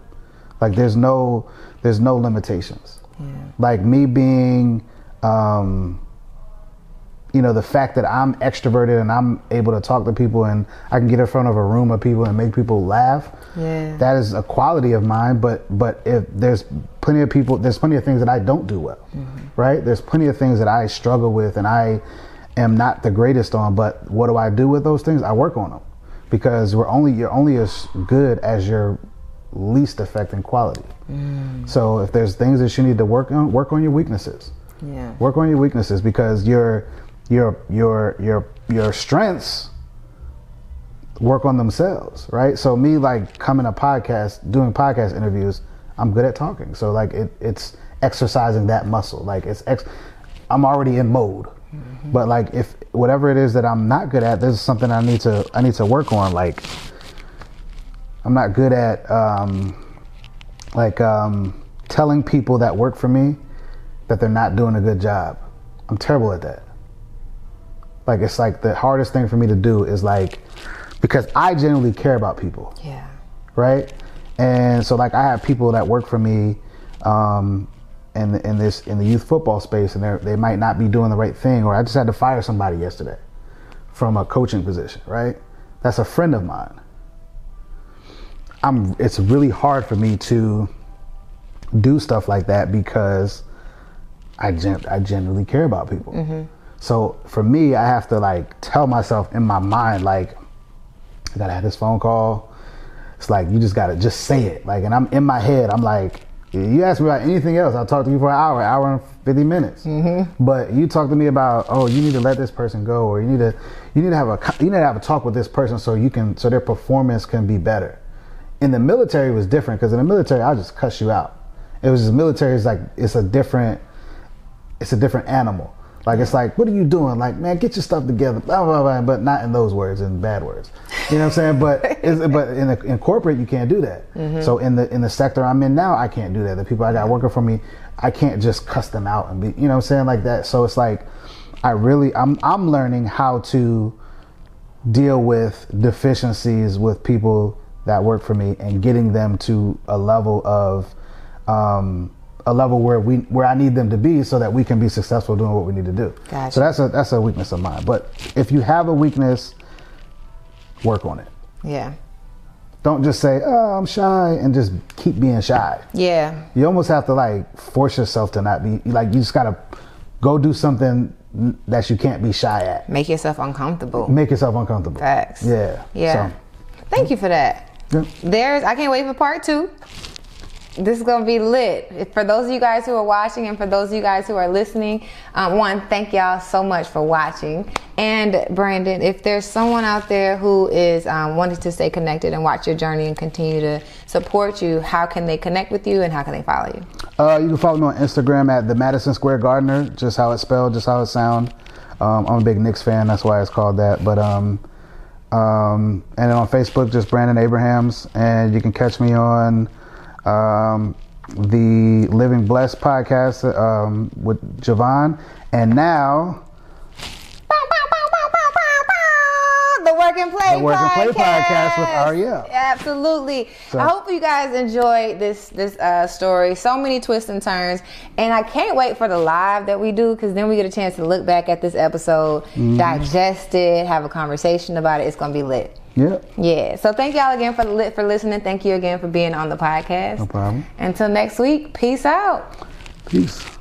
Like there's no. There's no limitations. Yeah. Like me being, um, you know, the fact that I'm extroverted and I'm able to talk to people and I can get in front of a room of people and make people laugh. Yeah. That is a quality of mine. But but if there's plenty of people, there's plenty of things that I don't do well, mm-hmm. right? There's plenty of things that I struggle with and I am not the greatest on, but what do I do with those things? I work on them, because we're only, you're only as good as your least affecting quality. Mm. So if there's things that you need to work on, work on your weaknesses. Yeah. Work on your weaknesses, because your, your, your, your, your strengths work on themselves, right? So me like coming a podcast, doing podcast interviews, I'm good at talking. So like it, it's exercising that muscle. Like it's ex- I'm already in mode. Mm-hmm. But like if whatever it is that I'm not good at, this is something I need to I need to work on. Like I'm not good at um, like um, telling people that work for me that they're not doing a good job. I'm terrible at that. Like it's like the hardest thing for me to do is like, because I genuinely care about people. Yeah. Right? And so, like, I have people that work for me, um, in in this in the youth football space, and they they might not be doing the right thing. Or I just had to fire somebody yesterday from a coaching position. Right? That's a friend of mine. I'm. It's really hard for me to do stuff like that because I gen- I genuinely care about people. Mm-hmm. So for me, I have to like tell myself in my mind, like, I gotta have this phone call. It's like, you just gotta just say it. Like, and I'm in my head, I'm like, you ask me about anything else, I'll talk to you for an hour, hour and fifty minutes. Mm-hmm. But you talk to me about, oh, you need to let this person go, or you need to, you need to have a, you need to have a talk with this person so you can, so their performance can be better. In the military, it was different, because in the military, I'll just cuss you out. It was just military is like, it's a different, it's a different animal. Like, it's like, what are you doing? Like, man, get your stuff together, blah, blah, blah, but not in those words, in bad words. You know what I'm saying? But it's, but in, a, in corporate, you can't do that. Mm-hmm. So in the in the sector I'm in now, I can't do that. The people I got working for me, I can't just cuss them out and be, you know what I'm saying, like that. So it's like, I really, I'm I'm learning how to deal with deficiencies with people that work for me and getting them to a level of, um, a level where we where I need them to be so that we can be successful doing what we need to do. Gotcha. So that's a that's a weakness of mine. But if you have a weakness, work on it. Yeah. Don't just say, oh, I'm shy, and just keep being shy. Yeah. You almost have to like force yourself to not be, like, you just gotta go do something that you can't be shy at. Make yourself uncomfortable. Make yourself uncomfortable. Facts. Yeah. Yeah. So, thank you for that. Yeah. There's I can't wait for part two. This is going to be lit. For those of you guys who are watching and for those of you guys who are listening, um, one, thank y'all so much for watching. And Brandon, if there's someone out there who is um, wanting to stay connected and watch your journey and continue to support you, how can they connect with you and how can they follow you? Uh, you can follow me on Instagram at the Madison Square Gardener, just how it's spelled, just how it sounds. Um, I'm a big Knicks fan. That's why it's called that. But um, um, and then on Facebook, just Brandon Abrahams. And you can catch me on Um, the Living Blessed podcast um, with Javon, and now The Work and Play, the Work podcast. And Play podcast with Arielle. Yeah, absolutely. So I hope you guys enjoyed this this uh, story. So many twists and turns, and I can't wait for the live that we do, because then we get a chance to look back at this episode, mm. digest it, have a conversation about it. It's gonna be lit. Yeah. Yeah. So thank y'all again for lit for listening. Thank you again for being on the podcast. No problem. Until next week. Peace out. Peace.